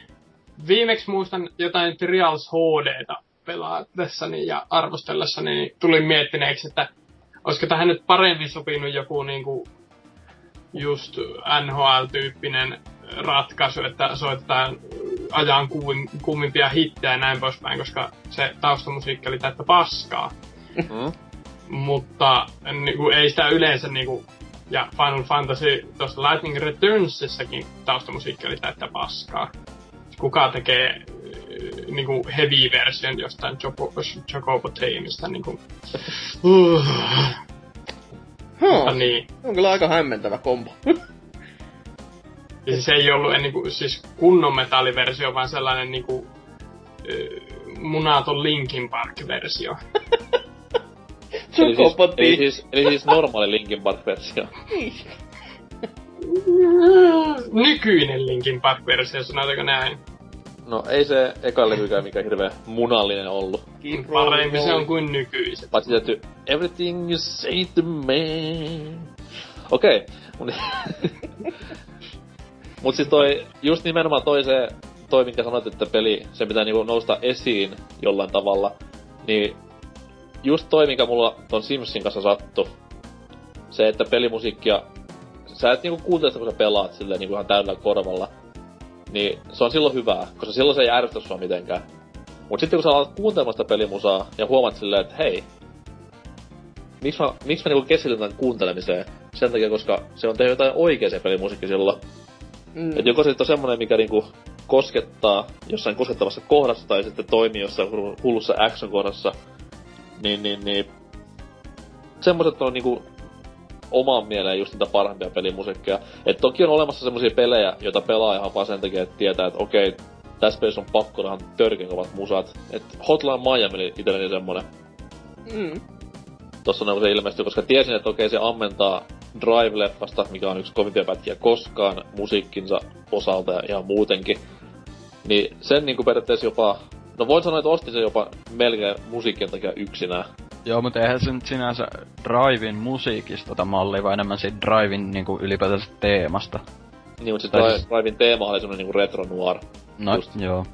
Viimeksi muistan jotain Trials HD:ta pelaatessani ja arvostellessani, niin tulin miettineeksi, että olisiko tähän nyt paremmin sopinut joku niinku just NHL-tyyppinen ratkaisu, että soitetaan ajan kummimpia hittejä ja näin poispäin, koska se taustamusiikki oli täyttä paskaa. Mm-hmm. Mutta niinku, ei sitä yleensä niinku, ja Final Fantasy tuossa Lightning Returnsissäkin taustamusiikki oli täyttä paskaa. Kuka tekee niinku heavy-version jostain Chocobo Tameista niinku. Niin. On kyllä aika hämmentävä kombo. Ja siis ei ollut niinku, siis kunnon metalliversio, vaan sellainen niinku munaton Linkin Park-versio. Eli siis normaali Linkin Park-versio. Nykyinen Linkin Park-versio, sanotaanko näin? No ei se eka levykään mikä hirveä munallinen ollut. Parempi se on kuin nykyiset. Paitsi täytyy Everything You Say To Me. Okei. Okay. Mut siis toi, just nimenomaan toi minkä sanoit, että peli, se pitää niinku nousta esiin jollain tavalla, niin just toi, mikä mulla ton Simsin kanssa sattui. Se, että pelimusiikkia, sä et niinku kuuntele sitä, kun sä pelaat silleen niinku ihan täydellä korvalla. Niin se on silloin hyvää, koska silloin se ei ärsytä sua mitenkään. Mut sitten kun sä alat kuuntelemaan sitä pelimusaa ja huomaat silleen, että hei, miksi mä niinku keskityn tän kuuntelemiseen? Sen takia, koska se on tehnyt jotain oikea se pelimusiikki silloin. Mm. Et joko se on semmonen, mikä niinku koskettaa jossain koskettavassa kohdassa tai sitten toimii jossain hullussa action-kohdassa. Niin. Semmoset on niinku oman mieleen just niitä parhaimpia pelimusiikkeja. Et toki on olemassa semmosia pelejä, joita pelaa ihan vaan sen takia, että tietää, että okei, tässä pelissä on pakko ihan törkeän kovat musat. Et Hotline Miami oli itselleni semmonen. Mm. Tossa on se ilmestyi, koska tiesin, että okei, se ammentaa Drive-leffasta, mikä on yksi kovimpia pätkiä koskaan musiikkinsa osalta ja ihan muutenkin. Niin sen niinku periaatteessa jopa... No voin sanoa, että ostin se jopa melkein musiikkien takia yksinään. Joo, mutta eihän se nyt sinänsä Drivein musiikista tätä mallia, vaan enemmän siitä Drivein niinku ylipäätänsä teemasta. Niin, mutta se Drivein teema oli semmonen niinku retro-noir. No, just. Joo.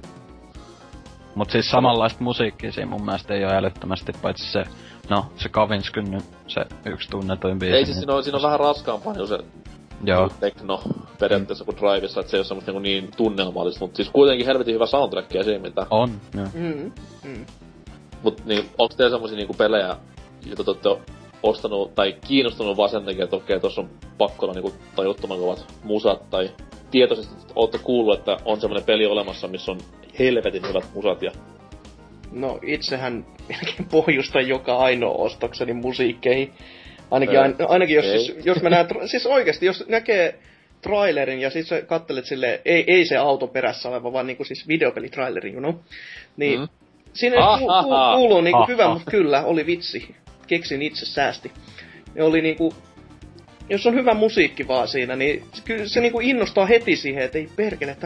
Mut siis samanlaista musiikkia siinä mun mielestä ei oo älyttömästi, paitsi se, no, se Kavinskynnyn, se yksi tunnetuin biisi. Ei siis, siinä on vähän raskaampaa, niin se tekno periaatteessa kuin Driveissa, et se ei oo semmos niinku niin tunnelmallista, mut siis kuitenkin helvetin hyvä soundtrackia siinä mitä. On, joo. Mm-hmm. Mut niin, onks teillä semmosia niinku pelejä, joita te ootte ostanu tai kiinnostanu vaan sen takia, et okei, tossa on pakko olla niinku tajuttoman kovat musat, tai tietoisesti ootte kuullu, että on semmonen peli olemassa, missä on helvetin hyvät musat ja... No itsehän melkein pohjustan joka ainoa ostokseni musiikkeihin. Ainakin jos, siis, jos mä näen, siis oikeesti, jos näkee trailerin ja siis katselet silleen, ei se auto perässä oleva, vaan niinku siis videopelitrailerin, you know, niin siinä kuuluu niinku hyvä, mutta kyllä, oli vitsi, keksin itse säästi. Ja oli niinku, jos on hyvä musiikki vaan siinä, niin kyllä se niinku innostaa heti siihen, että ei perkele,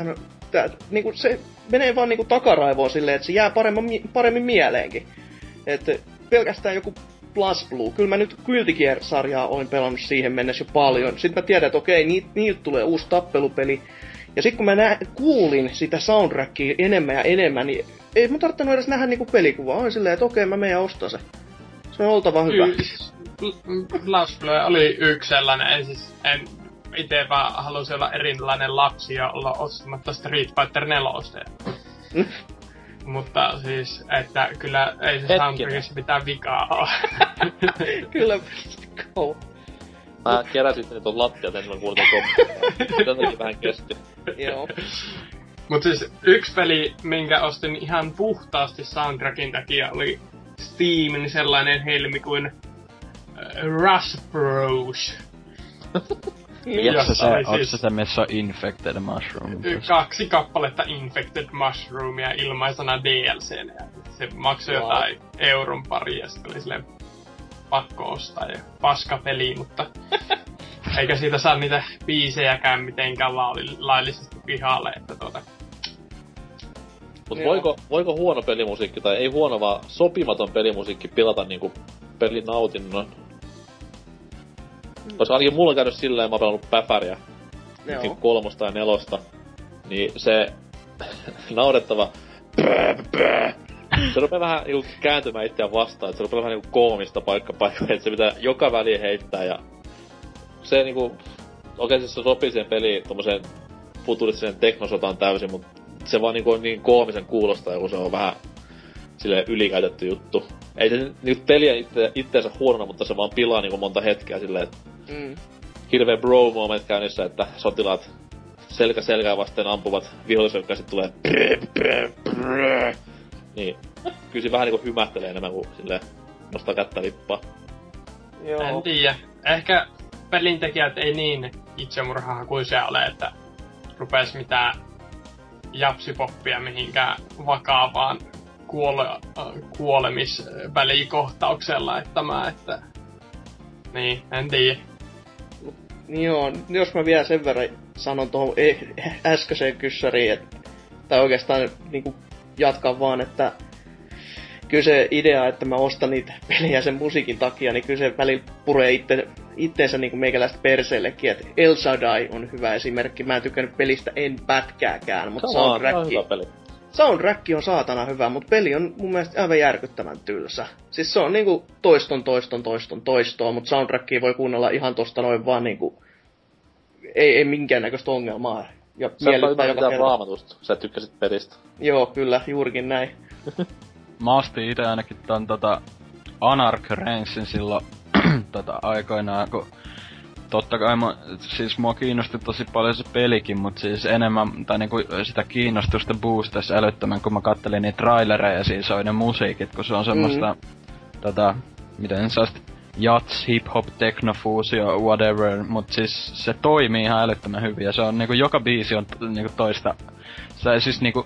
niinku se menee vaan niinku takaraivoon silleen, että se jää paremmin mieleenkin. Että pelkästään joku Plus Blue. Kyllä mä nyt Guilty Gear-sarjaa olen pelannut siihen mennessä jo paljon. Sitten mä tiedän, että okei, niiltä tulee uusi tappelupeli. Ja sitten kun mä kuulin sitä soundtrackia enemmän ja enemmän, niin ei mun tarvittanut edes nähdä niinku pelikuvaa. Olen silleen, että okei, mä menen ja ostan se. Se on oltava hyvä. Blazblue oli yksi sellainen, en itse vaan halusin olla erilainen lapsi ja olla ostamatta Street Fighter 4. Mutta siis, että kyllä ei se Soundtrackissa mitään vikaa ole. Kyllä pikko. Mä keräsin ne tuon lattiat ennen kuulta kommenttia. Tätäkin vähän kesti. Joo. Mut siis yksi peli, minkä ostin ihan puhtaasti soundtrackin takia, oli Steamin sellainen helmi kuin Rush Bros. Onko se se, missä on Infected Mushroom? 2 kappaletta Infected Mushroomia ilmaisena DLCnä. Se maksoi jotain euron pari ja sitten oli silleen pakko ostaa ja paska peli, mutta eikä siitä saa niitä biisejäkään mitenkään laillisesti pihalle, että Mut voiko huono pelimusiikki, tai ei huono vaan sopimaton pelimusiikki pilata niinku pelin nautinnon? Koska ainakin mulla on käynyt silleen, mä oon pelannut päfäriä, niin 3 ja 4, niin se naurettava se rupee vähän niinku kääntymään itseään vastaan, että se rupee vähän niinku koomista paikka, että se pitää joka väliin heittää ja se niinku, okei siis se sopii siihen peliin tommoseen futuristiseen teknosotaan täysin, mut se vaan niinku on niin koomisen kuulostaa, kun se on vähän silleen ylikäytetty juttu. Ei se nyt peliä itteensä huonona, mutta se vaan pilaa niinku monta hetkeä silleen, että hirvee bro-moment käynnissä, että sotilaat selkä selkää vasten ampuvat viholliset, jotka sit tulee niin, kyllä vähän niinku hymähtelee enemmän kuin silleen nostaa kättä lippaa. Joo. En tiiä. Ehkä pelintekijät ei niin itsemurhahakuisia ole, että rupes mitään japsipoppia mihinkään vakavaan kuolemisvälikohtaukseen laittamaan, että niin, en tiiä. Joo, jos mä vielä sen verran sanon tuohon äskeiseen kyssäriin, että, tai oikeastaan niinku jatkan vaan, että kyllä se idea, että mä ostan niitä pelejä sen musiikin takia, niin kyllä se välillä puree itteensä niinku meikäläistä perseellekin, että El Shaddai on hyvä esimerkki. Mä en tykännyt pelistä en pätkääkään, mutta soundtrack on saatana hyvä, mutta peli on mun mielestä aivan järkyttävän tylsä. Siis se on niinku toistoa, mutta soundtrackia voi kuunnella ihan tosta noin vaan niinku ei minkäännäköistä ongelmaa. Ja sä miellyttää joka kerran. Raamatusta, sä tykkäsit pelistä. Joo, kyllä, juurikin näin. Mä ostin ite ainakin ton Anarch Rangein silloin aikoinaan, kun totta kai mua kiinnosti tosi paljon se pelikin, mut siis enemmän, tai niinku sitä kiinnostusta boostas älyttömän, kun mä kattelin niitä trailereja ja siinä soi ne musiikit, kun se on semmoista, miten saasti jazz, hip-hop, teknofuusio, whatever, mut siis se toimii ihan älyttömän hyvin ja se on niinku, joka biisi on niinku toista, tai siis niinku,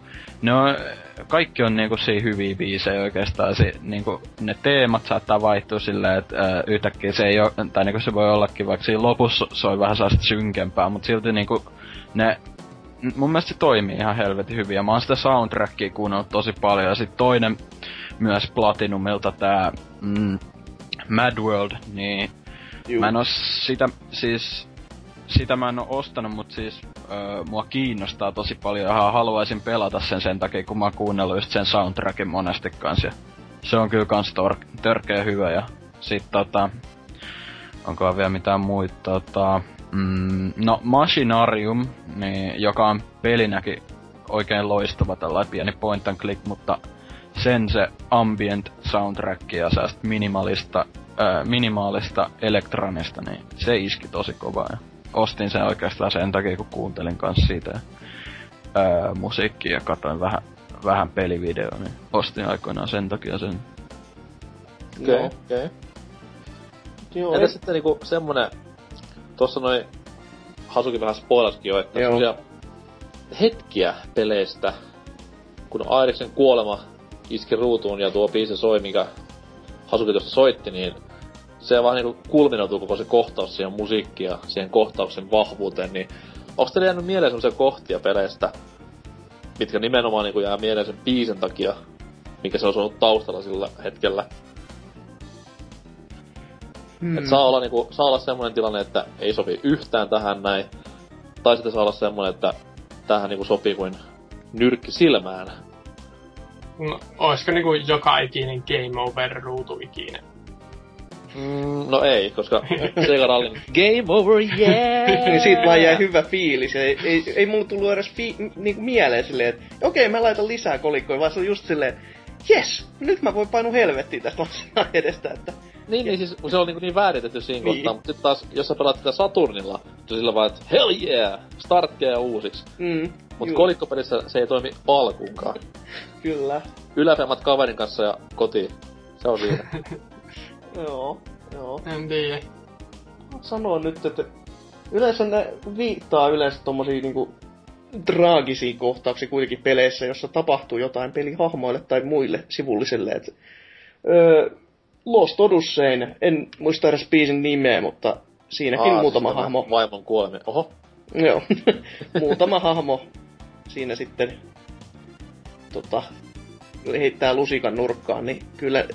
kaikki on niinku siinä hyviä biisejä oikeastaan, niinku ne teemat saattaa vaihtua silleen, että yhtäkkiä se ei oo, tai niinku se voi ollakin, vaikka siinä lopussa soi vähän saasti synkempää, mut silti niinku ne, mun mielestä se toimii ihan helvetin hyvin ja mä oon sitä soundtrackia kuunnellut tosi paljon ja sit toinen myös Platinumilta tää, Mad World, niin mä en oo sitä mä en oo ostanut, mut siis mua kiinnostaa tosi paljon ja haluaisin pelata sen takia, kun mä oon kuunnellut just sen soundtrackin monesti kans ja se on kyllä kans törkeä hyvä ja sit onkohan vielä mitään muita no Machinarium, niin, joka on pelinäkin oikein loistava tällainen pieni point and click, mutta sen se ambient soundtrack ja säästä minimaalista elektronista, niin se iski tosi kovaa. Ja ostin sen oikeastaan sen takia, kun kuuntelin kans siitä musiikkia ja katsoin vähän pelivideoa, niin ostin aikoinaan sen takia sen. Okei. Entäs sitten niinku semmonen, tossa noin Hasuki vähän spoilaskin jo, että hetkiä peleistä, kun Airiksen kuolema iski ruutuun ja tuo biisi soi, minkä Hasuki tuosta soitti, niin se vaan niinku kulminoituu koko se kohtaus siihen musiikkiin ja siihen kohtauksen vahvuuteen, niin onks teille jäänyt mieleen semmosia kohtia peleistä, mitkä nimenomaan niinku jää mieleen sen biisen takia, mikä se on ollut taustalla sillä hetkellä? Et saa olla semmonen tilanne, että ei sovi yhtään tähän näin, tai sitten saa olla semmonen, että tähän niinku sopii kuin nyrkki silmään. No, oisko niinku joka ikinen Game Over-ruutu ikinen? No ei, koska Sega-rallin game over, yeah! Niin siitä vaan jäi hyvä fiilis, ei mulla tullut edes niinku mieleen silleen, että okei, mä laitan lisää kolikkoja, vaan se on just silleen, jes, nyt mä voin painua helvettiin tästä asiaa edestä, että... Niin, siis se on niin vääritetty siinä kohtaa, mutta sitten taas, jos sä pelaat sitä Saturnilla, se on sillä vaan, että hell yeah, starttia ja uusiksi. Mut kolikkopelissä se ei toimi alkuunkaan. Kyllä. Yläfemmat kaverin kanssa ja kotiin. Se on siinä. Joo. En tiedä. Sanoa nyt, että yleensä ne viittaa yleensä tommosia niinku traagisia kohtauksia kuitenkin peleissä, jossa tapahtuu jotain pelihahmoille tai muille sivullisille. Et, Lost Odysseyn, en muista edes biisin nimeä, mutta siinäkin muutama hahmo. Vaimon kuoleminen, oho. Joo, muutama hahmo siinä sitten heittää lusikan nurkkaan, niin kyllä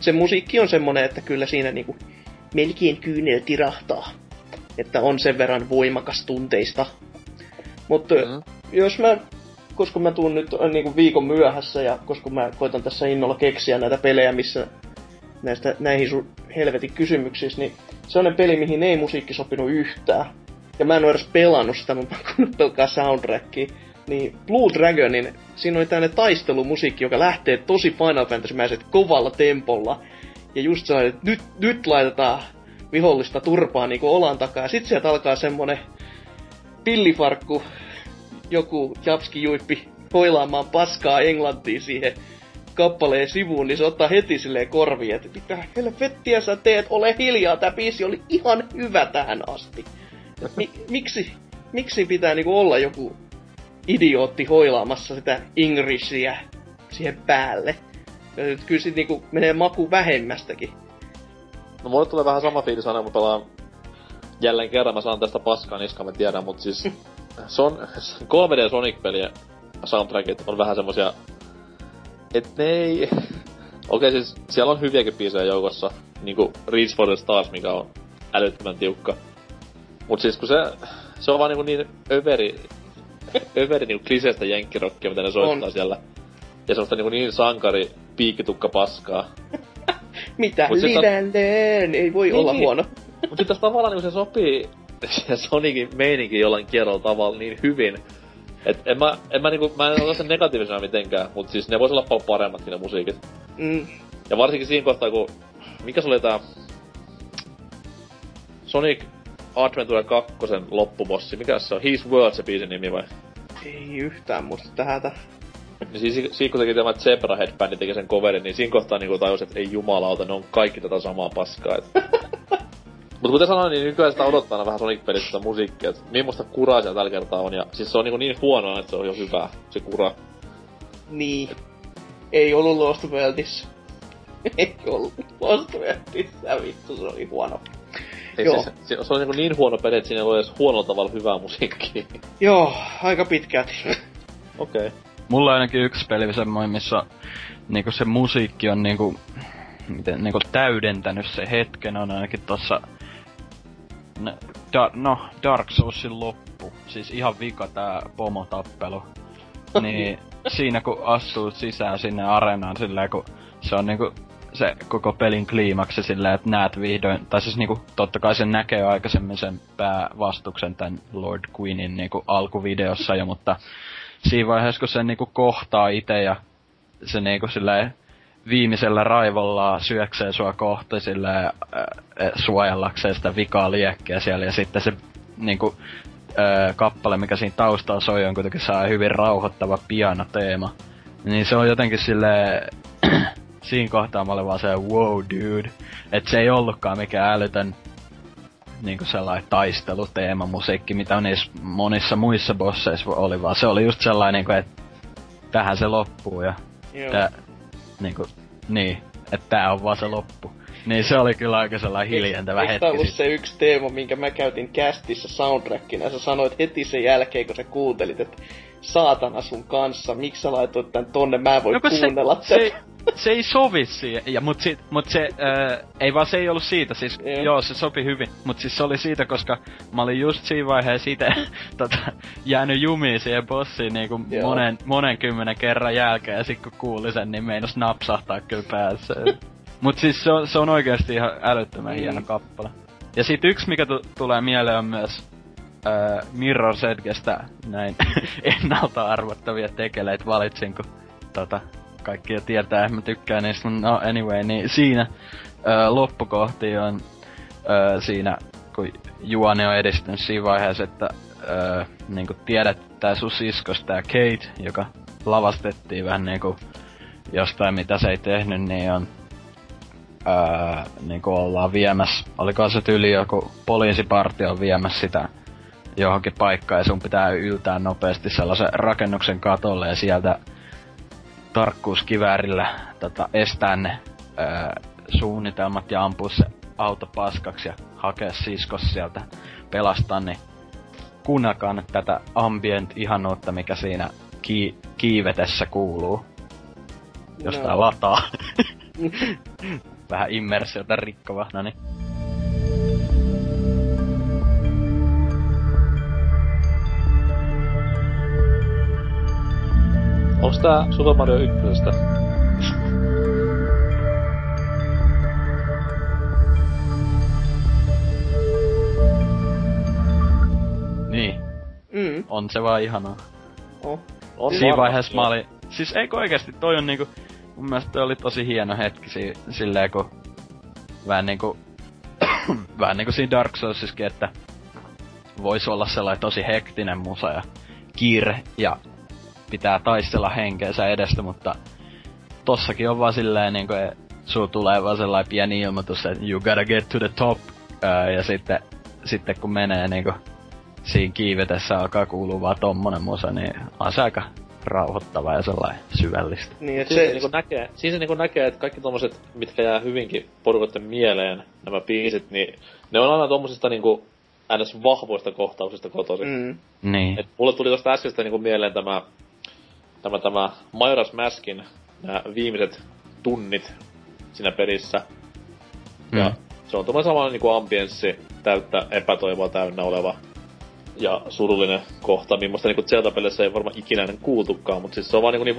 se musiikki on semmoinen, että kyllä siinä niinku melkein kyynel tirahtaa, että on sen verran voimakas tunteista. Mutta jos mä, koska mä tuun nyt niinku viikon myöhässä ja koska mä koitan tässä innolla keksiä näitä pelejä, missä näihin sun helvetin kysymyksiin, niin se on ne peli, mihin ei musiikki sopinut yhtään. Ja mä en oo edes pelannut sitä, mutta kun pelkää soundtrackia. Niin Blue Dragonin, siinä oli tämmönen taistelumusiikki, joka lähtee tosi Final Fantasy-mäiset kovalla tempolla. Ja just sellainen, että nyt laitetaan vihollista turpaa niinku olan takaa. Ja sit sieltä alkaa semmonen pillifarkku, joku japski-juippi hoilaamaan paskaa englantia siihen kappaleen sivuun, niin se ottaa heti silleen korviin, että mitä helvettiä sä teet, ole hiljaa, tää biisi oli ihan hyvä tähän asti. Miksi pitää niinku olla joku idiootti hoilaamassa sitä Englishia siihen päälle? Ja nyt kyllä sit niinku menee maku vähemmästäkin. No mulle tulee vähän sama fiilis aina, kun pelaan jälleen kerran, mä saan tästä paskaa niskaan, mä tiedän, mut siis son, 3D Sonic-pelien soundtrackit on vähän semmosia, et ne ei... Okei, siis siellä on hyviäkin biisejä joukossa, niinku Reach for the Stars, mikä on älyttömän tiukka. Mut siis kun se on vaan niinku niin överi niinku kliseistä jenkkirokkia, mitä ne soittaa on siellä. Ja semmoista niinku niin sankari piikkitukka paskaa. Mitä? Liväntöön! Ei voi olla huono. Mut sit tavallaan niinku se sopii se Sonicin meininki jollain kierrolla tavalla niin hyvin. Et mä en ota sen negatiivisena mitenkään, mut siis ne vois olla paljon paremmatkin ne musiikit. Ja varsinkin siinä kohtaa, kun... Mikä se oli tää... Sonic... Adventure 2 loppubossi, mikä se on? His World se biisin nimi vai? Ei yhtään muista tähätä. Niin siis kun teki tämä Zebra Headband teki sen coverin, niin siinä kohtaa niinku tajus, että ei jumalauta, ne on kaikki tätä samaa paskaa. Mut kuten sanoin, niin nykyään sitä odottaa vähän Sonic-pelistä musiikkia, et millaista kuraa siellä tällä kertaa on, ja siis se on niinku niin huonoa, että se on jo hyvää, se kura. Niin. Ei ollu Lost Worldissa. Ei ollu Lost Worldissa, vittu se oli huono. Se on niinku niin huono peli, että siinä ei ole edes huonolla tavalla hyvää musiikkia. Joo, aika pitkälti. Okei. Mulla on ainakin yksi peli semmoinen, missä niinku se musiikki on niinku täydentänyt se hetken, on ainakin tossa... Dark Soulsin loppu. Siis ihan vika tää pomotappelu. Niin siinä kun astuu sisään sinne areenaan silleen, kun se on niinku... se koko pelin kliimaksi silleen, että näet vihdoin, tai siis niinku tottakai sen näkee aikaisemmin sen päävastuksen tän Lord Queenin niinku alkuvideossa jo, mutta siinä vaiheessa kun sen niinku kohtaa ite ja se niinku silleen viimeisellä raivolla syöksee sua kohti silleen suojellakseen sitä vikaa liekkiä siellä ja sitten se niinku kappale, mikä siinä taustalla soi on kuitenkin saa hyvin rauhoittava pianoteema, niin se on jotenkin silleen siinä kohtaa mä olin vaan se wow dude, et se ei ollutkaan mikään älytön niinku sellainen taisteluteemamusiikki, mitä niissä monissa muissa bosseissa oli, vaan se oli just sellainen niinku, että tähän se loppuu ja niinku, niin, että tää on vaan se loppu. Niin se oli kyllä aika sellainen hiljentävä hetki. Eikö tää ollut se yksi teema, minkä mä käytin castissa soundtrackina, sä sanoit heti sen jälkeen, kun sä kuuntelit, että saatana sun kanssa, miksi sä laitoit tän tonne, mä en voi kuunnella tätä. Se ei sovi siihen, ja, se ei ollut siitä, siis joo se sopi hyvin, mut siis se oli siitä, koska mä olin just siinä vaiheessa ite jäänyt jumiin siihen bossiin niinku monen kymmenen kerran jälkeen, ja sit kun kuulin sen, niin meinas napsahtaa kyllä päässä. Mut siis se on oikeesti ihan älyttömän hieno kappale. Ja sit yksi mikä tulee mieleen on myös Mirror's Edgestä näin ennalta arvattavia tekeleitä valitsin, kun kaikki jo tietää, että mä tykkään niistä, mutta no anyway, niin siinä loppukohti on siinä, kun juone on edistynyt siinä vaiheessa, että niinku tiedät, että tää sun siskos, tää Kate, joka lavastettiin vähän niinku jostain mitä se ei tehnyt, niin on niinku ollaan viemässä, oliko se tyyli joku poliisipartio on viemässä sitä johonkin paikkaan ja sun pitää yltää nopeasti sellaisen rakennuksen katolle ja sieltä tarkkuuskiväärillä estää ne suunnitelmat ja ampua se auto paskaksi ja hakea siskos sieltä pelastaa, niin kuunnelkaa nyt tätä ambient-ihanuutta, mikä siinä kiivetessä kuuluu. Jos tää lataa. Vähän immersiota rikkova, noniin. Onks tää Super Mario 1? Niin. Mm. On se vaan ihanaa. Oh. On siinä vaiheessa mä olin... Siis eikö oikeesti toi on niinku... Mun mielestä toi oli tosi hieno hetki silleen kun... Vähän niinku siinä Dark Soulsiskin, että... Vois olla sellainen tosi hektinen musa ja... Kiire ja... Pitää taistella henkeensä edestä, mutta tossakin on vaan silleen niinku, sulla tulee vaan sellainen pieni ilmoitus, että you gotta get to the top. Ja sitten kun menee niinku, siinä kiivetessä alkaa kuulua vaan tommonen musa, niin on se aika rauhoittava ja sellainen syvällistä. Niin, et siis se niinku näkee, että kaikki tommoset, mitkä jää hyvinkin porukoiden mieleen, nämä biisit, niin ne on aina tommosista niinku äänes vahvoista kohtauksista kotoisin. Niin. Et mulle tuli tosta äskestä niinku mieleen tämä Majora's Maskin nämä viimeiset tunnit siinä pelissä. Ja se on tommoinen samanlainen niin ambienssi, täyttä epätoivoa täynnä oleva ja surullinen kohta, millaista niin Zelda-pelissä ei varmaan ikinä kuultukaan, mutta siis se on vaan niin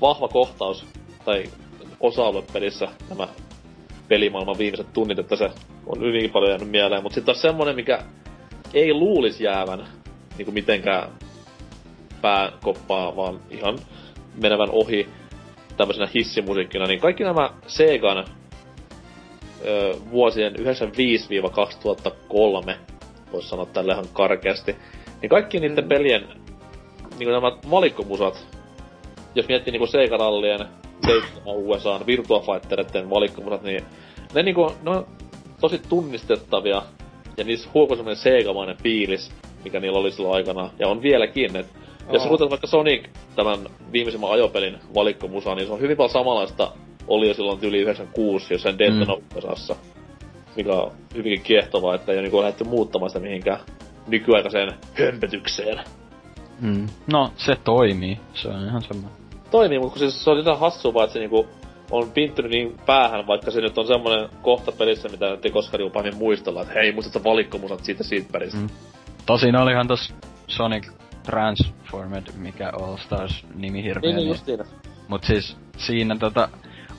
vahva kohtaus tai osa-alue pelissä nämä pelimaailman viimeiset tunnit, että se on hyvin paljon jäänyt mieleen, mutta sitten on semmoinen, mikä ei luulisi jäävän niin mitenkään pääkoppaa, vaan ihan menevän ohi tämmöisenä hissimusiikkina, niin kaikki nämä Segan vuosien 1995-2003, voisi sanoa tällä ihan karkeasti, niin kaikki niiden pelien niin nämä valikkomusat, jos miettii niin Sega-rallien, USA, Virtua Fightereiden valikkomusat, niin ne, niin kuin, ne on tosi tunnistettavia ja niissä huokuu semmoinen Sega-mainen fiilis, mikä niillä oli silloin aikana, ja on vieläkin, että jos ruvetaan vaikka Sonic tämän viimeisimmän ajopelin valikkomusaa, niin se on hyvin paljon samanlaista, oli jo silloin yli 96 jossain Death-noppasassa, mikä on hyvinkin kiehtovaa, että ei ole niin lähdetty muuttamaan sitä mihinkään nykyaikaiseen hömpötykseen. No, se toimii. Se on ihan semmoinen. Toimii, mutta siis se on jotain hassua, että se niinku on pinttynyt niin päähän, vaikka se nyt on semmoinen kohta pelissä, mitä ei koskaan niin pahemmin muistella, että hei, muistatko valikkomusat siitä pelistä. Tosin olihan tossa Sonic Transformed, mikä All Stars nimi hirveä. Niin, just siinä. Mut siis siinä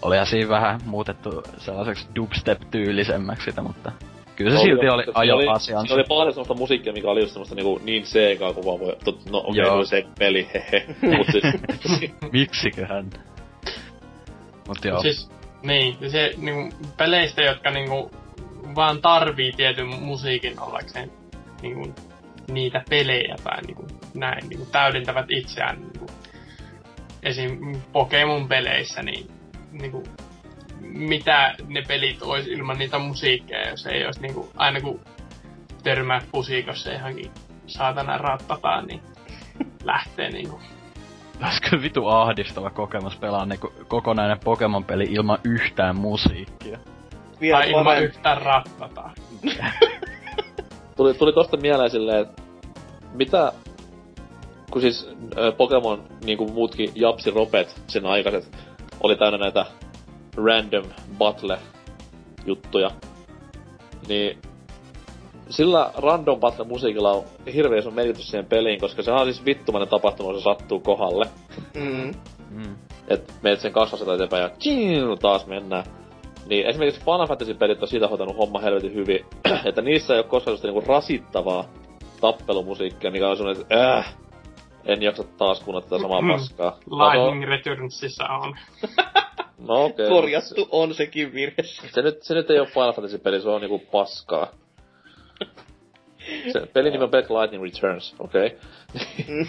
olihan siinä vähän muutettu sellaiseksi dubstep-tyylisemmäksi sitä, mutta kyllä se silti oli ajo-asiansa. Se oli paljon semmoista musiikkia, mikä oli just semmoista niin seekaa kuin vaan voi... No okei, oli se peli, hehe. Mut siis... Miksiköhän? Mut joo. Siis, niin, se niinku peleistä, jotka niinku vaan tarvii tietyn musiikin ollakseen niinku niitä pelejä tai niinku näin niinku täydentävät itseään niinku esim. Pokemon-peleissä, niin niinku mitä ne pelit ois ilman niitä musiikkeja, jos ei ois niinku aina kun törmää pusikossa johonkin saatana rattataan, niin lähtee niinku. Olisiko vitu ahdistava kokemus pelaa niinku kokonainen Pokemon-peli ilman yhtään musiikkia? Tai ilman yhtään rattataan. Tuli tosta mieleen silleen, että mitä, kun siis Pokemon, niinku muutkin japsiropet sen aikaiset, oli täynnä näitä random battle-juttuja, niin sillä random battle-musiikilla on hirveän sun merkitys siihen peliin, koska sehän on siis vittumainen tapahtuma, se sattuu kohdalle. Et menet sen kasvassa eteenpäin ja taas mennään. Niin esimerkiksi Final Fantasy-pelit on siitä hoitanut homma helvetin hyvin, että niissä ei ole koskaan niinku rasittavaa tappelumusiikkia, mikä on sellainen, että en jaksa taas kuunnella tätä samaa paskaa. Lightning Returnsissa on. No okei. Okay. Korjattu on sekin virhe. Se nyt ei ole Final Fantasy-peli, se on niinku paskaa. Se pelin nimi on Back Lightning Returns, okei. Okay.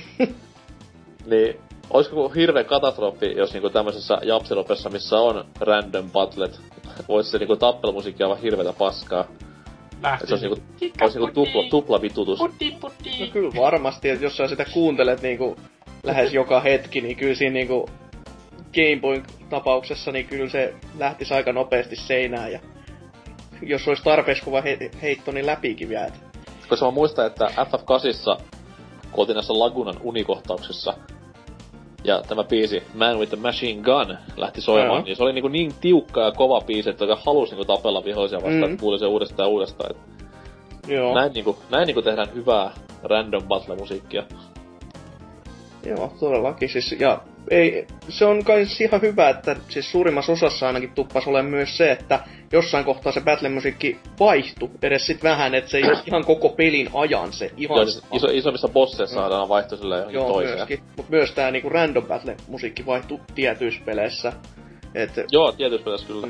Niin, olisiko hirveä katastrofi, jos niinku tämmöisessä japsilopessa, missä on random battlet, vois se niinku tappelumusiikkia vaan hirveetä paskaa. Lähti. Se olisi niinku tupla vitutus. No kyllä varmasti, että jos sä sitä kuuntelet niinku lähes joka hetki, niin kyllä siinä niinku Gameboyn tapauksessa, niin kyllä se lähtisi aika nopeasti seinään ja jos olisi tarpeeksi kuva heitto, niin läpikin vielä. Koska mä muistan, että FF8:ssa kun oltiin näissä Lagunan unikohtauksissa ja tämä biisi Man with the Machine Gun lähti soimaan, niin se oli niin tiukka ja kova biisi, että halusi niinku tapella vihoisia vastaan, että kuuli se uudestaan ja uudestaan. Joo. Näin niinku tehdään hyvää random battle-musiikkia. Joo, todellakin. Siis, ja ei, se on kai ihan hyvä, että siis suurimmassa osassa ainakin tuppas ole myös se, että jossain kohtaa se battle-musiikki vaihtui edes sit vähän, että se ei ihan koko pelin ajan se ihan... Joo, siis isommissa bosseissa saadaan vaihtui sillä johonkin toiseen. Joo, myöskin. Mut myös tää niinku random battle-musiikki vaihtui tietyissä peleissä. Joo, tietyissä peleissä kyllä.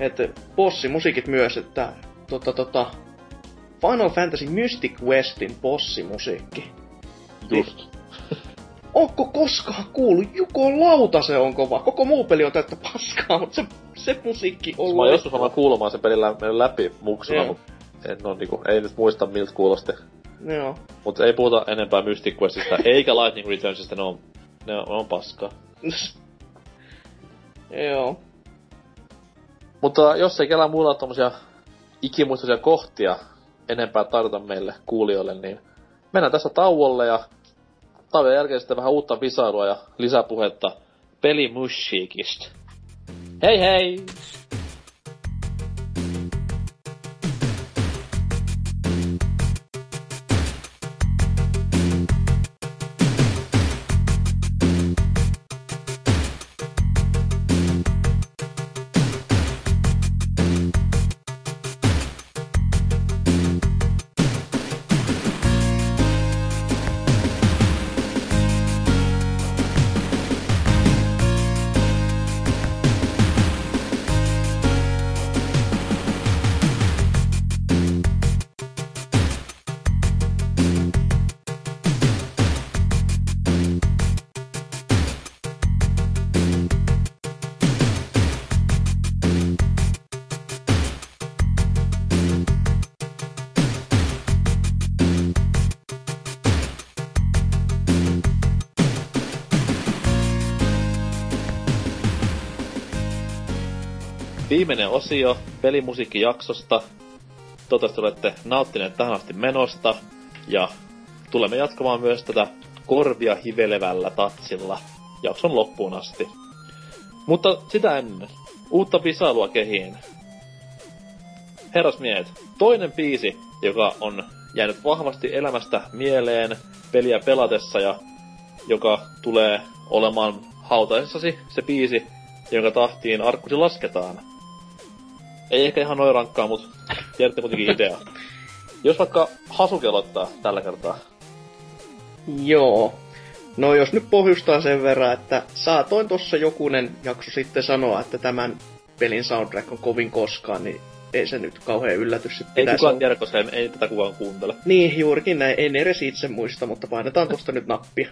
Et bossimusiikit myös, että Final Fantasy Mystic Westin bossimusiikki. Just. Onko koskaan kuullut? Juko lauta, se on kova. Koko muu peli on täyttä paskaa, mutta se musiikki on... Mä oon joskus vaan kuulomaan sen pelin läpi muksuna, mutta ei nyt muista miltä kuulosti. Joo. Mutta ei puhuta enempää Mystic Questista eikä Lightning Returnsista, ne on paskaa. Joo. Mutta jos ei kellään muulla ole tommosia ikimuistoisia kohtia enempää tarjota meille kuulijoille, niin mennään tässä tauolle ja... Tauon jälkeen sitten vähän uutta visailua ja lisäpuhetta pelimusiikista. Hei hei! Viimeinen osio pelimusiikkijaksosta. Toivottavasti olette nauttineet tähän asti menosta. Ja tulemme jatkamaan myös tätä korvia hivelevällä tatsilla jakson loppuun asti. Mutta sitä ennen. Uutta visailua kehiin. Herrasmiehet, toinen biisi, joka on jäänyt vahvasti elämästä mieleen peliä pelatessa ja joka tulee olemaan hautaessasi se biisi, jonka tahtiin arkkusi lasketaan. Ei ehkä ihan noin rankkaa, mut tiedätte kuitenkin idea. Jos vaikka Hasuki aloittaa tällä kertaa. Joo. No jos nyt pohjustaa sen verran, että saatoin tossa jokunen jakso sitten sanoa, että tämän pelin soundtrack on kovin koskaan, niin ei se nyt kauhean yllätys sit pitäisi. Ei kukaan tiedä, koska ei tätä kuvaa kuuntele. Niin, juurikin näin. En edes itse muista, mutta painetaan tosta nyt nappia.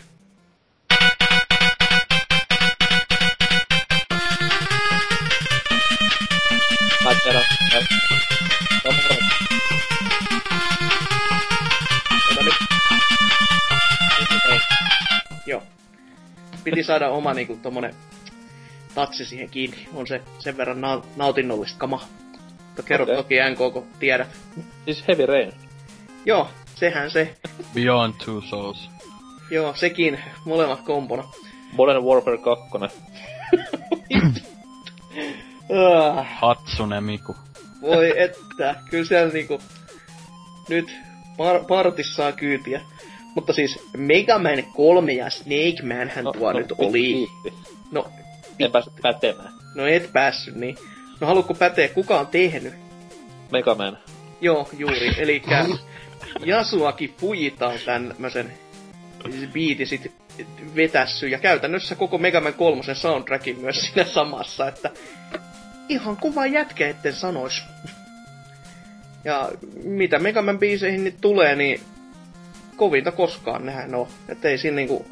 Joo. Piti saada oma niinku tommonen tatsi siihen kiinni. On se sen verran nautinnollista kamaa. Mutta kerro toki NK:ko tiedät. Siis Heavy Rain. Joo, sehän se. Beyond Two Souls. Joo, sekin. Molemmat kompona. Modern Warfare 2. Hatsune Miku. Voi että, kyllä siellä niinku... Nyt partis saa kyytiä. Mutta siis Mega Man 3 ja Snake Man hän tuo nyt oli. No, et päässyt pätemään. No et päässyt, niin. No haluatko pätee, kuka on tehnyt? Mega Man. Joo, juuri. Elikkä Yasuaki Fujita on tämmösen biitin sit vetässy. Ja käytännössä koko Mega Man 3 soundtrackin myös siinä samassa, että ihan kuva jätkä etten sanois. Ja mitä Mega Man biiseihin nyt tulee, niin kovinta koskaan nehän on. Et ei siinä niinku...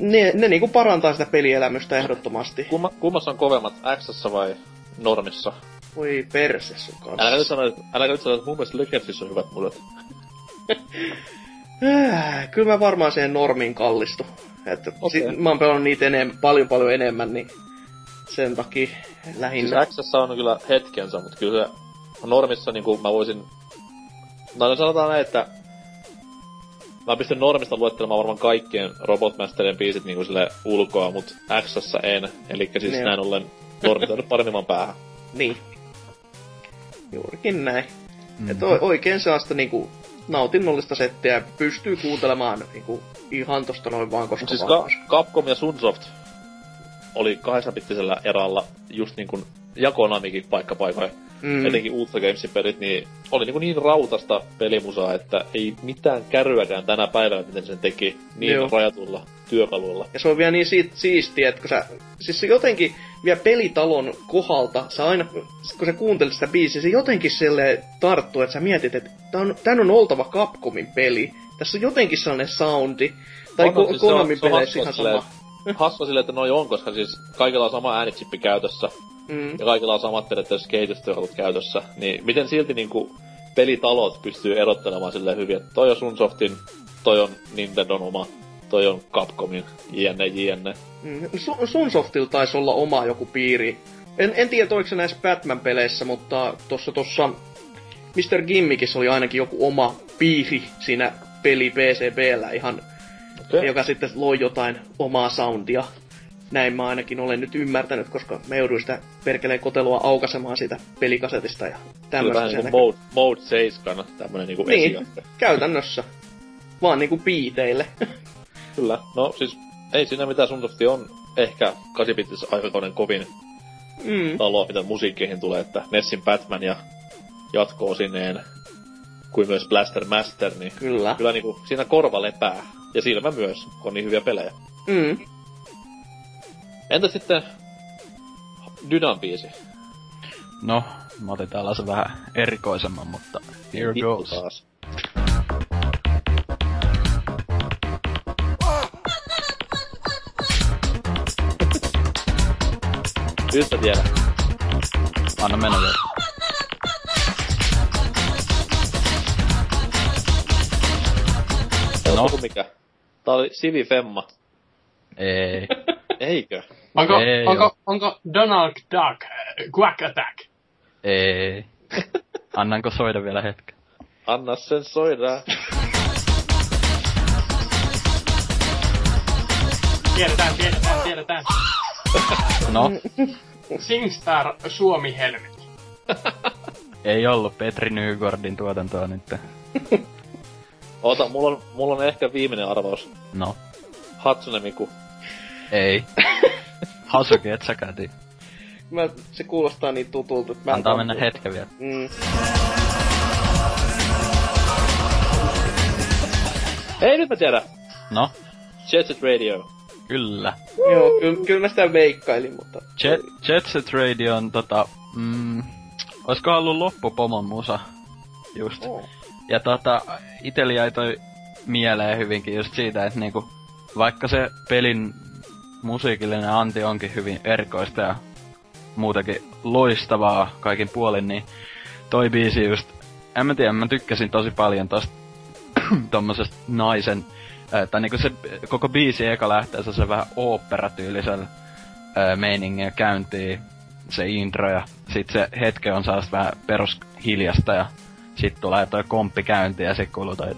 Ne niinku parantaa sitä pelielämystä ehdottomasti. Kummassa on kovemmat, X:ssä vai normissa? Voi perse sun kanssa. Älä nyt sano, että mun mielestä Legendsissä on hyvät mudet. Kyllä mä varmaan siihen normiin kallistu. Että okay. Mä oon pelannut niitä paljon enemmän, niin sen takia lähinnä. Siis X:ssä on kyllä hetkensä, mutta kyllä se normissa niinku mä voisin... No sanotaan näin, että... Mä pystyn normista luettelemaan varmaan kaikkien Robotmasterien biisit niinku sille ulkoa, mut X:ssä en. Elikkä siis näin ollen normista nyt paremmin päähän. Niin. Juurikin näin. Mm-hmm. Et oikein sellaista niinku nautinnollista settiä pystyy kuuntelemaan niinku ihan tosta noin vaan, koska siis vaan. Capcom ja Sunsoft oli 8-bittisellä eralla just niinkun jakonamikin paikkapaikoin. Etenkin uutta Gamesin pelit, niin oli niin rautasta pelimusaa, että ei mitään kärryäkään tänä päivänä, miten sen teki niin rajatulla työkaluilla. Ja se on vielä niin siistiä, että kun sä, siis se jotenkin vielä pelitalon kohdalta, sä aina, kun sä kuuntelit sitä biisiä, se jotenkin silleen tarttuu, että sä mietit, että tän on oltava Capcomin peli. Tässä on jotenkin sellainen soundi, tai Konamin peleissä ihan sama. Hassua silleen, että noi on, koska siis kaikilla on sama äänitsippi käytössä. Ja kaikilla on samat periaatteessa kehitystyökalut käytössä, niin miten silti niinku pelitalot pystyy erottelemaan silleen hyvin, että toi on Sunsoftin, toi on Nintendon oma, toi on Capcomin, jne. Sunsoftil taisi olla oma joku piiri. En tiedä, oliko se näissä Batman-peleissä, mutta tossa Mr. Gimmickissä oli ainakin joku oma piiri siinä peli PCB:llä ihan, okay. Joka sitten loi jotain omaa soundia. Näin mä ainakin olen nyt ymmärtänyt, koska mä jouduin sitä perkeleen kotelua aukaisemaan siitä pelikasetista ja tämmöistä. Kyllä vähän niinku Mode 7, tämmönen niinku esiaste. Niin, käytännössä. Vaan niinku biiteille. Kyllä, no siis ei siinä mitään Sunsofti on ehkä 8-bittisessä aikakauden kovin talo, mitä musiikkeihin tulee, että Nessin Batman ja jatko-osineen, kuin myös Blaster Master, niin kyllä niinku siinä korva lepää. Ja silmä myös, on niin hyviä pelejä. Entä sitten Dynan biisi? No, mä otin tällaisen vähän erikoisemman, mutta here goes. Taas. Nyt mä tiedän. Anna mennä vielä. No. Mikä? Tää oli Sivi Femma. Ei. Eikö? Onko Donald Duck Quack Attack? Ei. Annanko soida vielä hetken? Anna sen soida. Tiedetään. No? SingStar Suomi Helmet. Ei ollut Petri Nygårdin tuotantoa nyt. Oota, mulla on ehkä viimeinen arvaus. No? Hatsune Miku. Ei. Hasuki, et säkään tii. Se kuulostaa niin tutulta. Antaa mennä hetken vielä. Hei, nyt mä tiedän. No? Jet Set Radio. Kyllä. Joo, kyllä mä sitä veikkailin, mutta... Jet Set Radio on oisko ollut loppupomon musa? Just. Oh. Ja iteli jäi toi mieleen hyvinkin just siitä, että niinku... Vaikka se pelin... musiikillinen anti onkin hyvin erikoista ja muutenkin loistavaa kaikin puolin, niin toi biisi just, en mä tiedä, mä tykkäsin tosi paljon tosta tommosesta naisen, tai niinku se koko biisi eka lähtee se vähän ooppera-tyylisellä meiningillä käyntiin, se intro ja sit se hetke on saas vähän perus hiljasta ja sit tulee toi komppi käyntiin ja sit kuuluu toi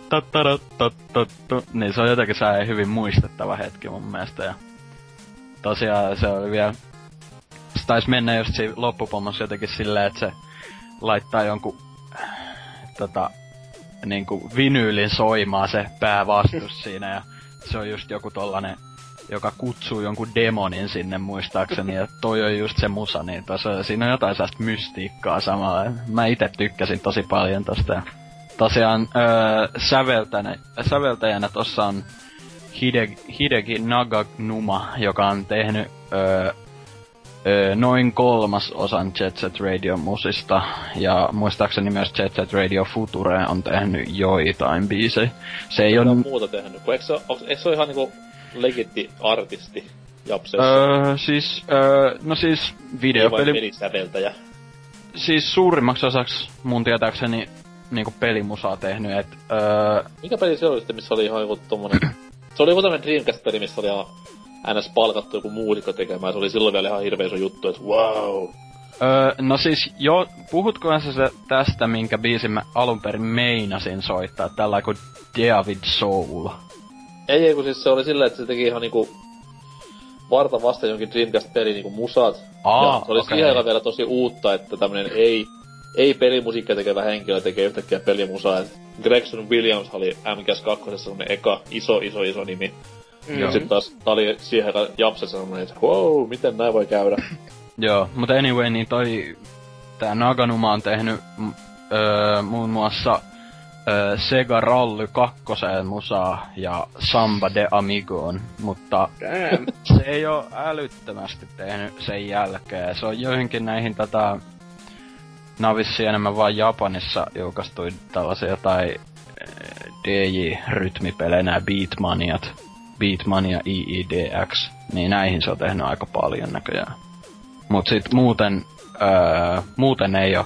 niin se on jotenkin sellainen hyvin muistettava hetki mun mielestä ja tosiaan se oli vielä... Se taisi mennä just siinä loppupommassa jotenkin silleen, että se laittaa jonkun... niinku vinyylin soimaan se päävastus siinä ja... Se on just joku tollanen joka kutsuu jonkun demonin sinne muistaakseni, ja toi on just se musa, niin tossa, siinä on jotain sellaista mystiikkaa samalla. Mä ite tykkäsin tosi paljon tosta. Tosiaan säveltäjänä tossa on Hideki Naganuma, joka on tehnyt noin 1/3 Jet Set Radio musista, ja muistaakseni myös Jet Set Radio Future on tehnyt joitain biisejä. Se ei ole muuta tehnyt, kun eikö se ole ihan niinku legitti artisti Japsessa? Siis videopeli... Ei pelisäveltäjä. Siis suurimmaksi osaksi mun tietääkseni niinku pelimusaa tehnyt, et... Mikä peli se oli sitten, missä oli ihan joku tommonen... Se oli joku tämmönen Dreamcast-peli, missä oli ihan... NS palkattu joku muusikko tekemään, se oli silloin vielä ihan hirveä iso juttu, et wow. No siis jo, puhutkohan se tästä, minkä biisin mä alunperin meinasin soittaa, tällä kuin David Soul? Ei, kun siis se oli silleen, että se teki ihan niinku varta vasta jonkin Dreamcast-peli niinku musat. Ja se oli okay. Siellä vielä tosi uutta, että tämmönen ei pelimusiikkia tekevä henkilö tekee yhtäkkiä pelimusaa. Gregson Williams oli MGS2 semmonen eka iso nimi. Ja sit taas tää oli siihen Japsessa semmonen, että wow, miten näin voi käydä. Joo, mutta anyway, niin tää Naganuma on tehnyt muun muassa Sega Rally 2:n musaa ja Samba de Amigoon, mutta se ei oo älyttömästi tehnyt sen jälkeen. Se on joihinkin näihin navissi enemmän vaan Japanissa julkaistui tällaisia tai DJ-rytmipelenä Beatmania EEDX, niin näihin se on tehnyt aika paljon näköjään. Mut sit muuten ei oo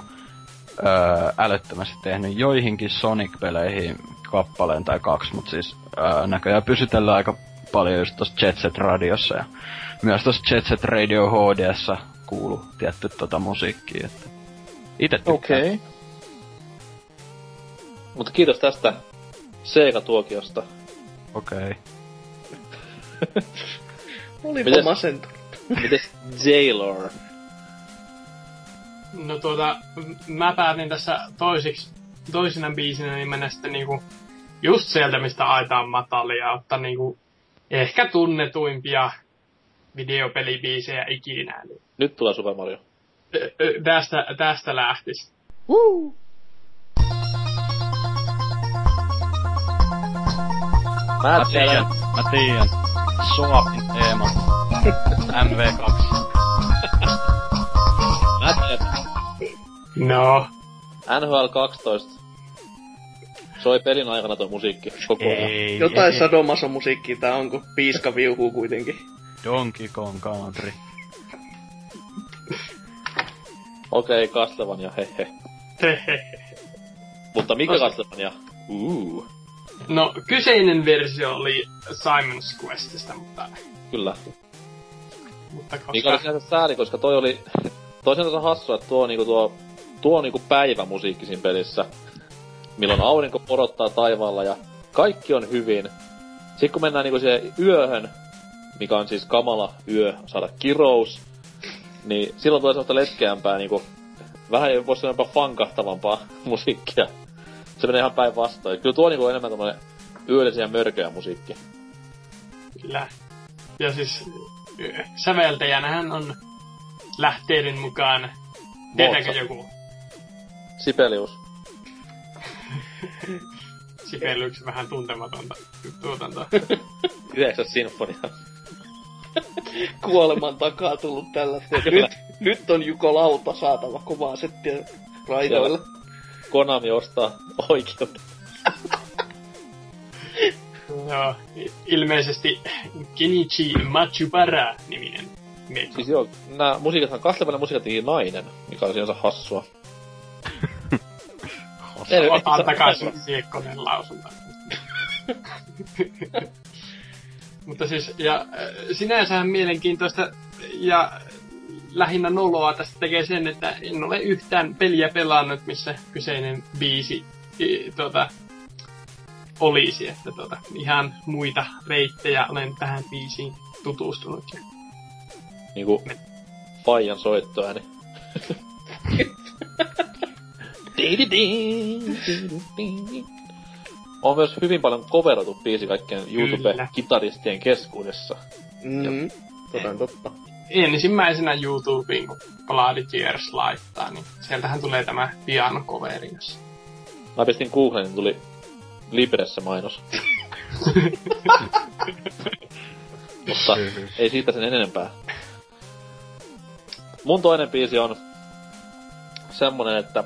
älyttömästi tehnyt joihinkin Sonic-peleihin kappaleen tai kaksi, mut siis näköjään pysytellään aika paljon just tossa Jet Set Radiossa ja myös tossa Jet Set Radio HD:ssä kuuluu tietty musiikkia, että ite tykkään. Okei. Mutta kiitos tästä Sega-tuokiosta. Okei. Olipa masentunut. Mites Jailor? No mä päätin tässä toisena biisinä niin mennä sitten niinku just sieltä, mistä aita on matalia, ottaa niinku ehkä tunnetuimpia videopelibiisejä ikinä. Eli nyt tulee Super Mario. Tästä lähtis. Woo! Mä tiedän. Soapin teema. MV2. Mä tiedän. No. NHL 12. Soi pelin aikana toi musiikki. Ei, jotain sadomassa musiikkia tää on, kun piiska viuhuu kuitenkin. Donkey Kong Country. Okei, Castlevania, hehe. Mutta mikä Castlevania? No, kyseinen versio oli Simon's Questista, mutta... Kyllä. Mutta koska... Mikä oli sinänsä sääli, koska toi oli... Toisaalta hassua, että tuo on niinku päivämusiikki siinä pelissä. Milloin aurinko porottaa taivaalla ja kaikki on hyvin. Sitten kun mennään niinku siihen yöhön, mikä on siis kamala yö, saada kirous. Niin silloin tulee semmoista letkeämpää niinku... Vähän ei voi sanoa jopa fankahtavampaa musiikkia. Se menee ihan päin vastoin. Kyllä tuo on niinku enemmän tommonen yöllisiä mörköjä musiikki. Kyllä. Ja siis säveltäjänähän on lähteiden mukaan... Tietääkö joku? Sibelius. Sibelius vähän tuntematonta tuotantoa. 9. sinfonia. Kuoleman takaa tullut tällaista. Nyt on Juko Lauta saatava kovaa settiä raidoilla. Konami ostaa oikeudet. No, ilmeisesti Kenichi Matsubara-niminen. Siis joo, nää musiikathan, Castlevanian musiikat teki nainen, mikä on sinänsä hassua. Otan takaisin Siekkonen lausunta. Mutta siis, ja sinänsähän mielenkiintoista ja lähinnä noloa tästä tekee sen, että en ole yhtään peliä pelannut, missä kyseinen biisi olisi. Että ihan muita reittejä olen tähän biisiin tutustunut. Niinku Faijan soittoääni. On myös hyvin paljon coveroitu biisi kaikkien YouTube-kitaristien keskuudessa. Mm-hmm. Totta, totta. Ensimmäisenä YouTubeen, kun Bloody Tears laittaa, niin sieltähän tulee tämä piano-coveri. Mä pistin Googleen, niin tuli Libressä mainos. Mutta ei siitä sen enempää. Mun toinen biisi on semmonen, että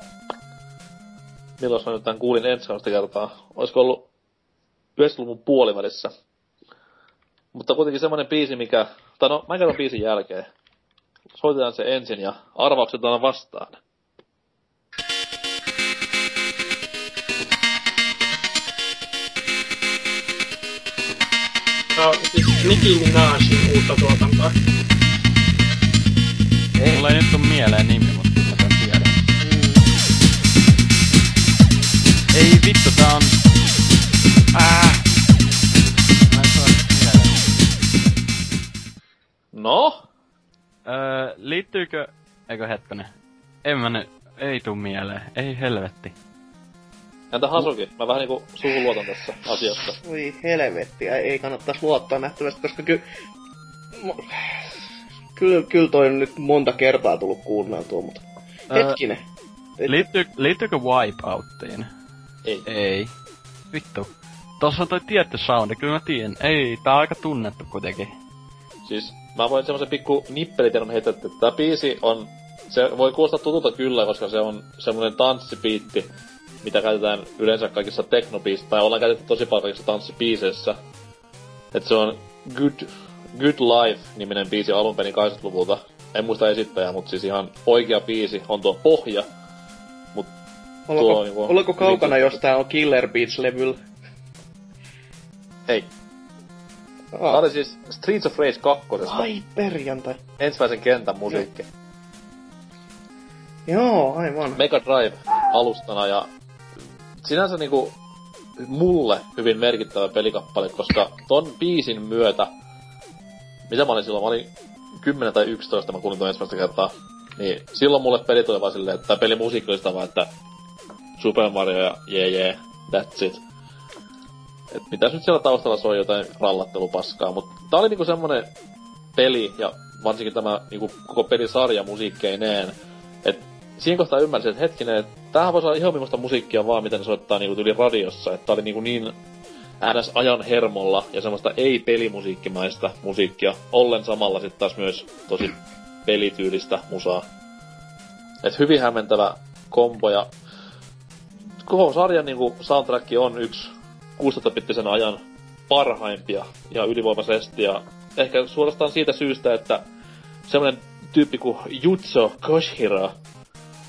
milloin mä nyt tämän kuulin ensimmäistä kertaa. Olisiko ollut 90-luvun puolivälissä. Mutta kuitenkin semmonen biisi, mikä... Tai no, mä kerron biisin jälkeen. Soitetaan se ensin ja arvaukset on vastaan. No, siis Nicki Minajin uutta tuotantoa. Mulla ei nyt tuu mieleen nimi, mutta mä tän tiedän. Ei vittu, tää on... Mä en saa nyt mieleen. No? Liittyykö... Eikö hetkinen? En mä nyt... Ei tuu mieleen. Ei helvetti. Entä Hasuki? Mä vähän niinku suhun luotan tässä asiassa. Oi helvetti, ei kannattais luottaa nähtävästi, koska Kyllä toi on nyt monta kertaa tullut kuunneltua, mutta hetkinen. Liittyykö Wipeouttiin? Ei. Vittu. Tossa on toi tietty soundi, kyllä mä tiedän. Ei, tää on aika tunnettu kuitenkin. Siis mä voin semmosen pikku nippelitiedon heittää, että tää biisi on... Se voi kuulostaa tutulta kyllä, koska se on semmonen tanssibiitti, mitä käytetään yleensä kaikissa teknobiisissä, tai ollaan käytetty tosi paljon kaikissa tanssibiiseissä. Et se on Good Life-niminen biisi alunperin 80-luvulta. En muista esittäjää, mutta siis ihan oikea biisi on tuo pohja. Mut oliko kaukana, jos tää on Killer Beats-levyllä? Ei. Tää oli siis Streets of Rage 2. Ai perjantai. Ensimmäisen kentän musiikki. Joo, aivan. Mega Drive alustana ja sinänsä niinku mulle hyvin merkittävä pelikappale, koska ton biisin myötä, mitä mä olin silloin, mä olin 10 tai 11, mä kuulin ton ensimmäistä kertaa, niin silloin mulle peli tuli vaan silleen, että pelimusiikki oli sitä vaan, että Super Mario ja yeah, that's it. Et mitäs nyt siellä taustalla soi jotain rallattelupaskaa, mut tää oli niinku semmonen peli ja varsinkin tämä niinku koko pelisarja musiikkeineen, et siinä kohtaa ymmärsin, että hetkinen, että tämähän voisi olla ihan millaista musiikkia vaan, mitä ne soittaa niinku tyyli radiossa. Että tää oli niinku niin äänes ajan hermolla ja semmoista ei-pelimusiikkimaista musiikkia. Ollen samalla sit taas myös tosi pelityylistä musaa. Et hyvin hämmentävä kombo ja... Koko sarjan niinku soundtrack on yksi 16-bittisen ajan parhaimpia ja ylivoimaisesti. Ja ehkä suorastaan siitä syystä, että semmonen tyyppi kuin Yuzo Koshiro,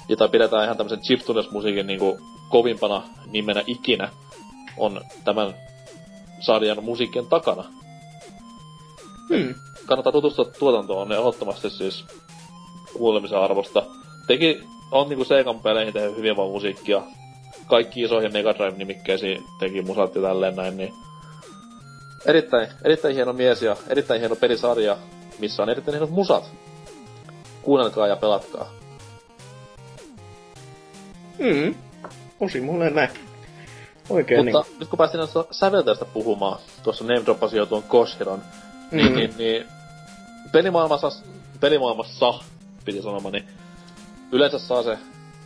jota pidetään ihan tämmösen chiptunes-musiikin niinku kovimpana nimenä ikinä, on tämän sarjan musiikin takana. Kannattaa tutustua tuotantoon, ne ehdottomasti siis kuulemisen arvosta. Teki on niinku Seikan peleihin tehnyt hyvin vaan musiikkia. Kaikki isoihin Mega Drive-nimikkeisiin teki musat ja tälleen näin, niin... Erittäin hieno mies ja erittäin hieno pelisarja, missä on erittäin hienot musat. Kuunnelkaa ja pelatkaa. Osin mulle näin. Oikein mutta niin. Nyt kun päästiin näistä säveltäjästä puhumaan, tuossa name droppasi jo tuon Koshiron, niin pelimaailmassa, piti sanomaan, niin yleensä saa se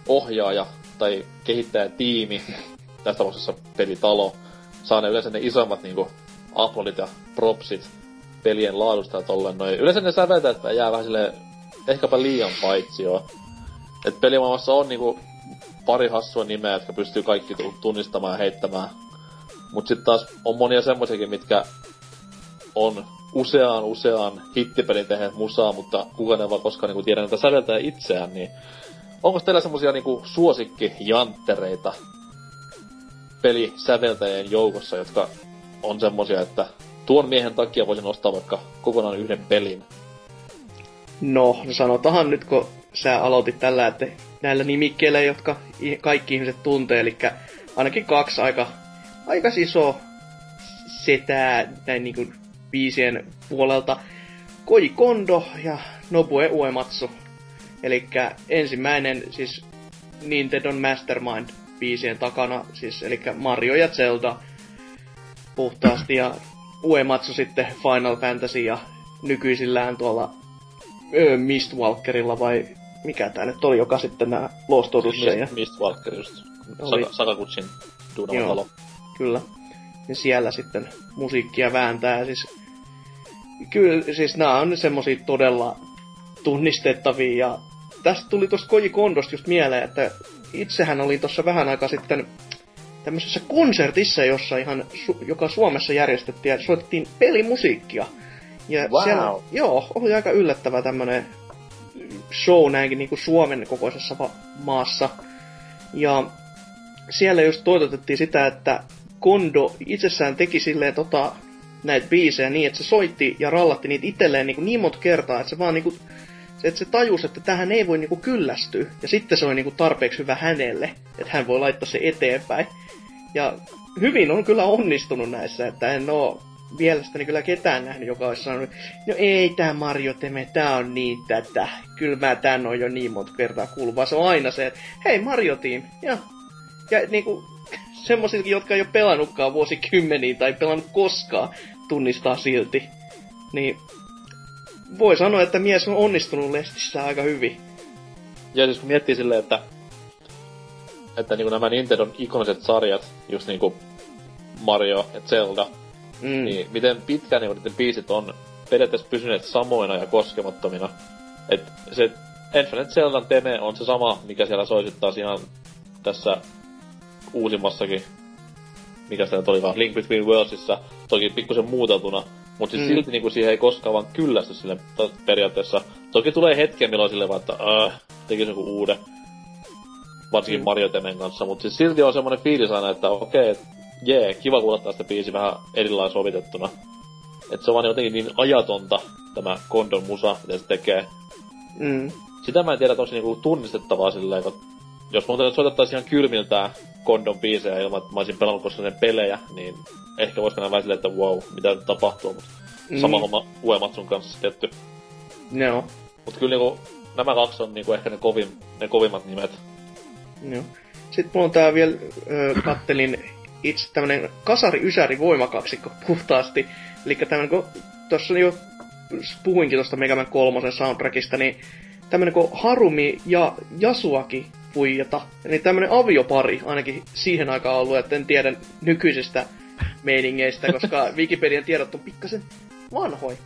ohjaaja tai kehittäjätiimi, tässä tapauksessa pelitalo, saa ne yleensä ne isommat niinku aplodit ja propsit pelien laadusta ja tolleen noin. Yleensä ne säveltäjät jää vähän silleen, ehkäpä liian paitsioon. Et pelimaailmassa on niinku pari hassua nimeä, jotka pystyy kaikki tunnistamaan ja heittämään. Mut sit taas on monia semmosiakin, mitkä on useaan hittipelin tehneet musaa, mutta kukaan ei vaan koskaan niinku tiedä näitä säveltäjä itseään, niin... Onko teillä semmosia niinku suosikkijanttereita pelisäveltäjien joukossa, jotka on semmosia, että tuon miehen takia voisin ostaa vaikka kokonaan yhden pelin? No, sanotahan nyt, kun sä aloitit tällä, että näillä nimikkeillä, jotka kaikki ihmiset tuntee, eli ainakin kaksi aika iso setää näin niinku biisien puolelta. Koji Kondo ja Nobue Uematsu. Eli ensimmäinen siis Nintendon Mastermind biisien takana, siis eli Mario ja Zelda puhtaasti ja Uematsu sitten Final Fantasy ja nykyisillään tuolla Mistwalkerilla vai mikä tää nyt oli, joka sitten nää Lost Odyssey. Mistwalker just. Sakagutsin duunama talo. Kyllä. Ja siellä sitten musiikkia vääntää. Kyllä, siis nää on semmosia todella tunnistettavia. Ja tästä tuli tosta Koji Kondosta just mieleen, että itsehän oli tossa vähän aikaa sitten tämmöisessä konsertissa, jossa ihan, joka Suomessa järjestettiin ja soitettiin pelimusiikkia. Ja wow. Siellä, joo, oli aika yllättävä tämmönen show näinkin niinku Suomen kokoisessa maassa. Ja siellä just toitotettiin sitä, että Kondo itsessään teki silleen näitä biisejä niin, että se soitti ja rallatti niitä itselleen niin monta kertaa, että se vaan niinku, että se tajus, että tähän ei voi niinku kyllästyä. Ja sitten se on niinku tarpeeksi hyvä hänelle, että hän voi laittaa se eteenpäin. Ja hyvin on kyllä onnistunut näissä, että en oo mielestäni kyllä ketään nähnyt, joka olisi sanonut, no ei tää Mario Teme, tää on niin tätä. Kyllä mä tän on jo niin monta kertaa kuullut, vaan se on aina se, että hei Mario Team. Ja niinku semmosiltakin, jotka ei oo pelannutkaan vuosikymmeniä tai pelannut koskaan, tunnistaa silti. Niin voi sanoa, että mies on onnistunut lestissä aika hyvin. Ja siis kun miettii silleen, että niinku nämä Nintendon ikoniset sarjat, just niinku Mario ja Zelda, niin miten pitkään niinku niiden biisit on periaatteessa pysyneet samoina ja koskemattomina. Et se Infinite Zeldan teme on se sama, mikä siellä soisittaa ihan tässä uusimmassakin, mikä siellä olikaan, Link Between Worldsissa, toki pikkusen muuteltuna. Mut siis silti niinku siihen ei koskaan vaan kyllästy sille periaatteessa. Toki tulee hetkiä, milloin silleen vaan, että tekis joku uuden. Varsinkin Mario Temen kanssa, mut siis silti on semmonen fiilis aina, että okei, jee, kiva kuulla taas sitä biisi vähän erilain sovitettuna. Et se on vaan jotenkin niin ajatonta, tämä Kondon musa, mitä se tekee. Sitä mä en tiedä, että onko se niinku tunnistettavaa silleen, kun jos mun soitettais ihan kylmiltään Kondon biisejä ilman, että mä olisin pelannut koskaan sen pelejä, niin ehkä voisiko näin vähän silleen, että wow, mitä nyt tapahtuu, mutta sama homma Uematsun kanssa tietty. No. Mut kyllä niinku, nämä kaksi on niinku ehkä ne kovimmat nimet. Joo. Sitten mulla on tää vielä, kattelin itse tämmönen kasari-ysäri-voimakaksikko puhtaasti. Elikkä tämmönen, kun tossa jo puhuinkin tosta Mega Man 3 soundtrackista, niin tämmönen kun Harumi ja Yasuaki puijata. Niin tämmönen aviopari ainakin siihen aikaan ollut, että en tiedä nykyisistä meiningeistä, koska Wikipedian tiedot on pikkasen vanhoi.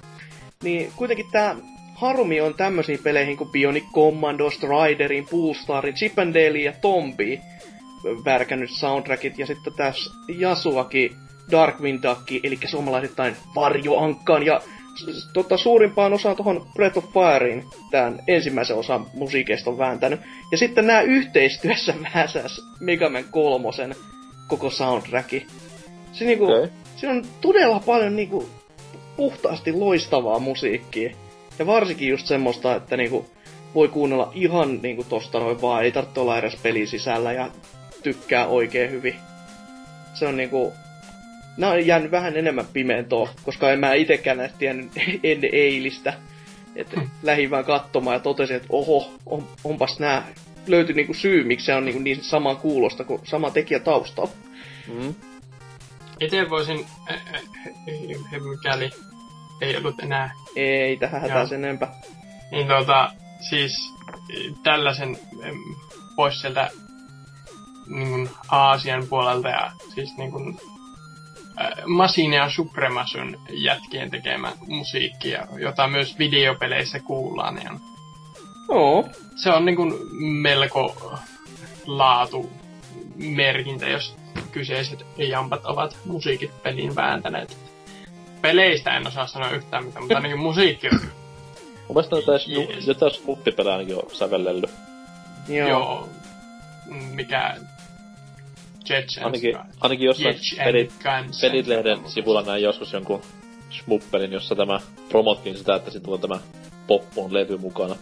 Niin kuitenkin tää Harumi on tämmöisiin peleihin kuin Bionic Commando, Striderin, Poolstarin, Chip and Dalein ja Tombi värkännyt soundtrackit. Ja sitten tässä Yasuaki, Darkwing Duck, eli suomalaisittain Varjoankkaan. Ja suurimpaan osaan tuohon Breath of Firein tämän ensimmäisen osan musiikeista on vääntänyt. Ja sitten nämä yhteistyössä väsäs Mega Man 3:n koko soundtracki. Se niinku, siinä on todella paljon niinku puhtaasti loistavaa musiikkia. Ja varsinkin just semmoista, että niinku voi kuunnella ihan niinku tosta noin vaan, ei tarvitse olla edes pelin sisällä ja tykkää oikein hyvin. Se on niinku, nää on jäänyt vähän enemmän pimentoa, koska en mä itekään näistä tiennyt ennen eilistä. Että lähdin vaan katsomaan ja totesin, että oho, onpas nää, löytyi niinku syy, miksi se on niinku niin saman kuulosta kuin sama tekijä taustalla. Itse voisin, mikäli ei ollut enää. Ei, tähän hätääs enempää. Niin siis tällaisen pois sieltä niin Aasian puolelta ja siis niin kuin Masinean Supremasun jätkien tekemä musiikkia, jota myös videopeleissä kuullaan. Ja se on niin kuin melko laatumerkintä, jos kyseiset jampat ovat musiikit pelin vääntäneet. Peleistä en osaa sanoa yhtään mitään, mutta ainakin musiikki on. Mun mielestä jotain skuttipelää ainakin on sävellellyt. Joo. Mikä Jets and ainakin jossain Pelit-lehden sivulla näin joskus jonkun schmuppelin, jossa tämä promottiin sitä, että sit on tämä Poppoon levy mukana.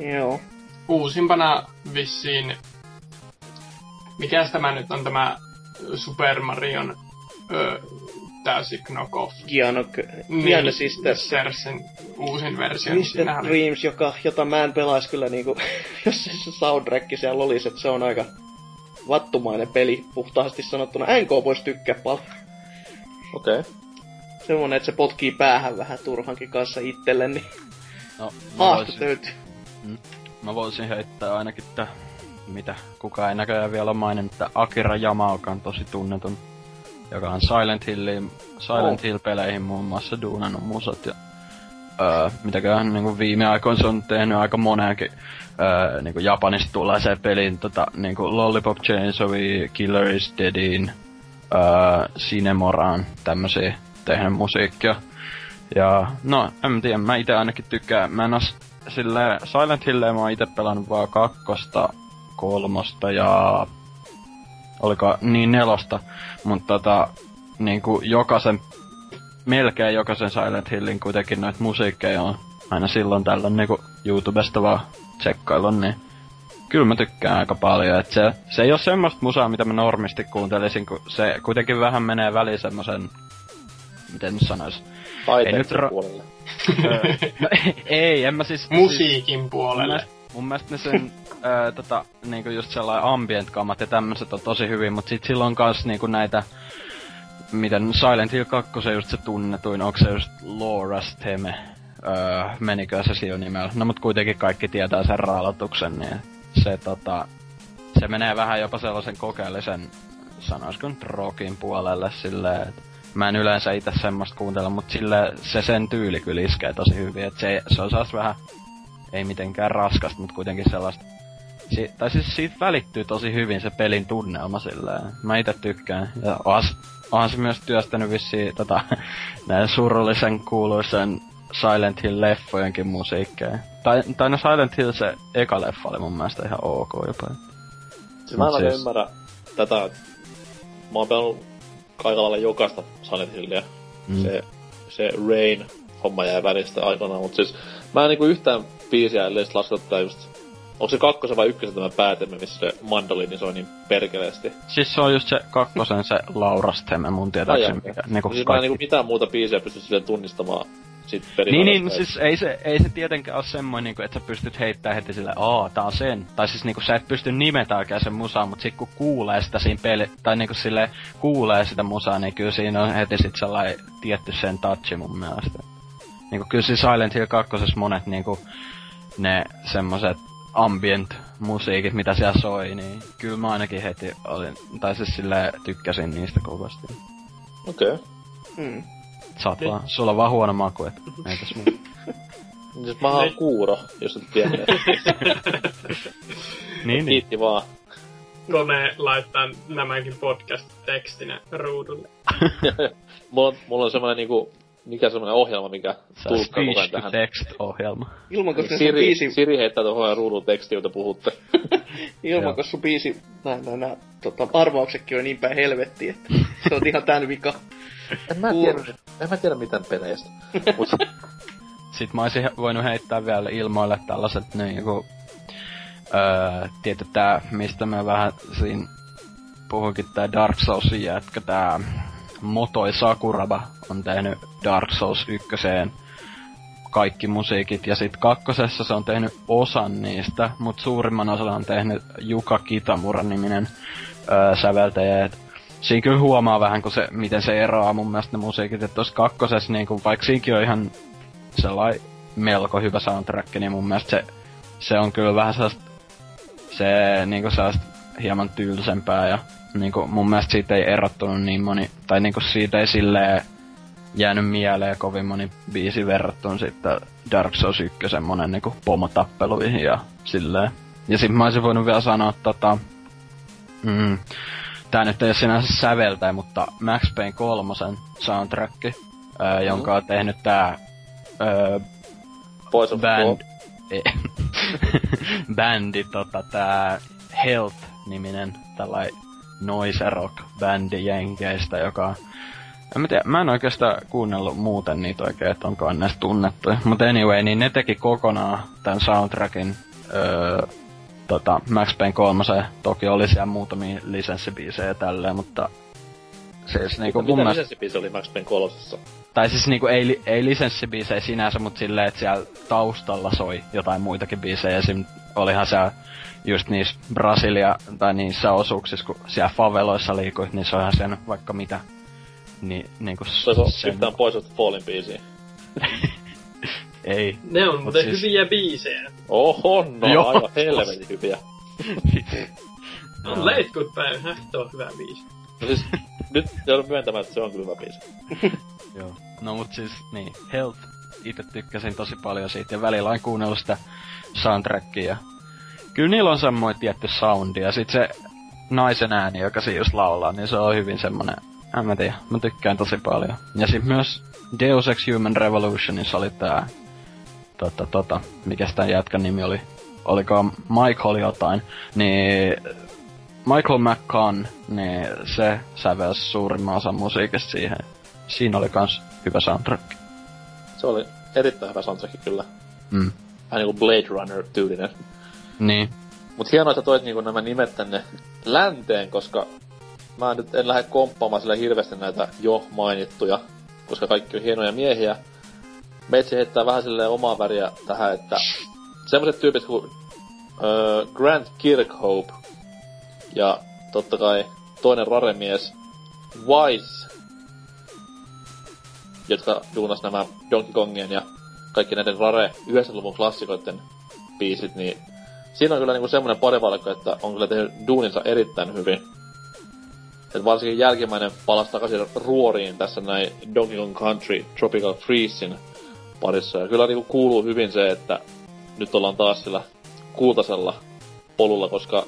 Joo. Uusimpana vissiin, mikäs tämä nyt on tämä Super Marion täysi knock-off. Giano siis Sersen uusin versio. Mr. Dreams, jota mä en pelais kyllä niinku, jos se soundtrack siellä olis, että se on aika vattumainen peli, puhtaasti sanottuna. NK vois tykkää paljon. Okei. semmonen, että se potkii päähän vähän turhankin kanssa itselle, niin no, mä voisin heittää ainakin, että mitä kukaan ei näköjään vielä maininnut, että Akira Yamaoka on tosi tunnetun, joka on Silent Hill-peleihin muun muassa duunannut musat ja mitäköhän niinku viime aikoina se on tehnyt aika moneenkin niinku Japanista tulleeseen peliin niinku Lollipop Chainsawiin, Killer is Deadiin, Cinemoraan tämmösiä tehnyt musiikkia. Ja no en tiedä, mä ite ainakin tykkään, mä en oo silleen Silent Hilleen mä oon ite pelannut vaan 2, 3 ja oliko niin 4, mutta niinku melkein jokaisen Silent Hillin kuitenkin noit musiikkeja on aina silloin tällöin niinku YouTubesta vaan tsekkaillut, niin kyllä mä tykkään aika paljon, et se ei oo semmoista musaa mitä mä normisti kuuntelisin, kun se kuitenkin vähän menee väliin semmosen, miten nyt sanois, puolelle. Ei, en mä siis... Musiikin puolelle. Mun mielestä ne sen, niinku just sellainen ambient-kammat ja tämmöset on tosi hyvin, mut sit silloin kans niinku näitä... Miten Silent Hill 2 se just se tunnetuin, onko se just Laura's Theme? Menikö se siinä nimellä? No mut kuitenkin kaikki tietää sen raalotuksen, niin se se menee vähän jopa sellaisen kokeellisen, sanoisko nyt rockin puolelle silleen, että mä en yleensä itse semmoista kuuntele, mut silleen se sen tyyli kyllä iskee tosi hyvin, että se on sellaista vähän, ei mitenkään raskasta, mut kuitenkin sellaista, tai siis siitä välittyy tosi hyvin se pelin tunnelma silleen, mä itse tykkään, ja onhan se myös työstänyt vissiin näiden surullisen kuuluisen Silent Hill-leffojenkin musiikkeja. Tai no Silent Hill se eka leffa oli mun mielestä ihan ok jopa. Mä en oikein ymmärrä tätä. Mä oon pelannut kaikalla lailla jokaista Silent Hillia. Se Rain-homma jäi välistä aikanaan, mut siis mä en niinku yhtään biisiä edes lasketa tätä just... Onko se 2 vai 1 tämä päätelmä, missä se mandoliini soi niin perkeleesti? Siis se on just se 2 se Laura's Theme mun tietääkseni. Niinku siis mä en niinku mitään muuta biisiä pysty silleen tunnistamaan sit perilaista. Niin siis ei se tietenkään oo semmoinen niinku, et sä pystyt heittää heti silleen tää on sen. Tai siis niinku sä et pysty nimetä oikein sen musaa, mut sit kun kuulee sitä siinä tai niinku silleen kuulee sitä musaa, niin kyllä siinä on heti sit sellainen tietty sen touchi mun mielestä. Niinku kyllä siis Silent Hill 2 monet niinku ne semmoset ambient-musiikit, mitä siellä soi, niin kyllä mä ainakin heti olin, tai siis silleen tykkäsin niistä kovasti. Okei. Okay. Sulla on vaan huono maku, et ei täs muu. Siis mä oon kuuro, jos et tiedä. Niin. Kiitti vaan. Kone laittaa nämäkin podcast-tekstinä ruudulle. Mulla on semmonen niinku... Mikä semmoinen ohjelma, mikä tulkkaa mukaan tähän? Text-ohjelma. Ilmankos sun biisi... Siri heittää tuohon ruudun teksti, jota puhutte. Ilmankos sun biisi... Nää arvauksetkin on niin päin helvettiin, että se on ihan tän vika. En mä tiedä mitään peleistä. Sit mä oisin voinut heittää vielä ilmoille tällaiset niinku... Tietyt tää, mistä mä vähän siin puhuinkin, tää Dark Soulsin jätkä tää... Motoi Sakuraba on tehnyt Dark Souls 1:een kaikki musiikit, ja sit 2:ssa se on tehnyt osan niistä, mut suurimman osan on tehnyt Yuka Kitamura-niminen säveltäjä, et siinä kyllä huomaa vähän, kun se, miten se eroaa mun mielestä ne musiikit, et tossa 2:ssa niinku, vaikka siinkin on ihan sellai melko hyvä soundtrack, niin mun mielestä se on kyllä vähän sellaista, se niinku sellaista hieman tylsempää ja niinku mun mielestä siitä ei erottunut niin moni, tai niinku siitä ei silleen jäänyt mieleen kovin moni biisi verrattuna sitten Dark Souls 1 semmonen niinku pomotappeluihin ja silleen. Ja sit mä oisin voinut vielä sanoa tää nyt ei oo sinänsä säveltäjä, mutta Max Payne 3:n soundtrack, jonka on tehnyt tää bändi tää Health-niminen tällai noise rock-bändi jenkeistä, joka... Mä en oikeastaan kuunnellut muuten niitä oikein, että onkaan näistä tunnettu. Mut anyway, niin ne teki kokonaan tän soundtrackin Max Payne 3:een. Toki oli siellä muutamia lisenssibiisejä tälleen, mutta... Siis niinku mun mielestä... lisenssibiise oli Max Payne 3:ssa? Tai siis niinku ei lisenssibiisejä sinänsä, mut silleen, että siellä taustalla soi jotain muitakin biisejä. Esim. Olihan siellä... Just niissä Brasilia, tai niissä osuuksissa, kun siellä faveloissa liikuit, niin se on ihan sen vaikka mitä Niin, niinku... Saiko sen... yhtään pois ottaa Fallin biisiä? Ei. Ne on muuten siis... hyviä biisejä. Oho, no joo, aivan helvetin hyviä. On leitkut päivä, se on hyvä biisi. No siis, nyt joudun myöntämään, että se on kyllä hyvä biisi. Joo. No mut siis, niin, Health. Itse tykkäsin tosi paljon siitä ja välillä on kuunnellut sitä soundtrackia. Kyllä niillä on semmoinen tietty soundi ja sit se naisen ääni, joka siinä just laulaa, niin se on hyvin semmonen... En mä tiedä, mä tykkään tosi paljon. Ja sit myös Deus Ex Human Revolutionissa oli tää... mikäs tän jätkän nimi oli? Olikoon Michael jotain, niin... Michael McCann, niin se sävelsi suurimman osan musiikista siihen. Siinä oli kans hyvä soundtrack. Se oli erittäin hyvä soundtrack kyllä. Mm. Vähän niinku Blade Runner-tyylinen. Niin. Mut hienoa, että toit niinku nämä nimet tänne länteen, koska... Mä nyt en lähde komppaamaan sillä hirveästi näitä jo mainittuja, koska kaikki on hienoja miehiä. Meitsi heittää vähän silleen omaa väriä tähän, että... Semmoset tyypit kuin... Grant Kirkhope. Ja totta kai toinen raremies, Wise, jotka duunas nämä Donkey Kongien ja kaikki näiden rare 90-luvun klassikoiden biisit, niin siinä on kyllä niinku semmoinen parivalko, että on kyllä tehnyt duuninsa erittäin hyvin. Et varsinkin jälkimmäinen palasi takaisin ruoriin tässä näin Donkey Kong Country Tropical Freezin parissa. Ja kyllä niinku kuuluu hyvin se, että nyt ollaan taas sillä kultasella polulla, koska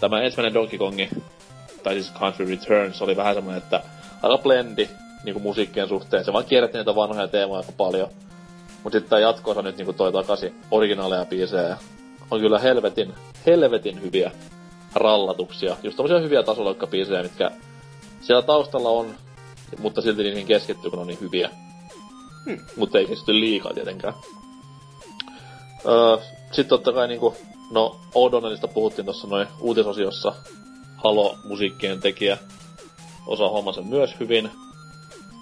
tämä ensimmäinen Donkey Kongi, tai siis Country Returns, oli vähän semmoinen, että aika blendi niinku musiikkien suhteen. Se vaan kierrettiin niitä vanhoja teemoja aika paljon. Mut sitten tää jatkoosa nyt niinku toi takaisin originaaleja biisejä. On kyllä helvetin hyviä rallatuksia. Just tommosia hyviä tasoloikkabiisejä, mitkä siellä taustalla on, mutta silti niihin keskittyy, kun on niin hyviä. Mutta ei keskity liikaa tietenkään. Sitten totta kai niinku... No, O'Donnellista puhuttiin tuossa noin uutisosiossa. Halo-musiikkien tekijä osaa hommansa myös hyvin.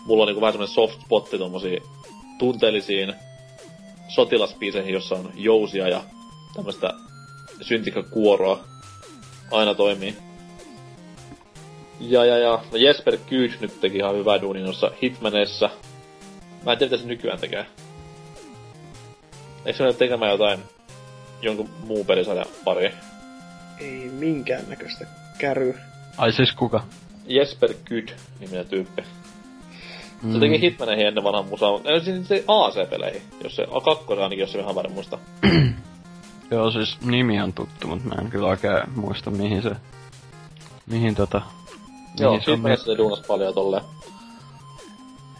Mulla on niinku vähän semmonen soft spotti tommosiin tunteellisiin sotilaspiiseihin, jossa on jousia ja tämmöstä syntikkakuoroa. Aina toimii. No Jesper Küch nyt teki ihan hyvää duunia noissa Hitmanissa. Mä en tiedä, mitä se nykyään tekee. Eikö se mene tekemään jotain? Jonkun muun pelisarjan pari. Ei minkäännäköistä käry. Ai siis kuka? Jesper Küch, niminen tyyppi. Se teki Hitmaneihin ennen vanhan musaa, se AC-peleihin, jos se A2 ainakin, jos se vähän väärin muista. Joo, siis nimi on tuttu, mut mä en kyllä oikein muista mihin se... Joo, Hitmanissa se duunas paljon tolleen.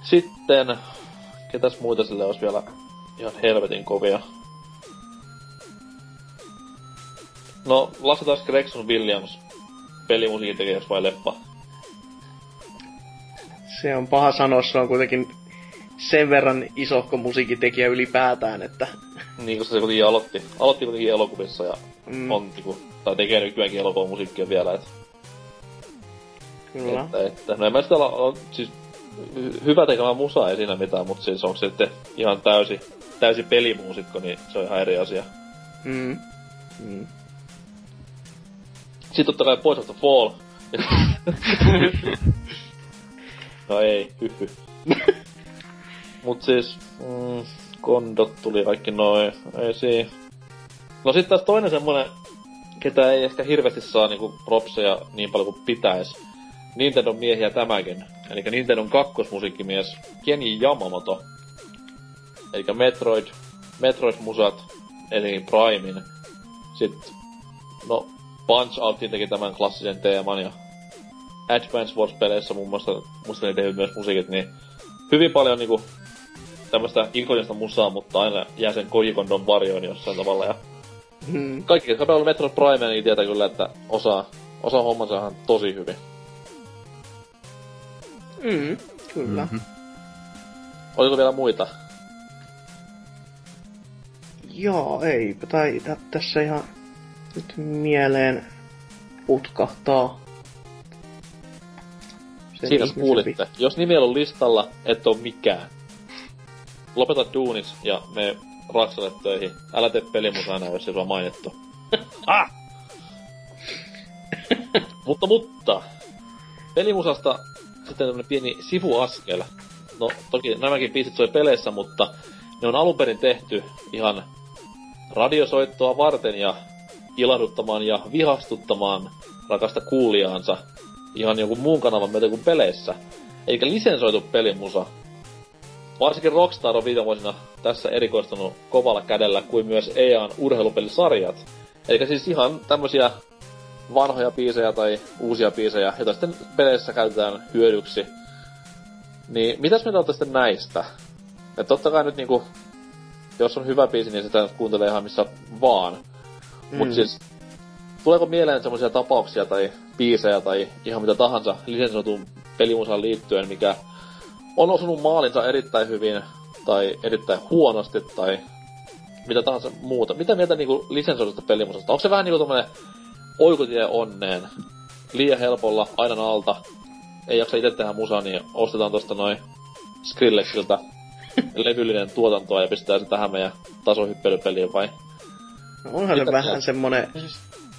Sitten... Ketäs muita sille olisi vielä ihan helvetin kovia? No, lasketaan Gregson Williams pelimusiikin tekijäksi vai leppa? Se on paha sanoa, se on kuitenkin sen verran isohko musiikin tekijä ylipäätään, että... Niin, koska se kuitenkin aloitti kuitenkin elokuvissa ja on tiku, tai tekee nykyäänkin elokuvan musiikkia vielä, että... Kyllä. Että, no en mä sitä ole, siis hyvä tekemään musaa ei siinä mitään, mutta siis onko se sitten ihan täysi pelimuusikko, niin se on ihan eri asia. Sitten totta kai Boys of the Fall. No ei, hyhy. Mut siis... Kondot tuli kaikki noin, ei siin. No sit taas toinen semmonen, ketä ei ehkä hirveesti saa niinku propseja niin paljon kuin pitäis. Nintendon miehiä tämäkin. Elikkä Nintendon kakkosmusiikkimies Kenji Yamamoto. Elikkä Metroid-musat, etenkin Primein. Sit... No... Punch-Outin teki tämän klassisen teeman ja Advance Wars-peleissä muun muassa ne tehdyt myös musiikit, niin hyvin paljon niinku tämmöstä ikonista musaa, mutta aina jää sen Kojikondon varjoon jossain tavalla ja kaikki, jotka on ollut Metroid Prime, niin tietää kyllä, että osaa hommansa ihan tosi hyvin. Kyllä. Oliko vielä muita? Joo, eipä taita tässä ihan... Nyt mieleen putkahtaa. Siinä kuulitte. Jos nimi on listalla, et oo mikään. Lopeta duunis ja mene Raksalle töihin. Älä tee pelimusaa enää, jos ei sua mainittu. Mutta! Pelimusasta sitten tämmönen pieni sivuaskel. No toki nämäkin biisit soi peleissä, mutta ne on alunperin tehty ihan radiosoittoa varten ja ilahduttamaan ja vihastuttamaan rakasta kuulijaansa ihan jonkun muun kanavan myötä kuin peleissä. Eikä lisensoitu pelimusa. Varsinkin Rockstar on viime vuosina tässä erikoistunut kovalla kädellä, kuin myös EA:n urheilupelisarjat. Eikä siis ihan tämmösiä vanhoja biisejä tai uusia biisejä, joita sitten peleissä käytetään hyödyksi. Niin mitäs me olette sitten näistä? Et totta kai nyt niinku, jos on hyvä biisi, niin sitä kuuntelee ihan missä vaan. Mut siis, tuleeko mieleen semmoisia tapauksia tai biisejä tai ihan mitä tahansa lisensoituun pelimusaan liittyen, mikä on osunut maalinsa erittäin hyvin tai erittäin huonosti tai mitä tahansa muuta? Mitä mieltä niinku lisensoidusta pelimusasta? Onko se vähän niinku tommonen oikotie onneen? Liian helpolla, aina alta. Ei jaksa itse tehdä musaa, niin ostetaan tosta noin Skrillexiltä levyllinen tuotantoa ja pistetään se tähän meidän tasohyppelypeliin vai? No onhan se vähän semmonen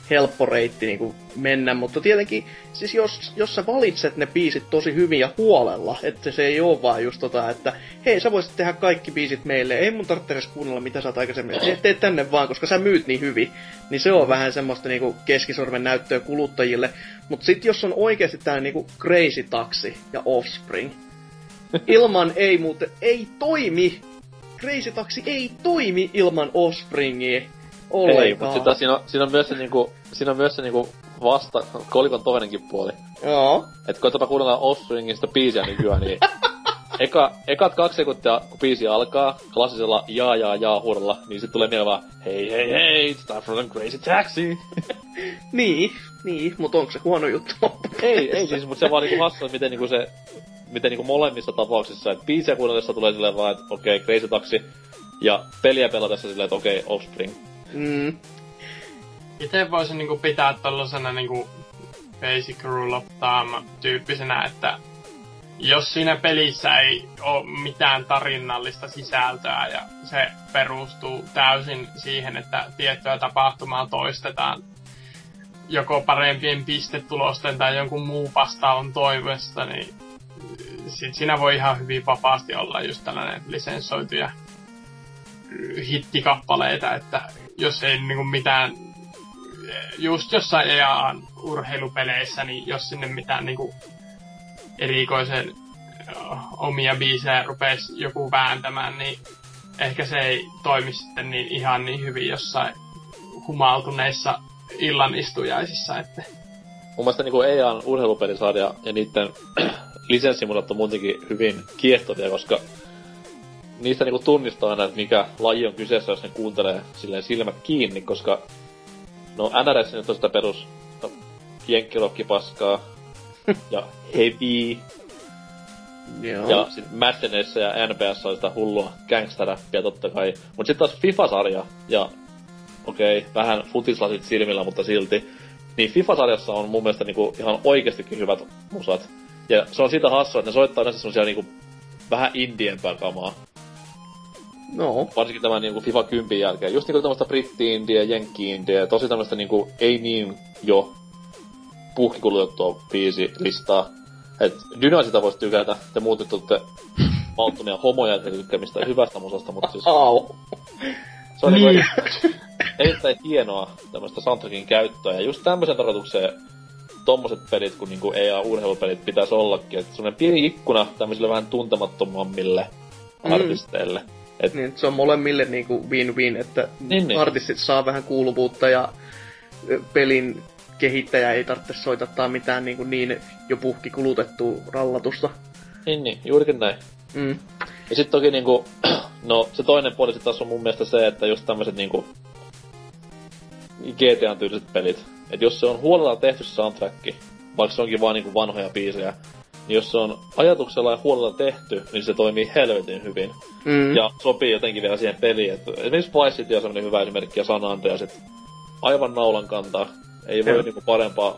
helppo reitti niinku mennä, mutta tietenkin siis jos sä valitset ne biisit tosi hyvin ja huolella, että se ei oo vaan just että hei sä voisit tehdä kaikki biisit meille, ei mun tarvitse edes kuunnella mitä sä oot aikaisemmin, tee tänne vaan, koska sä myyt niin hyvin, niin se on vähän semmoista niinku keskisormen näyttöä kuluttajille, mut sit jos on oikeesti tää niinku Crazy Taxi ja Offspring, ilman ei muuten, ei toimi, Crazy Taxi ei toimi ilman Offspringia. Ei, mutta siinä on myös se niinku vasta kolikon toinenkin puoli. Joo. Et koetapa kuunnella Offspringista biisiä nykyään, niin ekat 2 sekuntia, kun biisi alkaa klassisella jaa huudolla, niin sit tulee mieleen vaan hei, it's time for the Crazy Taxi. niin, mut onko se huono juttu? ei siis, mut se vaan niinku hassua, miten niinku molemmissa tapauksissa, et biisiä kuunnellessa tulee silleen vaan, et okei, Crazy Taxi, ja peliä pelatessa silleen, et okei, Offspring. Itse voisin niinku pitää tollaisena niinku basic rule of thumb -tyyppisenä, että jos siinä pelissä ei ole mitään tarinallista sisältöä ja se perustuu täysin siihen, että tiettyä tapahtumaa toistetaan joko parempien pistetulosten tai jonkun muun vastaavan toimesta, niin sit siinä voi ihan hyvin vapaasti olla just tällainen lisensoituja hittikappaleita, että jos ei niinku mitään, just jossain EA:n urheilupeleissä, niin jos sinne mitään niinku erikoisen omia biisejä rupeis joku vääntämään, niin ehkä se ei toimi sitten niin ihan niin hyvin jossain humaltuneissa illanistujaisissa, että. Mun mielestä niinku EA:n urheilupelisarja ja niitten lisenssimusat on muutenkin hyvin kiehtovia, koska niistä niinku tunnistaa aina, että mikä laji on kyseessä, jos ne kuuntelee silleen silmät kiinni, koska no NRS nyt on sitä perus jenkkirokkipaskaa ja heavy. Ja sit Maddenissa ja NPS on sitä hullua gangsteräppiä tottakai. Mut sit taas FIFA-sarja ja okei, vähän futislasit silmillä, mutta silti. Niin FIFA-sarjassa on mun mielestä niinku ihan oikeestikin hyvät musat. Ja se on siitä hassua, että ne soittaa yleensä semmosia niinku vähän indiempää kamaa. No. Varsinkin tämän niinku FIFA 10 jälkeen. Just niinku tämmöstä britti-indiä, jenkki-indiä, tosi tämmöstä niinku ei niin jo puhkikulutettua biisilistaa. Et Dynasita voisi tykätä, te muut nyt olette mauttomia homoja, ettei tykkää mistään hyvästä musasta, mutta siis. Au. Se on niinku erittäin hienoa tämmöstä soundtrackin käyttöä, ja just tämmösen tarkoitukseen tommoset pelit, kun niinku EA-urheilupelit pitäis ollakin, et semmonen pieni ikkuna tämmöisille vähän tuntemattomammille artisteille. Et niin, se on molemmille niinku win-win, että niin. Artistit saa vähän kuuluvuutta ja pelin kehittäjä ei tarvitse soitattaa mitään niinku niin jo puhki kulutettua rallatusta. Niin, juurikin näin. Ja sit toki niinku, no se toinen puoli sit taas on mun mielestä se, että just tämmöset niinku GTA-tyyliset pelit. Et jos se on huolella tehty se soundtrack, vaikka se onkin vaan niinku vanhoja biisejä, niin jos se on ajatuksella ja huolella tehty, niin se toimii helvetin hyvin. Ja sopii jotenkin vielä siihen peliin. Et esimerkiksi Vice City on semmonen hyvä esimerkki, ja San Andreas, et aivan naulan kantaa. Ei voi niinku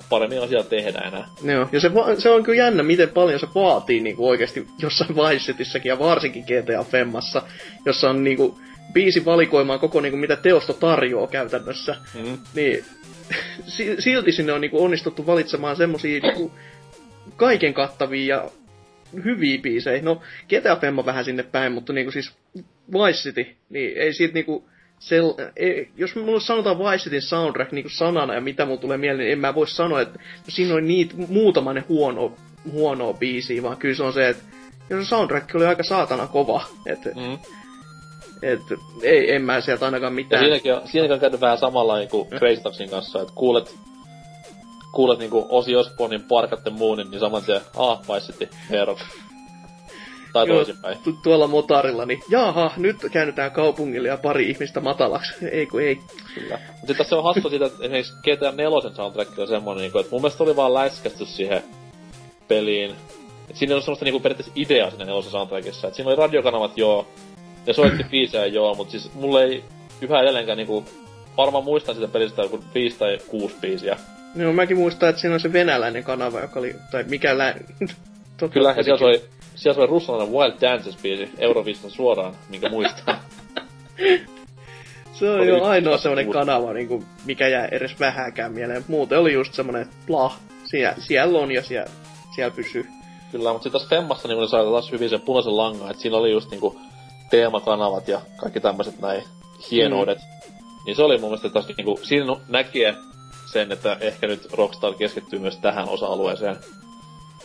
paremmin asiaa tehdä enää. Joo, ja se on kyllä jännä, miten paljon se vaatii niinku oikeesti jossain Vice Cityissäkin, ja varsinkin GTA Femmassa, jossa on niinku biisivalikoimaa koko niinku mitä teosto tarjoaa käytännössä. Niin silti sinne on niinku onnistuttu valitsemaan semmosia niinku kaiken kattavia ja hyviä biisejä. No, GTA Femma vähän sinne päin, mutta niinku siis Vice City, niin ei siitä niinku... jos mulle sanotaan Vice Cityn soundtrack niinku sanana ja mitä mulle tulee mieleen, niin en mä voi sanoa, että no, siinä oli niitä muutamainen huonoa biisiä, vaan kyllä se on se, että jos soundtrack oli aika saatana kova, että... ei, en mä sieltä ainakaan mitään. Ja siinäkin on käynyt vähän samalla niinku Crazy Taxin kanssa, että kuulet niinku Ozzy Osbournen Parkatte Moonin, niin saman tien, Vice City, Herok. Tai toisinpäin. Tuolla motarilla, niin jaha, nyt käännytään kaupungille ja pari ihmistä matalaksi. Ei kun ei. Kyllä. Mutta tässä on hassu siitä, että esimerkiksi GTA 4 soundtrackilla semmonen, niinku, että mun mielestä oli vaan läskästys siihen peliin. Et siinä ei ollut semmoista niinku periaatteessa ideaa siinä 4 soundtrackissa. Et siinä oli radiokanavat joo, ja soitti biisejä joo, mut siis mulle ei yhä edelleenkään niinku... Varmaan muistan sitä pelistä joku 5 tai 6 biisiä. Joo, mäkin muistan, että siinä on se venäläinen kanava, joka oli... Tai mikä Kyllä, ja siellä soi russalainen Wild Dances-biisi Eurovision suoraan, minkä muistaa. Se on jo ainoa semmonen kanava, niinku, mikä jää edes vähäänkään mieleen. Muuten oli just semmonen plah, siellä on ja siellä pysyy. Kyllä, mutta sit taas Femmassa niin ne sai taas hyvin sen punaisen langan, että siinä oli just niinku... teemakanavat ja kaikki tämmöiset näin hienoudet. Niin se oli mun mielestä taas niinku, siinä näki sen, että ehkä nyt Rockstar keskittyy myös tähän osa-alueeseen.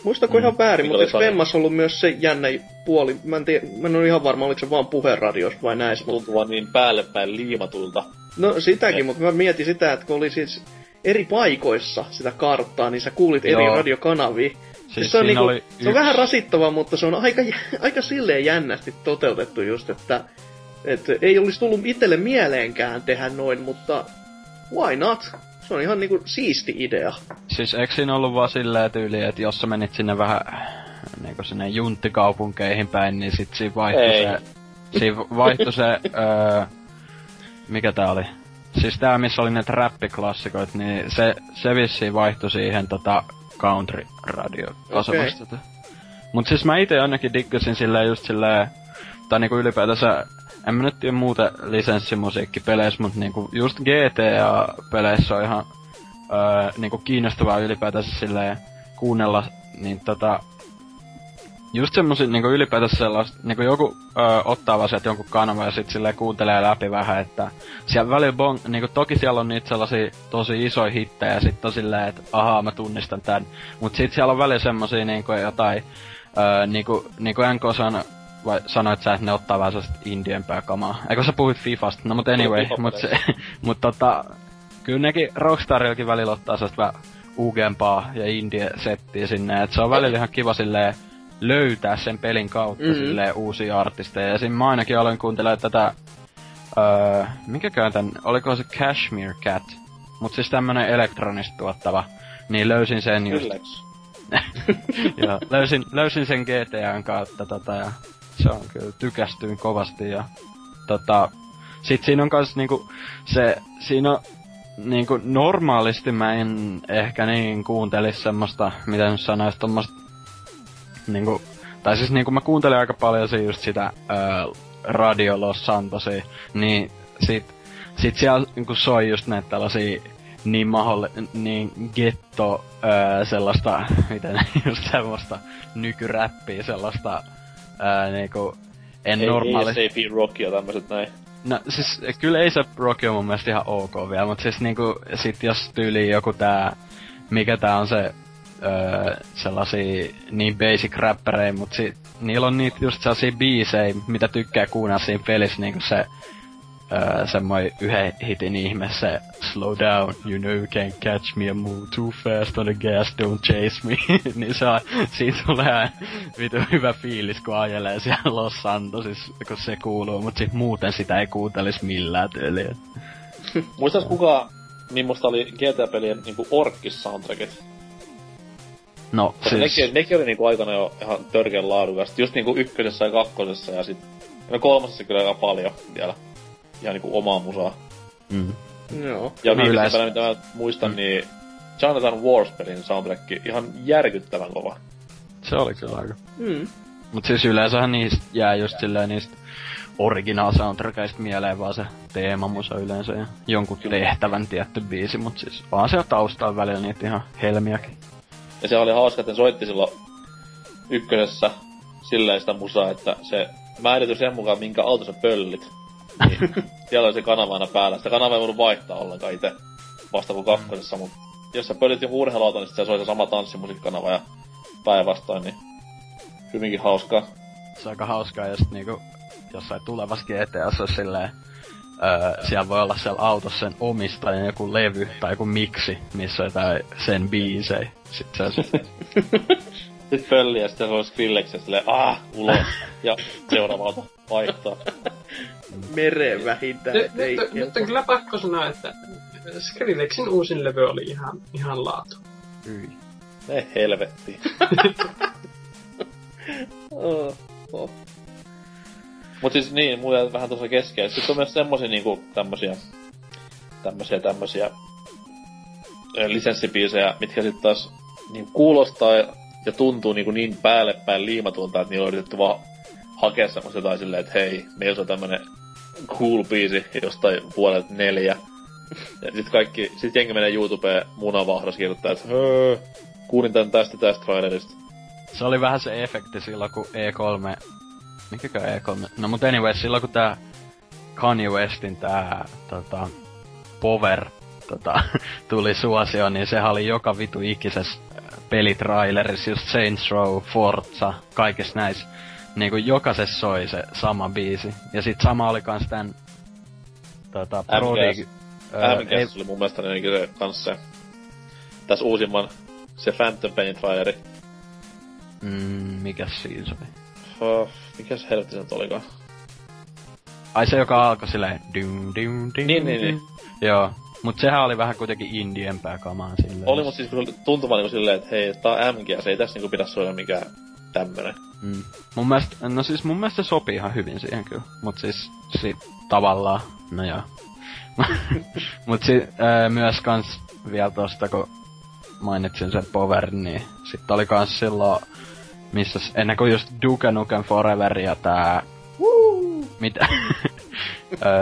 Muistako ihan väärin, mutta eikö Vemmas ollut myös se jännä puoli? Mä en ole ihan varma, oliko se vaan puheradiosta vai näin. Tuntuu vaan niin päälle päin liimatulta. No sitäkin, mutta mä mietin sitä, että kun oli siis eri paikoissa sitä karttaa, niin sä kuulit eri radiokanavia. Siis se on, niinku, se on vähän rasittavaa, mutta se on aika silleen jännästi toteutettu just, että ei olisi tullut itselle mieleenkään tehdä noin, mutta why not? Se on ihan niinku siisti idea. Siis eikö siinä ollut vaan silleen tyyliin, että jos sä menit sinne vähän niinku sinne junttikaupunkeihin päin, niin sit siinä vaihtui se, mikä tää oli? Siis tää missä oli ne trappiklassikoit, niin se vissiin vaihtui siihen country radio asemasta. Okay. Mut siis mä ite ainakin diggasin silleen just silleen, tai niinku ylipäätänsä, en mä nyt tiedä muuta lisenssimusiikkipeleissä, mut niinku just GTA-peleissä on ihan niinku kiinnostavaa ylipäätänsä silleen kuunnella, niin just semmosia niinku ylipäätänsä sellaista, niinku joku ottaa vaan sieltä jonkun kanavan ja sit silleen kuuntelee läpi vähän, että siellä välillä niinku toki siellä on niitä sellaisia tosi isoja hittejä ja sit on silleen, että ahaa mä tunnistan tän, mut sit siellä on välillä semmosia niinku jotain, niinku NK sanoit sä, että ne ottaa vähän sellaista indiempää kamaa. Eikö sä puhuit Fifasta? No mut anyway, kyllä nekin Rockstarillakin välillä ottaa sellaista vähän uugempaa ja indie-settiä sinne, et se on välillä ihan kiva silleen löytää sen pelin kautta silleen uusia artisteja. Ja siinä mä ainakin aloin kuuntelemaan tätä... mikäköhän tän... Oliko se Cashmere Cat? Mut siis tämmönen elektronista tuottava. Niin löysin sen just... Joo, löysin sen GTAn kautta ja... Se on kyllä, tykästyin kovasti ja... Sit siinä on kans niinku... Niinku normaalisti mä en ehkä niin kuuntelis semmoista... Mitä nyt sanois tommosta... Niinku, tai siis niinku mä kuuntelin aika paljon se just sitä Radio Los Santosia, niin sit siellä niinku soi just näitä tällaisia niin ghetto sellaista, miten just semmoista nykyräppiä, sellaista niinku ei normaali... A$AP Rockia tämmöset näin. No siis kyllä A$AP Rocky on mun mielestä ihan ok vielä, mut siis niinku sit jos tyyliin joku tää, mikä tää on se... sellaisia niin basic rappereja, mut niillä on niitä just sellaisia biisejä, mitä tykkää kuunnella siinä pelissä, niinku se semmoinen yhden hitin ihme, se slow down, you know you can't catch me and move too fast on the gas, don't chase me. Niin se on, siitä tulee vitu hyvä fiilis, kun ajelee siellä Los Santosissa, kun se kuuluu, mut sit muuten sitä ei kuuntelis millään tyyliin. Muistais kukaan, millaista oli GTA-pelien niinku Orkkis-soundtrackit? No, siis... Nekin oli niinku aikana jo ihan törkeän laadukasta, just niinku ykkösessä ja kakkosessa ja sit... No kolmosessa kyllä aika paljon vielä. Ihan niinku omaa musaa. Joo. Ja viimeisempänä mitä mä muistan, niin... Jonathan Warspelin soundtracki, ihan järkyttävän kova. Se oli kyllä aika. Mut siis yleensähän niistä jää just silleen niistä... Original soundtrackista mieleen vaan se teemamusa yleensä ja... Jonkun tehtävän tietty biisi, mut siis... Vaan siellä taustaa välillä niitä ihan helmiäkin. Ja se oli hauska, että soitti silloin ykkösessä silleen sitä musaa, että se määrityi sen mukaan, minkä auto sä pöllit. Niin, siellä oli se kanava aina päällä. Sitä kanavaa ei voinut vaihtaa ollenkaan itse vasta kuin kakkosessa, mutta jos sä pöllit joku urheiluauto, niin sitten se soi se sama tanssimusiikkanava ja päinvastoin, niin hyvinkin hauskaa. Se on aika hauskaa, ja sit niinku jossain tulevassa GTA:ssa olisi silleen, siellä voi olla siellä autossa sen omistajan joku levy tai joku miksi, missä on jotain sen biisei. Sitten se olisi... Sitten pölli ja sitten se olisi Skrillex ja silleen ulos. Ja seuraava auto vaihtaa. Mereen vähintään. Nyt on kyllä pakko sanoa, että Skrillexin uusin levy oli ihan laatu. Hyi. Ne helvettiin. Mut siis niin, mulla jäi vähän tuossa kesken. Sitten on myös semmosia niinku tämmösiä lisenssibiisejä, mitkä sit taas niinku kuulostaa ja tuntuu niinku niin päälle päin liimatulta, että niillä on yritetty vaan hakea semmosia tai silleen, että hei, meillä on tämmönen cool biisi jostain vuodelta 4. Ja sit jengi menee YouTubeen munavahdossa kirjoittaa, että kuulin tän tästä trailerista. Se oli vähän se efekti silloin, kun E3... Mikäkään E3... No mut anyways, silloin kun tää Kanye Westin tää... Power... tuli suosioon, niin sehän oli joka vitu ikisessä pelitrailerissa, just Saints Row, Forza, kaikessa näissä. Niinku jokaisessa soi se sama biisi. Ja sit sama oli kans tän... Prodigy... MGS oli mun mielestä niinkin se kans se... Täs uusimman... Se Phantom Painin traileri. Mikäs siinä oli? Mikäs helvetti se olikaan? Ai se, joka alkoi silleen... Niin. Joo. Mut sehän oli vähän kuitenkin indiempää kamaa silleen. Oli, mut siis tuntui vaan niinku silleen, että hei, tää on MGS, ei tässä niinku pidä soida mikään tämmönen. Mun mielestä se sopii ihan hyvin siihen kyllä. Mut siis tavallaan, no joo. Mut myös kans vielä tosta, kun mainitsin sen Powerin, niin sit oli kans silloin... Missäs, ennen kuin just Duke Nukem Forever ja tää... Mitä?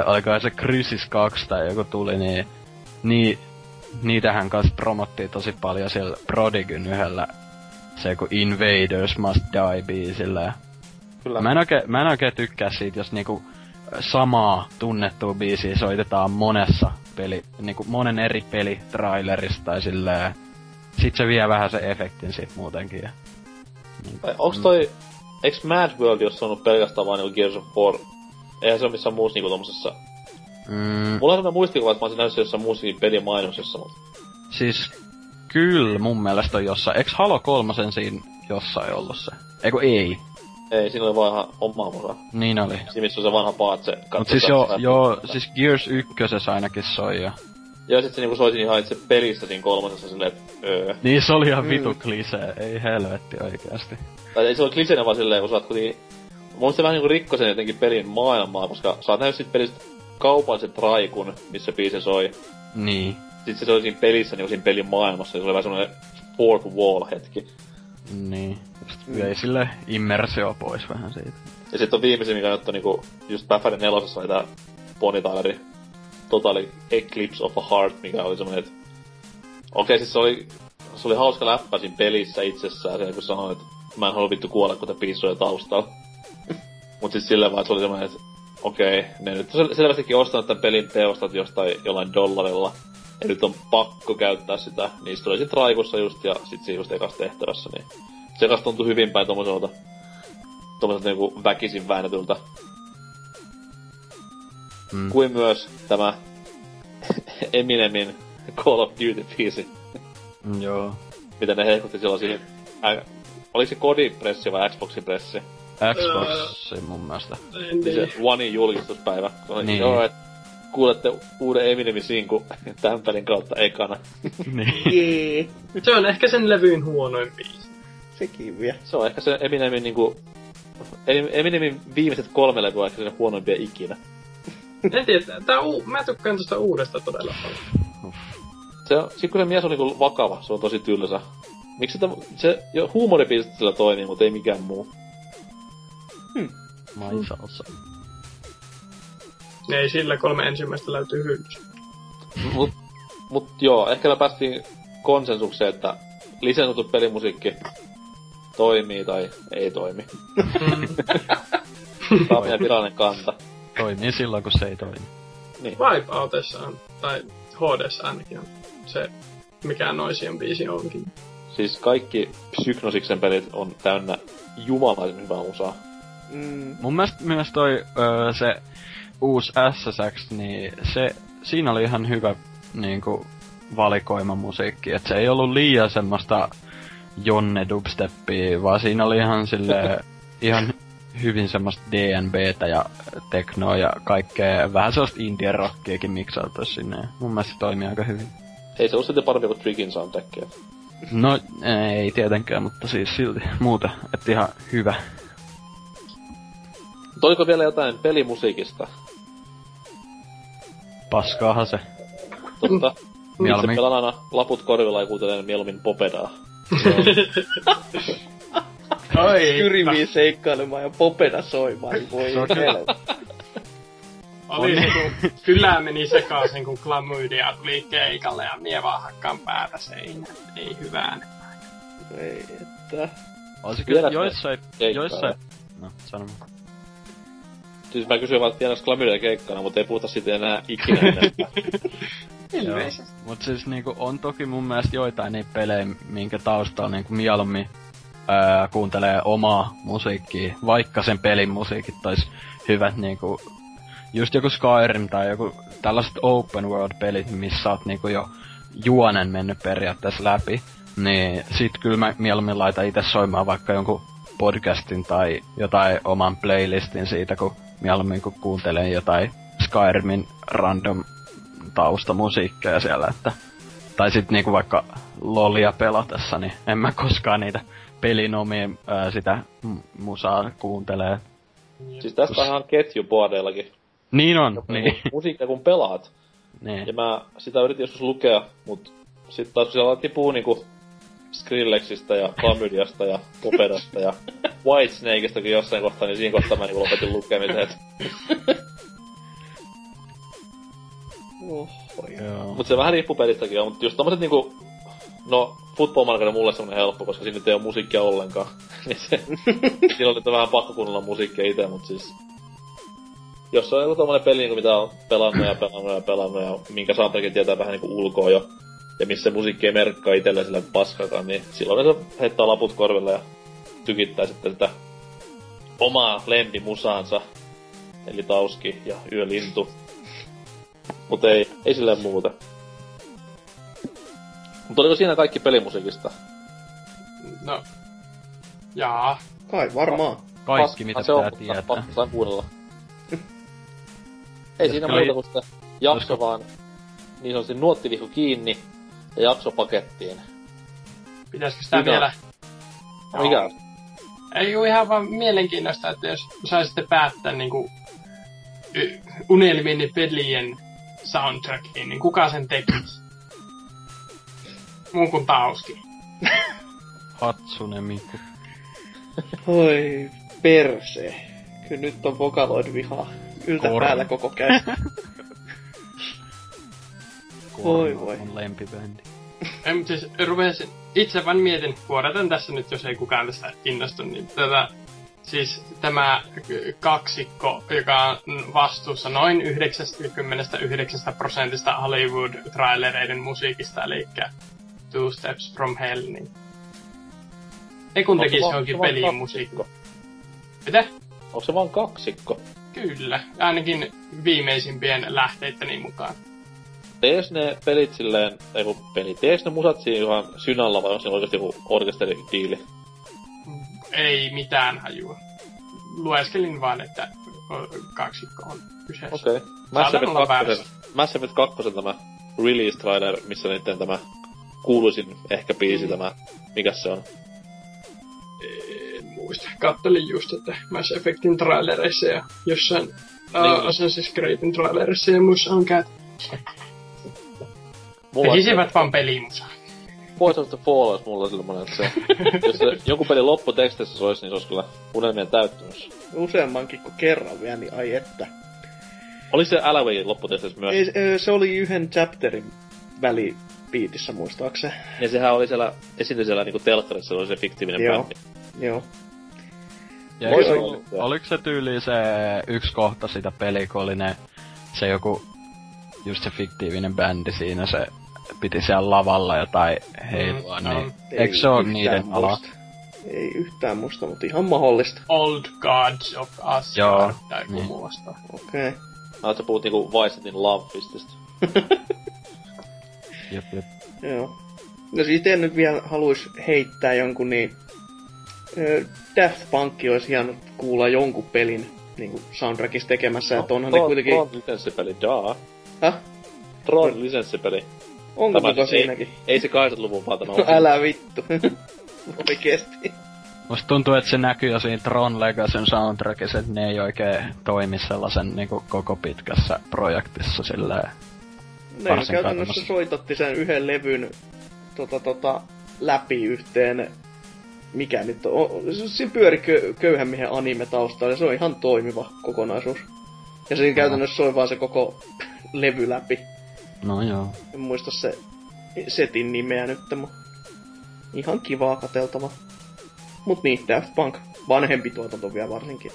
Olikohan se Crysis 2 tai joku tuli, niin niitähän kanssa promottiin tosi paljon siellä Prodigyn yhdellä. Se joku Invaders Must Die biisillä. Kyllä. Mä en oikein tykkää siitä, jos niinku samaa tunnettua biisiä soitetaan monessa peli... Niinku monen eri pelitrailerista tai silleen. Sit se vie vähän sen efektin siitä muutenkin. Tai onks toi... Eiks Mad World, jos se on pelkästään vaan niinku Gears of War? Eihän se oo missään muussa niinku tommosessa... Mulla on semmonen muistikuva, että mä oon näyssä jossain muussakin pelin mainoksessa, mut... Siis... Kyllä mun mielestä on jossain. Eiks Halo 3 siinä jossain ollut se? Eiku ei? Ei, siinä oli vaan ihan omaa musaa. Niin oli. Siinä missä on se vanha paatse. Mut siis siis Gears 1 ainakin soi ja... Joo, sit se niinku soisin ihan itse pelissä siinä kolmosessa silleen, et Niin, se oli ihan vitu klisee, ei helvetti oikeasti. Tai ei se ole kliseenä vaan silleen, kun sä oot kuitenkin... Mun se vähän niinku rikko sen jotenkin pelin maailmaa, koska sä oot nähnyt siitä pelistä kaupallisen traikun, missä biisi soi. Niin. Sit se soi siinä pelissä, niinku siinä pelin maailmassa, ja se oli vähän semmonen fourth wall hetki. Niin. Ei silleen immersio pois vähän siitä. Ja sit on viimeisin, mikä nyt on niinku... Just Baffarin 4:ssa oli tää Bonnie Tyleri. Totaali Eclipse of a Heart, mikä oli semmonen, että... Okei, siis se oli hauska läppä siinä pelissä itsessään, siellä kun sanoin, että mä en halua vittu kuolla, kun tää biisi oli taustalla. Mut siis silleen vaan, se oli semmonen, että okei, ne nyt on selvästikin ostanut tän pelin teostat jostain jollain dollarilla. Ja nyt on pakko käyttää sitä, niin sit oli sit raikussa just, ja sit siinä just ekas tehtävässä, niin... Se ekas tuntui hyvin päin tommoselta niinku väkisin väännetyltä. Kuin myös tämä Eminemin Call of Duty-biisi. Joo. Mitä ne hehkutti silloin siihen... Oliko se Kodi-pressi vai Xboxin pressi? Xboxin mun mielestä. Se Onein julkistuspäivä. Niin. Joo, et kuulette uuden Eminemi-sinku tämän pelin kautta ekana. Niin. Se on ehkä sen levyyn huonoin biisi. Sekin vielä. Se on ehkä se Eminemin niinku... Eminemin viimeiset 3 levyä on ehkä sen huonoimpia ikinä. En tiedä, mä tykkään tosta uudesta todella paljon. Sit kun se mies on niinku vakava, se on tosi tylsä. Miksi se huumoripiisit sillä toimii, mut ei mikään muu. Maisalsa. Ei sillä 3 ensimmäistä löytyy hyllys. Mut joo, ehkä me päästiin konsensukseen, että lisensoitu pelimusiikki toimii tai ei toimi. Tämä on meidän virallinen kanta. Toimii silloin, kun se ei toimi. Niin. Wipeoutissa on, tai HD:ssä ainakin on se, mikä noisien biisi onkin. Siis kaikki Psygnosiksen pelit on täynnä jumalaisen hyvää osaa. Mm. Mun mielestä myös toi se uusi SSX, niin se, siinä oli ihan hyvä niinku valikoima musiikki. Et se ei ollut liian semmoista Jonne dubsteppia, vaan siinä oli ihan silleen ihan hyvin semmoista DNBtä ja teknoa ja kaikkea. Vähän sellaista indie rockiakin miksailtu sinne. Mun mielestä se toimii aika hyvin. Ei se ole sitten parempi kuin Trickin soundtrackia. No ei tietenkään, mutta siis silti muuta. Että ihan hyvä. Toiko vielä jotain pelimusiikista? Paskaahan se. Totta. Itse pelan aina laput korvilla ja kuuntelen mieluummin Popedaa. Ai, Skyrimia seikkailemaan ja Popeda soimaan, voi helppo. Oli niinku, kyllä meni sekaisin kun klamydia tuli keikalle ja mie vaan hakkaan päätä seinään. Ei hyvään. Ei, että... On se kyllä joissain... No, sano mukaan. Siis mä kysyin vaan, että tiedätkö klamydia keikkana, mutta ei puhuta siitä enää ikinä enempää. Ilmeisesti. Mut siis niinku on toki mun mielestä joitain niitä pelejä, minkä taustalla niinku mieluummin kuuntelee omaa musiikkia, vaikka sen pelin musiikit tais hyvät niinku... Just joku Skyrim tai joku tällaiset open world pelit, missä oot niinku jo juonen mennyt periaatteessa läpi, niin sit kyllä mä mieluummin laitan itse soimaan vaikka jonkun podcastin tai jotain oman playlistin siitä, kun mieluummin kun kuuntelen jotain Skyrimin random taustamusiikkia siellä, että... Tai sit niinku vaikka lolia pelatessa, niin en mä koskaan niitä pelin omiin sitä musaa kuuntelee. Siis tästä on ketjuboardeillakin. Niin on, joku niin. Musiikkia kun pelaat. Niin. Ja mä sitä yritin joskus lukea, mut sit taas siellä tipuu niinku Skrillexistä ja Klamydiasta ja Popedasta ja Whitesnakeistakin jossain kohtaa, niin siinä kohtaa mä niinku lopetin lukemisen. Mut se vähän riippuu pelistäkin jo, mut just tommoset niinku... No, Football Manager on mulle semmonen helppo, koska siinä nyt ei oo musiikkia ollenkaan. Niin se... Silloin nyt on vähän pakko kuunnella musiikkia ite, mut siis... Jos on joku tommonen peli, niin mitä on pelannut ja minkä soundtrackin tietää vähän niinku ulkoa jo, ja missä musiikki ei merkkaa itselleen silleen paskakaan, niin silloin se heittää laput korville ja tykittää sitten sitä omaa lempimusaansa, eli Tauski ja Yölintu. Mut ei silleen muuta. Mut oliko siinä kaikki pelimusiikista? No... Jaa. Kai varmaan. Kaikki mitä pitää tietää. Paskaan kuunnella. Ei siinä muuta kuin sitä jakso vaan niin sanotusti nuottivihku kiinni ja jakso pakettiin. Pitäisikö sitä vielä? No, mikä? Ei oo ihan vaan mielenkiinnosta, että jos saisitte päättää niinku unelmienne pelien soundtrackiin, niin kuka sen tekisi? Muun kuin Tauski. Hatsune Miku. Oi perse. Kyllä nyt on Vocaloid vihaa. Yltä päällä koko käy. Voi. On lempibändi. Ei, mutta siis rupesin... Itse vaan mietin, kuoretan tässä nyt, jos ei kukaan tästä innostu, niin siis tämä kaksikko, joka on vastuussa noin 99% Hollywood-trailereiden musiikista, eli Two Steps from Hell, niin... Ei kun tekisi johonkin peliin musiikko. Mitä? Onko se vaan kaksikko? Kyllä, ainakin viimeisimpien lähteittäni mukaan. Tees ne pelit silleen, ei kun peli, tees ne musat siinä ihan synalla vai on siinä oikeasti joku orkesteridiili? Ei mitään hajua. Lueskelin vaan, että kaksikko on kyseessä. Okei. Okay. Mass Effect 2 tämä release trailer, missä niitten tämä kuuluisin ehkä biisi tämä, mikäs se on? Kattelin just, että Mass Effectin trailereissa ja jossain Assassin's Creedin trailereissa ja muissa on käytetty. Tekisivät vaan pelimusaa. Voice of the Fall olisi mulla sellainen, että se, jos se joku peli lopputeksteissä se olisi, niin se olisi kyllä unelmien täyttymys. Useammankin kuin kerran vielä, niin ai että. Oli se Alaway lopputeksteissä myös? Ei, se oli yhden chapterin väli Feedissä muistaakseni. Ja sehän oli siellä esitysellä niinku telkkarissa, oli se fiktiivinen bändi. Joo. Ja oliko se tyyli se yksi kohta siitä peli, kun oli ne, se joku, just se fiktiivinen bändi siinä, se piti siellä lavalla jotain heilua, niin eikö se ole niiden ala? Ei yhtään musta, mutta ihan mahdollista. Old Gods of Asgard, tai niin. Muista. Okei. Okay. Mä sä puhut niinku Vaisetin Love-pististä. Jep. Joo. Jos ite nyt vielä haluis heittää jonkun, niin Daft Punk olisi hieno kuulla jonkun pelin niinku soundtrackissa tekemässä, no, että onhan ne kuitenkin... Tron-lisenssipeli, daa. Häh? Tron-lisenssipeli. Onko muka siinäkin? Ei se 80-luvun vaan tämä on. No älä vittu. Oikeesti. Musta tuntuu, että se näkyy jo siinä Tron Legacyn soundtrackissa, että ne ei oikein toimi sellaisen niinku koko pitkässä projektissa silleen. Ne käytännössä soitatti sen yhden levyn läpi yhteen. Mikä nyt on? Siinä pyöri köyhämiehen anime taustalla ja se on ihan toimiva kokonaisuus. Ja siinä käytännössä soi vaan se koko levy läpi. No joo. En muista se setin nimeä nyt, mutta ihan kivaa katseltava. Mut niin, Daft Punk. Vanhempi tuotanto vielä varsinkin.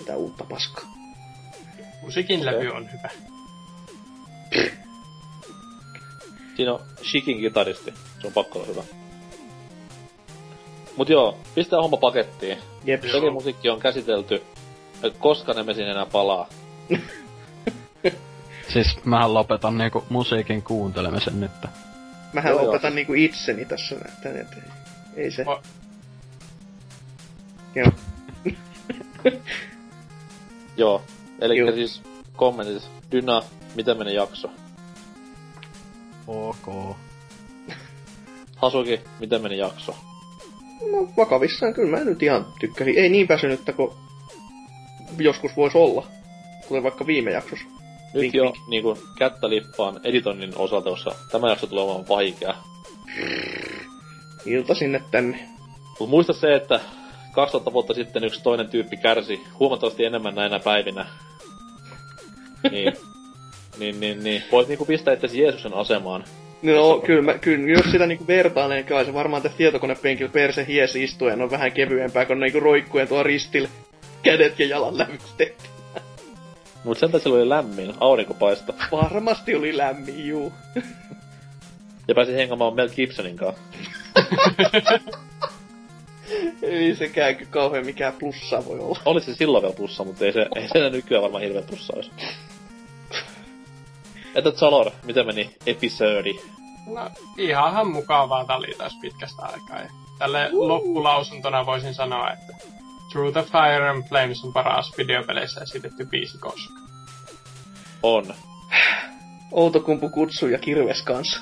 Mitä uutta paskaa. Musiikin levy on hyvä. Siinä on Shikin kitaristi. Se on pakko olla hyvä. Mut joo, pistää homma pakettiin. Jep. Musiikki on käsitelty. Koska ne me siinä enää palaa? Siis mähän lopetan niinku musiikin kuuntelemisen nyt. Mähän lopetan niinku itseni tässä näin, et ei se. Joo. Joo, elikkä siis kommentit. Dyna, mitä meni jakso? Ok. Hasuki, mitä meni jakso? No vakavissaan kyllä mä nyt ihan tykkäsin. Ei niin väsynyttä kuin joskus vois olla. Tulee vaikka viime jaksossa. Nyt vink, jo vink. Niinku kättä lippaan editoinnin osalta, jossa tämä jakso tulee olemaan vaikea. Ilta sinne tänne. Mut muista se, että 2000 vuotta sitten yksi toinen tyyppi kärsi huomattavasti enemmän näinä päivinä. Niin. Voit niinku pistää itseäsi Jeesuksen asemaan. No kyllä jos sitä niinku vertailen, kai se varmaan tässä tietokonepenkillä perse hiesi istuen on vähän kevyempää, kun niinku roikkuen tuo ristille kädet ja jalan lämmistettynä. Mut sen taisi oli lämmin, aurinko paistoi. Varmasti oli lämmin, juu. Ja pääsi hengaamaan Mel Gibsonin kanssa. Ei sekään kyllä kauhean mikään plussaa voi olla. Oli se silloin vielä plussaa, mutta ei se nykyään varmaan hirveä plussaa olisi. Entä Zalor, mitä meni episodi? No, ihanhan mukavaa, tää oli taas pitkästä aikaa. Tälle loppulausuntona voisin sanoa, että Through the Fire and Flames on paras videopeleissä esitetty biisi koskaan. On. Outokumpu kutsuu ja kirves kanssa.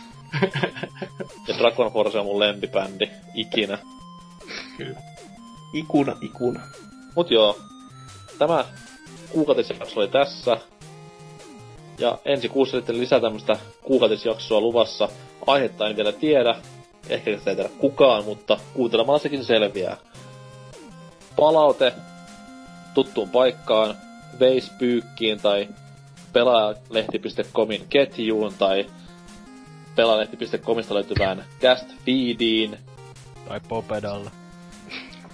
Ja Dragon Force on mun lempibändi. Ikinä. Kyllä. Ikuna. Mut joo. Tämä kuukautisjakso oli tässä. Ja ensi kuussa sitten lisää tämmöstä kuukautisjaksoa luvassa. Aihetta en vielä tiedä. Ehkä sitä ei tiedä kukaan, mutta kuuntelemaan sekin selviää. Palaute tuttuun paikkaan, Veispyykkiin tai pelaajalehti.comin ketjuun tai pelaajalehti.comista löytyvään cast-feediin. Tai Popedalle.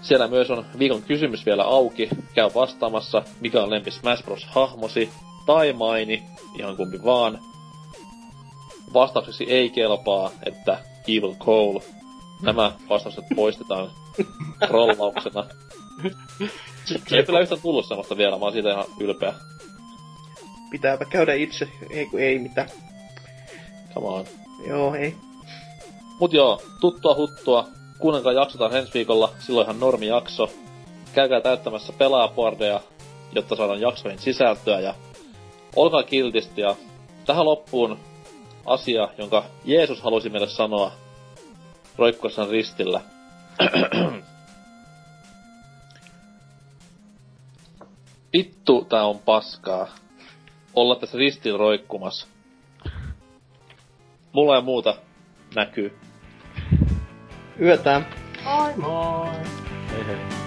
Siellä myös on viikon kysymys vielä auki. Käy vastaamassa, mikä on lempi Smash Bros. Hahmosi tai maini, ihan kumpi vaan. Vastaukseksi ei kelpaa, että Evil Cole. Nämä vastaukset poistetaan trollauksena. Ei kyllä yhtään tullut semmoista vielä, mä oon siitä ihan ylpeä. Pitääpä käydä itse, ei mitään. Come on. Joo, ei. Mut joo, tuttua huttua. Kuunnelkaa jaksotaan ensi viikolla, silloin ihan normijakso. Käykää täyttämässä pelaajaboardeja, jotta saadaan jaksoihin sisältöä ja olkaa kiltisti. Ja tähän loppuun asia, jonka Jeesus halusi meille sanoa roikkuessaan ristillä. Vittu, tää on paskaa. Olla tässä ristin roikkumas. Mulla ei muuta näkyy. Yötään. Moi moi. Hei hei.